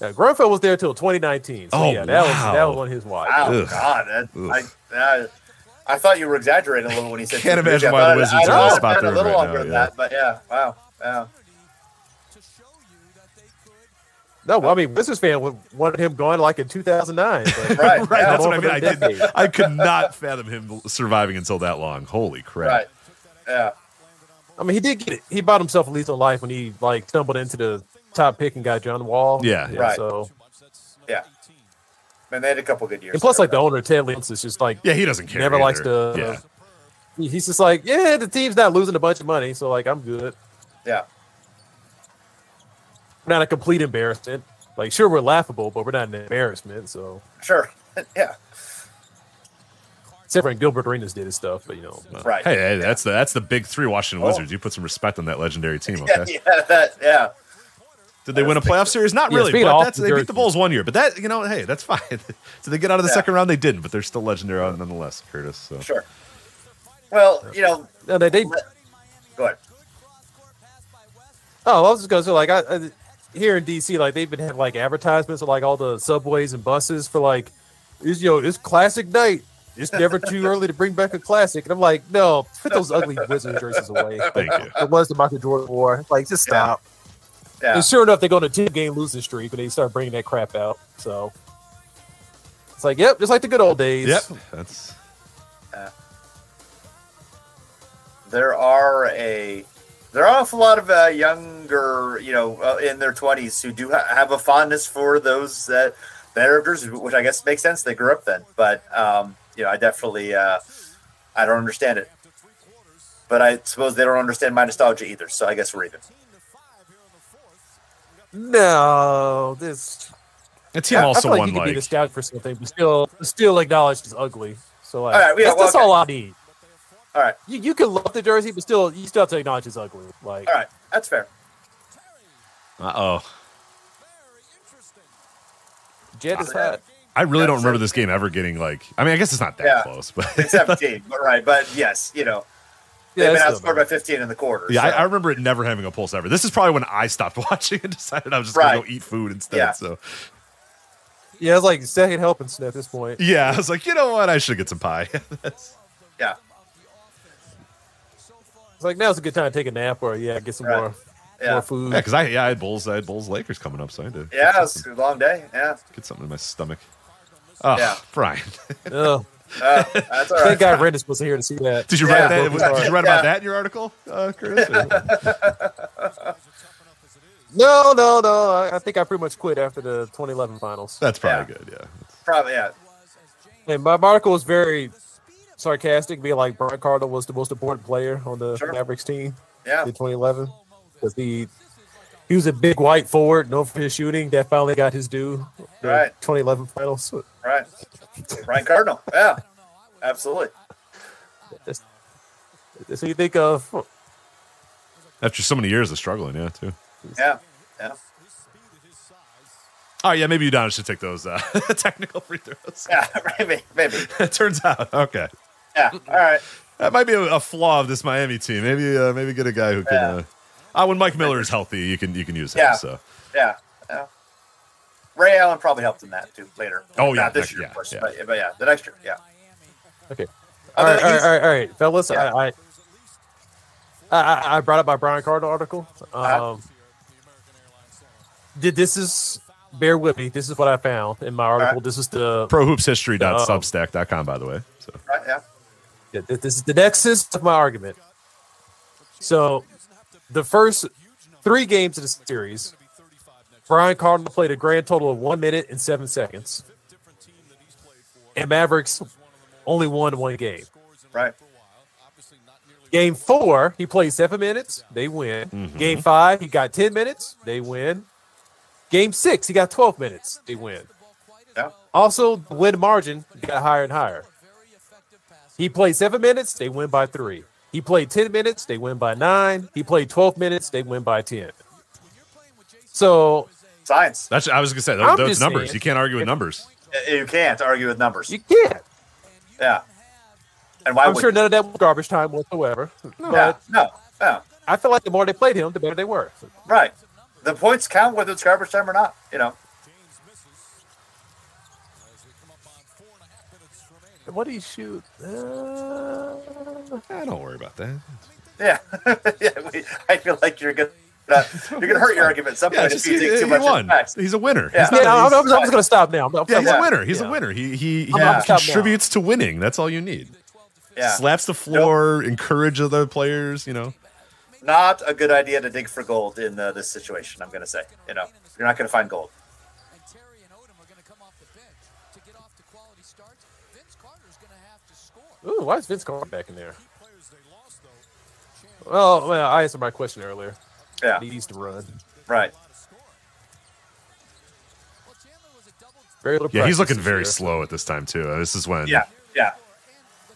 Yeah, Grunfeld was there until twenty nineteen. So oh, yeah, that wow. was that was on his watch. Oh, God. That, I, I, I thought you were exaggerating a little when you said can't imagine why the Wizards are in the spot they're in right now. A little longer than that, but yeah, wow, wow. No, I mean, Wizards fan would wanted him gone like in two thousand nine. But, right, right. Yeah, that's what I mean. I, did, I could not fathom him surviving until that long. Holy crap. Right, yeah. I mean, he did get it. He bought himself a lease on life when he, like, stumbled into the top pick and got John Wall. Yeah, yeah. Right. So, yeah. Man, they had a couple good years. And plus, there, like right? the owner Ted Leonsis is just like, yeah, he doesn't care. Never either. likes to. Yeah. He, he's just like, yeah, the team's not losing a bunch of money, so like I'm good. Yeah. We're not a complete embarrassment. Like, sure, we're laughable, but we're not an embarrassment. So sure, yeah. Except for Gilbert Arenas did his stuff, but you know, well, right? Hey, hey yeah. that's the that's the big three Washington oh. Wizards. You put some respect on that legendary team, okay? yeah, yeah, that, yeah. Did they win a playoff series? Not really. Yeah, but that's, they beat the Bulls one year. But that, you know, hey, that's fine. Did they get out of the yeah. second round? They didn't, but they're still legendary nonetheless, Curtis. So. Sure. Well, you know. No, they, they, go ahead. Oh, I was just going to say, like, I, I, here in D C, like, they've been having, like, advertisements of, like, all the subways and buses for, like, it's, you know, it's classic night. It's never too early to bring back a classic. And I'm like, no, put those ugly Wizard jerseys away. Thank you. It was the Michael Jordan war. Like, just stop. Yeah. Yeah. And sure enough, they go on a ten-game losing streak, but they start bringing that crap out. So it's like, yep, just like the good old days. Yep, that's. Uh, there are a there are an awful lot of uh, younger, you know, uh, in their twenties who do ha- have a fondness for those that that are Grizzlies, which I guess makes sense. They grew up then, but um, you know, I definitely uh, I don't understand it. But I suppose they don't understand my nostalgia either, so I guess we're even. No, this a team I, also I feel like won. You like... could be nostalgic for something, but still, still acknowledged as ugly. So like, all right, yeah, that's, well, that's okay. all I need. All right, you you can love the jersey, but still, you still have to acknowledge it's ugly. Like, all right, that's fair. Uh oh. Jet is hat. I really don't remember this game ever getting like. I mean, I guess it's not that yeah. close, but it's seventeen. But right, but yes, you know. They've yeah, been outscored by fifteen in the quarter. Yeah, so. I, I remember it never having a pulse ever. This is probably when I stopped watching and decided I was just right. going to go eat food instead. Yeah. So, yeah, it was like second helping Sniff at this point. Yeah, I was like, you know what? I should get some pie. yeah. It's like, now's a good time to take a nap or, yeah, get some right. more, yeah. more food. Yeah, because I, yeah, I had Bulls, I had Bulls Lakers coming up, so I had to. Yeah, it was a long day. Yeah. Get something in my stomach. Oh, yeah. Brian. oh. Uh, that's all right. Thank God Redis was here to see that. Did you yeah. write that? Was, did you write about yeah. that in your article, uh, Curtis? no, no, no. I, I think I pretty much quit after the twenty eleven finals. That's probably yeah. good. Yeah, probably. Yeah. And my article was very sarcastic, being like Brian Cardinal was the most important player on the sure. Mavericks team. Yeah, in twenty eleven, because he he was a big white forward, known for his shooting. That finally got his due. Right. twenty eleven finals. Right. Brian Cardinal, yeah, absolutely. That's, that's what you think of. After so many years of struggling, yeah, too. Yeah, yeah. Oh, yeah, maybe Udonis should take those uh, technical free throws. Yeah, maybe, maybe. It turns out, okay. Yeah, all right. That might be a, a flaw of this Miami team. Maybe uh, maybe get a guy who can... Yeah. Uh, oh, when Mike Miller is healthy, you can you can use him. Yeah, so. yeah, yeah. Ray Allen probably helped in that too later. Oh yeah, not this year, yeah, of course, yeah. But, but yeah, the next year, yeah. Okay, all right, all right, all right, all right, fellas. Yeah. I, I I brought up my Brian Cardinal article. Um, did this is bear with me. This is what I found in my article. Right. This is the pro hoops history dot substack dot com, by the way. So right, yeah. yeah, this is the nexus of my argument. So, the first three games of the series, Brian Cardinal played a grand total of one minute and seven seconds, and Mavericks only won one game. Right. Game four, he played seven minutes. They win. Mm-hmm. Game five, he got ten minutes. They win. Game six, he got twelve minutes. They win. Yeah. Also, the win margin got higher and higher. He played seven minutes. They win by three. He played ten minutes. They win by nine. He played twelve minutes. They win by ten. So, science. That's, I was going to say, those, those numbers. Saying, you can't argue with numbers. You can't argue with numbers. You can't. Yeah. And why I'm sure you? None of that was garbage time whatsoever. No. But no. no. I feel like the more they played him, the better they were. Right. The points count whether it's garbage time or not, you know. What do you shoot? Uh, I don't worry about that. Yeah. yeah we, I feel like you're good. Uh, you're going to hurt your argument. Sometimes yeah, if you take too much won. He's a winner. Yeah, he's not, yeah he's, I'm, I'm just going to stop now. I'm, I'm, yeah, he's yeah. a winner. He's yeah. a winner. He he, he yeah. contributes to winning. That's all you need. Yeah. Slaps the floor, nope. encourage other players, you know. Not a good idea to dig for gold in uh, this situation, I'm going to say. You know, you're not going to find gold. Ooh, why is Vince Carter back in there? Well, well, I answered my question earlier. Yeah. Needs to run. Right. Very little yeah, he's looking very here. slow at this time, too. Uh, this is when. Yeah. Yeah.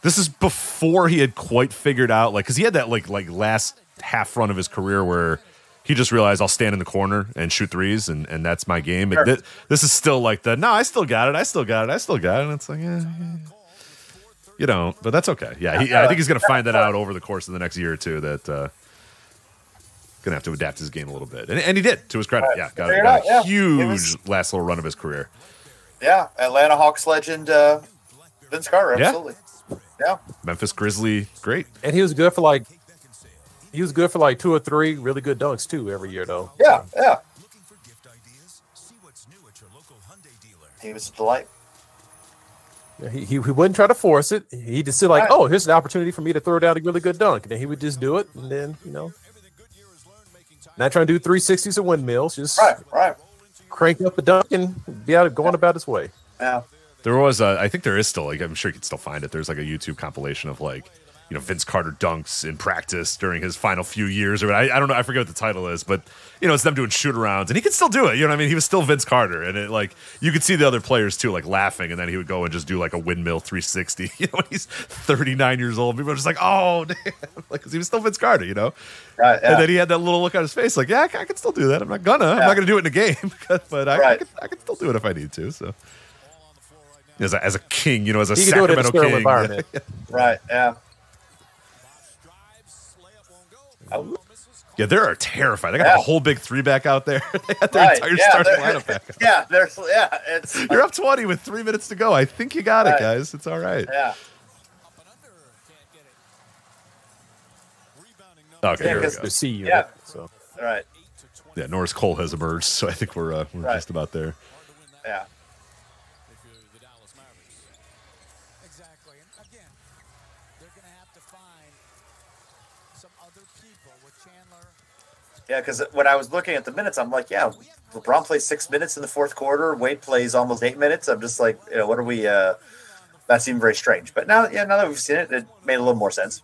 This is before he had quite figured out, like, because he had that, like, like, last half run of his career where he just realized, I'll stand in the corner and shoot threes, and, and that's my game. Sure. But th- this is still like the, no, I still got it. I still got it. I still got it. And it's like, yeah. yeah. You know, but that's okay. Yeah. He, I think he's going to find that out over the course of the next year or two that, uh, gonna have to adapt his game a little bit, and, and he did, to his credit. Yeah, got, got out, a yeah. huge was, last little run of his career. Yeah, Atlanta Hawks legend uh, Vince Carter, absolutely. Yeah. yeah, Memphis Grizzly, great. And he was good for like he was good for like two or three really good dunks too every year though. Yeah, yeah. He was a delight. Yeah, he, he he wouldn't try to force it. He just said like, right. oh, here's an opportunity for me to throw down a really good dunk, and then he would just do it, and then you know. Not trying to do three sixties and windmills. Just right, right. crank up a dunk and be out of going yeah. about his way. Yeah. There was a, I think there is still, like, I'm sure you can still find it. There's like a YouTube compilation of like you know, Vince Carter dunks in practice during his final few years, or I, I don't know, I forget what the title is, but you know, it's them doing shoot arounds, and he could still do it. You know what I mean? He was still Vince Carter, and it, like, you could see the other players too, like, laughing, and then he would go and just do like a windmill three sixty. You know, when he's thirty-nine years old, people are just like, oh, damn, like, because he was still Vince Carter, you know. Uh, yeah. And then he had that little look on his face, like, yeah, I, I can still do that. I'm not gonna, yeah. I'm not gonna do it in a game, but I, right. I, can, I can still do it if I need to. So. As a, as a king, you know, as a Sacramento king. Yeah. Right, yeah. Yeah, they're terrified. They got yeah. a whole big three back out there. They got their right. entire yeah, starting lineup back. Yeah, there's yeah, it's you're like, up twenty with three minutes to go. I think you got right. it, guys. It's all right. Yeah. Okay, yeah, here we go. To see you. Yeah. So. All right. Yeah, Norris Cole has emerged, so I think we're uh, we're right. just about there. Yeah. Yeah, because when I was looking at the minutes, I'm like, yeah, LeBron plays six minutes in the fourth quarter. Wade plays almost eight minutes. I'm just like, you know, what are we? Uh, that seemed very strange. But now, yeah, now that we've seen it, it made a little more sense.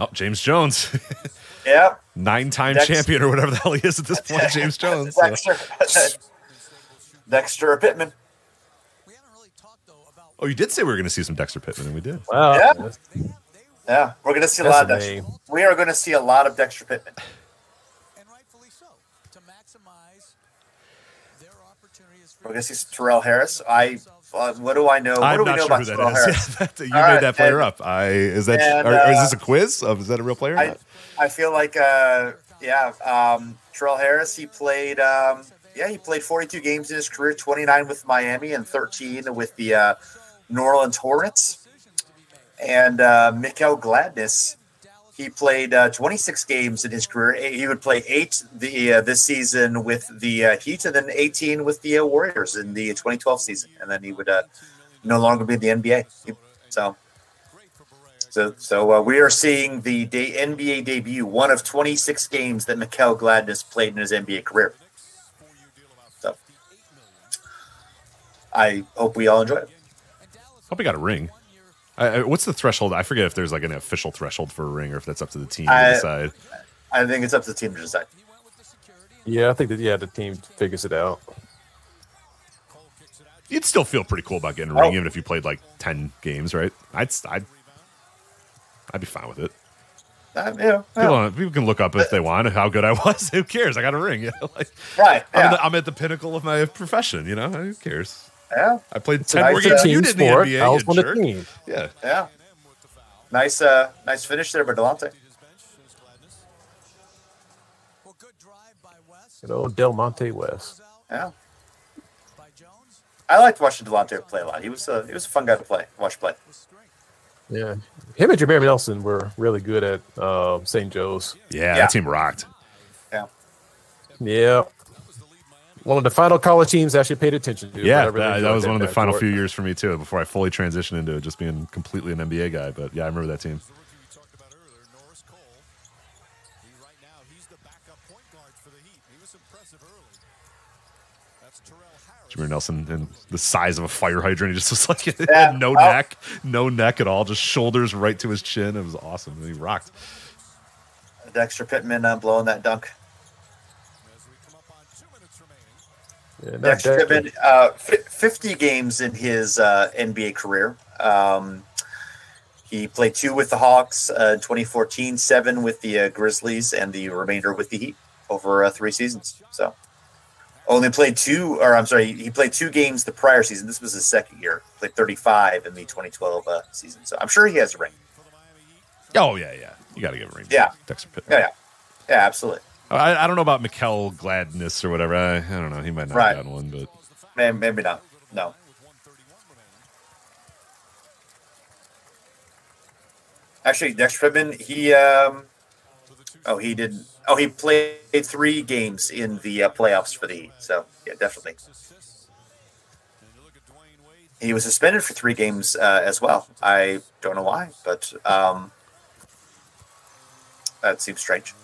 Oh, James Jones. Yeah. Nine-time Dex- champion or whatever the hell he is at this point, James Jones. Dexter. So. Dexter Pittman. Oh, you did say we were going to see some Dexter Pittman, and we did. Wow. Yeah. Yeah, we're going to see a lot of Dexter. We are going to see a lot of Dexter Pittman. We're going to see Terrell Harris. I, uh, what do I know? What I'm do we not know sure about who that Terrell is. Harris? Yeah, that, you All made right, that player and, up. I is that and, are, uh, is this a quiz? Of, is that a real player? Or I, not? I feel like, uh, yeah, um, Terrell Harris. He played, um, yeah, he played forty-two games in his career, twenty-nine with Miami and thirteen with the uh, New Orleans Hornets. And uh, Mikal Gladness. He played uh, twenty-six games in his career. He would play eight the uh, this season with the uh, Heat, and then eighteen with the uh, Warriors in the twenty twelve season. And then he would uh, no longer be in the N B A. So, so, so uh, we are seeing the de- N B A debut, one of twenty-six games that Mikal Gladness played in his N B A career. So, I hope we all enjoy it. Hope we got a ring. I, what's the threshold? I forget if there's like an official threshold for a ring, or if that's up to the team to I, decide. I think it's up to the team to decide. Yeah, I think that yeah, the team figures it out. You'd still feel pretty cool about getting a ring, oh. even if you played like ten games, right? I'd I'd, I'd be fine with it. Uh, yeah, yeah. People, on, people can look up if they want how good I was. Who cares? I got a ring. You know, like, right? Yeah. I'm, the, I'm at the pinnacle of my profession. You know, who cares? Yeah, I played ten nice, more games. Uh, you did the N B A. I was on the team. Yeah, yeah. Nice, uh, nice finish there by Delonte. Good old Delonte West. Yeah. I liked watching Delonte play a lot. He was a he was a fun guy to play, watch play. Yeah, him and Jermaine Nelson were really good at um, Saint Joe's. Yeah, yeah, that team rocked. Yeah. Yeah. One of the final college teams I actually paid attention to. Yeah, that, that was one of the final few years for me, too, before I fully transitioned into just being completely an N B A guy. But, yeah, I remember that team. Jameer Nelson and the size of a fire hydrant. He just was like, yeah. had no oh. neck, no neck at all, just shoulders right to his chin. It was awesome. He rocked. Dexter Pittman uh, blowing that dunk. Yeah, Dexter Pittman, uh, f- fifty games in his uh, N B A career. Um, he played two with the Hawks in uh, twenty fourteen, seven with the uh, Grizzlies, and the remainder with the Heat over uh, three seasons. So, only played two, or I'm sorry, he played two games the prior season. This was his second year. Played thirty-five in the twenty twelve uh, season. So, I'm sure he has a ring. Oh, yeah, yeah. You got to give a ring. Yeah. Dexter Pittman. Yeah, yeah. Yeah, absolutely. I, I don't know about Mikal Gladness or whatever. I, I don't know. He might not right. have gotten one, but maybe, maybe not. No. Actually, Dexter Pittman, he um, oh he did oh he played three games in the uh, playoffs for the Heat. So yeah, definitely. He was suspended for three games uh, as well. I don't know why, but um, that seems strange.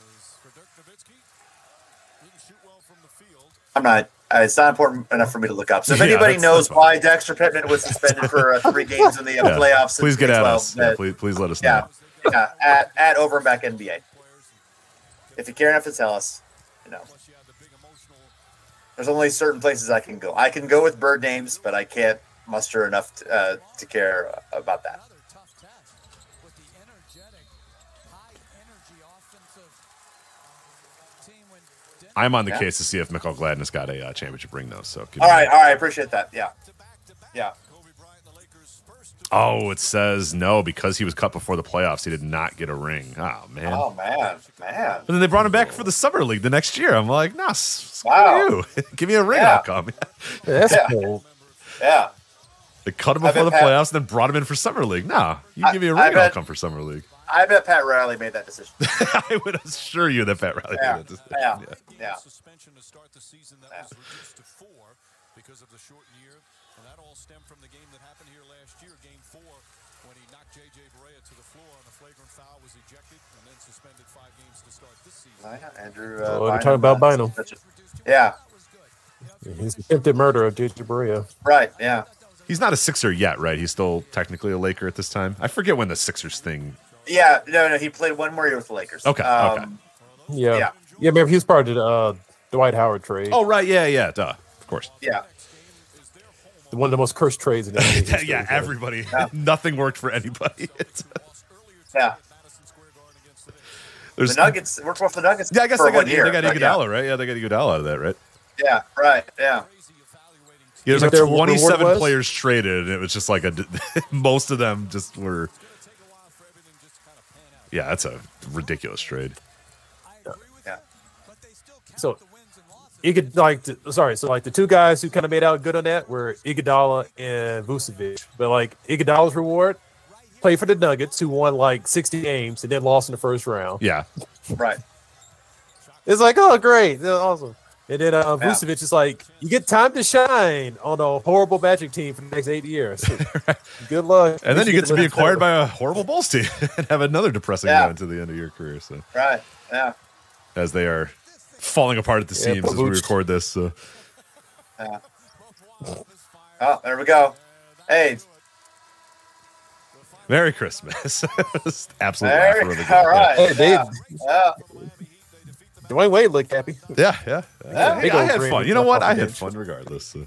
I'm not Uh, it's not important enough for me to look up. So if yeah, anybody that's, knows that's why Dexter Pittman was suspended for uh, three games in the uh, yeah. playoffs, please get at us. Yeah, please, please let us yeah, know. Yeah, at at Overbeck N B A. If you care enough to tell us, you know. There's only certain places I can go. I can go with bird names, but I can't muster enough to, uh, to care about that. I'm on the yeah. case to see if Mikal Gladness got a uh, championship ring, though. So all right, all right, I appreciate that. Yeah, yeah. Oh, it says no because he was cut before the playoffs. He did not get a ring. Oh man. Oh man, man. And then they brought him back for the summer league the next year. I'm like, nah, screw wow. you. Give me a ring. Yeah. I'll come. That's yeah. cool. Yeah. They cut him before the playoffs Pat, and then brought him in for summer league. Nah, you can I, give me a ring. Bet, I'll come for summer league. I bet Pat Riley made that decision. I would assure you that Pat Riley yeah. made that decision. Yeah. Yeah. yeah. Suspension to start the season that yeah. was reduced to four because of the short year, and that all stemmed from the game that happened here last year, game four, when he knocked J J Barea to the floor on a flagrant foul, was ejected, and then suspended five games to start this season. Yeah, Andrew, uh, oh, we're talking about Bynum. Yeah. He's attempted murder of J J Barea. Right, yeah. He's not a Sixer yet, right? He's still technically a Laker at this time. I forget when the Sixers thing. Yeah, no, no. He played one more year with the Lakers. Okay, um, okay. Yeah. Yeah, yeah. Remember, he was part of the uh, Dwight Howard trade. Oh, right. Yeah, yeah. Duh. Of course. Yeah. One of the most cursed trades in the history. Yeah, everybody. Yeah. Nothing worked for anybody. yeah. There's the Nuggets. Worked well for the Nuggets. Yeah, I guess they got, they got Iguodala, yeah. right? Yeah, they got Iguodala out of that, right? Yeah, right. Yeah. Yeah, there's like twenty-seven players traded, and it was just like a most of them just were. Yeah, that's a ridiculous trade. Yeah. yeah. So, you could like to, sorry. So like the two guys who kind of made out good on that were Iguodala and Vucevic, but like Iguodala's reward, play for the Nuggets who won like sixty games and then lost in the first round. Yeah, right. It's like oh great, that's awesome. And then uh, Vucevic yeah. is like, you get time to shine on a horrible Magic team for the next eight years. So, good luck. And then you get to be acquired by a horrible Bulls team and have another depressing yeah. run to the end of your career. So right, yeah. As they are falling apart at the yeah, seams as we record this. So. Yeah. Oh, there we go. Hey. Merry Christmas. Absolutely. Merry, all right. Yeah. Hey, yeah. yeah. Dwayne Wade looked happy. Yeah, yeah. yeah hey, I had fun. You know what? I had fun regardless. So.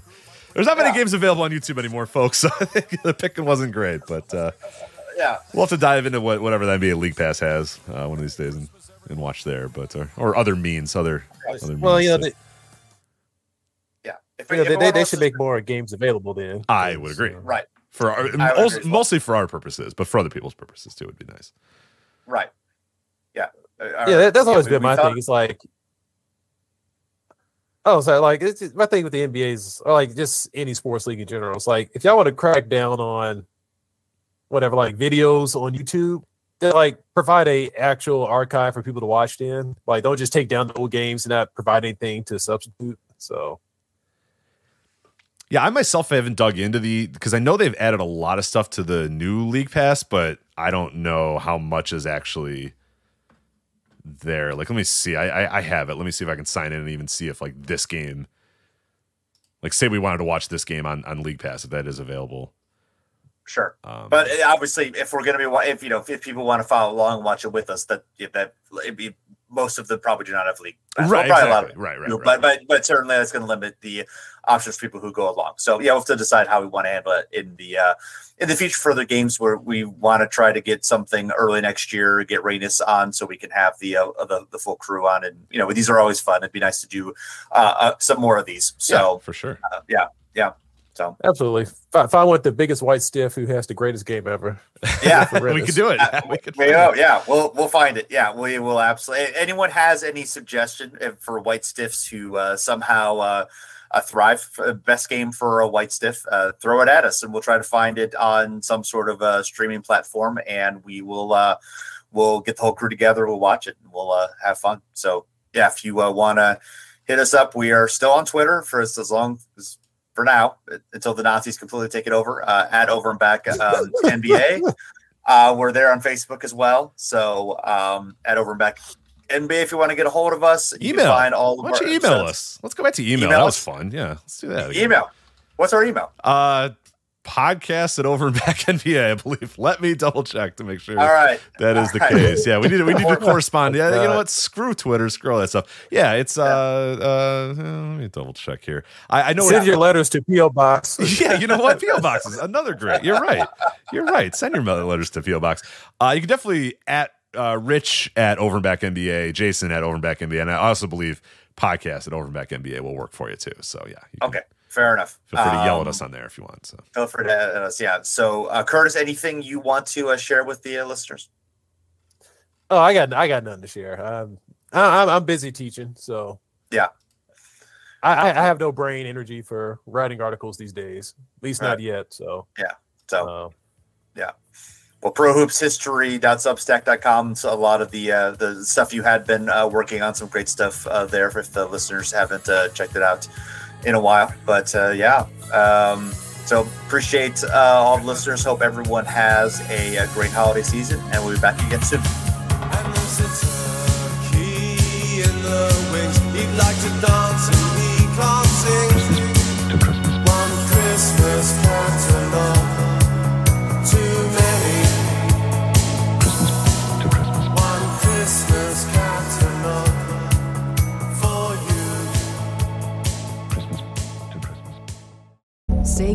There's not many yeah. games available on YouTube anymore, folks. So I think the pick wasn't great, but uh, yeah, we'll have to dive into what, whatever the N B A League Pass has uh, one of these days and, and watch there, but or, or other means, other. other well, means, you know, so. they, yeah, if, you know, if they, they, they should make more games available. Then I would agree, so. right? For our, most, agree mostly for our purposes, but for other people's purposes too, would be nice. Right. Yeah. Right. Yeah, that's always yeah, been my thought... thing. It's like, oh, so like it's just, my thing with the N B A is or like just any sports league in general. It's like if y'all want to crack down on whatever, like videos on YouTube, then like provide a actual archive for people to watch. Then like don't just take down the old games and not provide anything to substitute. So. Yeah, I myself haven't dug into the because I know they've added a lot of stuff to the new League Pass, but I don't know how much is actually. There, like, let me see. I, I I have it. Let me see if I can sign in and even see if like this game, like, say we wanted to watch this game on, on League Pass, if that is available. Sure, um, but obviously, if we're gonna be if you know if people want to follow along and watch it with us, that that it'd be, most of them probably do not have League Pass. Right, well, exactly. a lot of, right, right, you know, right, but, right. But but certainly that's going to limit the options for people who go along. So yeah, we'll have to decide how we want to handle it in the uh, in the future for the games where we want to try to get something early next year, get Reynis on so we can have the uh, the, the full crew on. And you know these are always fun. It'd be nice to do uh, uh, some more of these. So yeah, for sure. Uh, yeah, yeah. So absolutely. If I want the biggest white stiff who has the greatest game ever, yeah, we could do it. Yeah, we could. We, oh, yeah, we'll we'll find it. Yeah, we will absolutely. Anyone has any suggestion for white stiffs who uh, somehow uh, uh, thrive? Best game for a white stiff? Uh, throw it at us, and we'll try to find it on some sort of uh, streaming platform, and we will uh, we'll get the whole crew together. We'll watch it, and we'll uh, have fun. So yeah, if you uh, want to hit us up, we are still on Twitter for as, as long as. For now, until the Nazis completely take it over, uh, at Over and Back um, N B A. Uh, we're there on Facebook as well. So um, at Over and Back N B A, if you want to get a hold of us, you email. Can find all of Why don't you email episodes. Us? Let's go back to email. email that us. was fun. Yeah, let's do that again. Email. What's our email? Uh, podcast at Overback N B A, I believe. Let me double check to make sure. All right, that is all the right. case. Yeah, we need we need to correspond. Yeah, you know what? Screw Twitter. Screw all that stuff. Yeah, it's uh, uh let me double check here. I, I know. Send your I, letters to P O Box. Yeah, you know what? P O Box is another great. You're right. You're right. Send your letters to P O Box. Uh, you can definitely at. Uh, Rich at Overback N B A, Jason at Overback N B A, and I also believe podcast at Overback N B A will work for you too. So yeah, okay, fair enough. Feel free to um, yell at us on there if you want. So feel free to yell at us. Yeah. So uh, Curtis, anything you want to uh, share with the uh, listeners? Oh, I got I got nothing to share. I'm I'm, I'm busy teaching, so yeah, I, I have no brain energy for writing articles these days, at least right. not yet. So yeah, so uh, yeah. Well, pro hoops history dot substack dot com. So a lot of the uh, the stuff you had been uh, working on, some great stuff uh, there if the listeners haven't uh, checked it out in a while. But uh, yeah, um, so appreciate uh, all the listeners. Hope everyone has a, a great holiday season, and we'll be back again soon. And there's a turkey in the wings. He'd like to dance and he can't sing. One Christmas catalog. Too many. Christmas to Christmas. One Christmas catalog for you. Christmas to Christmas. Say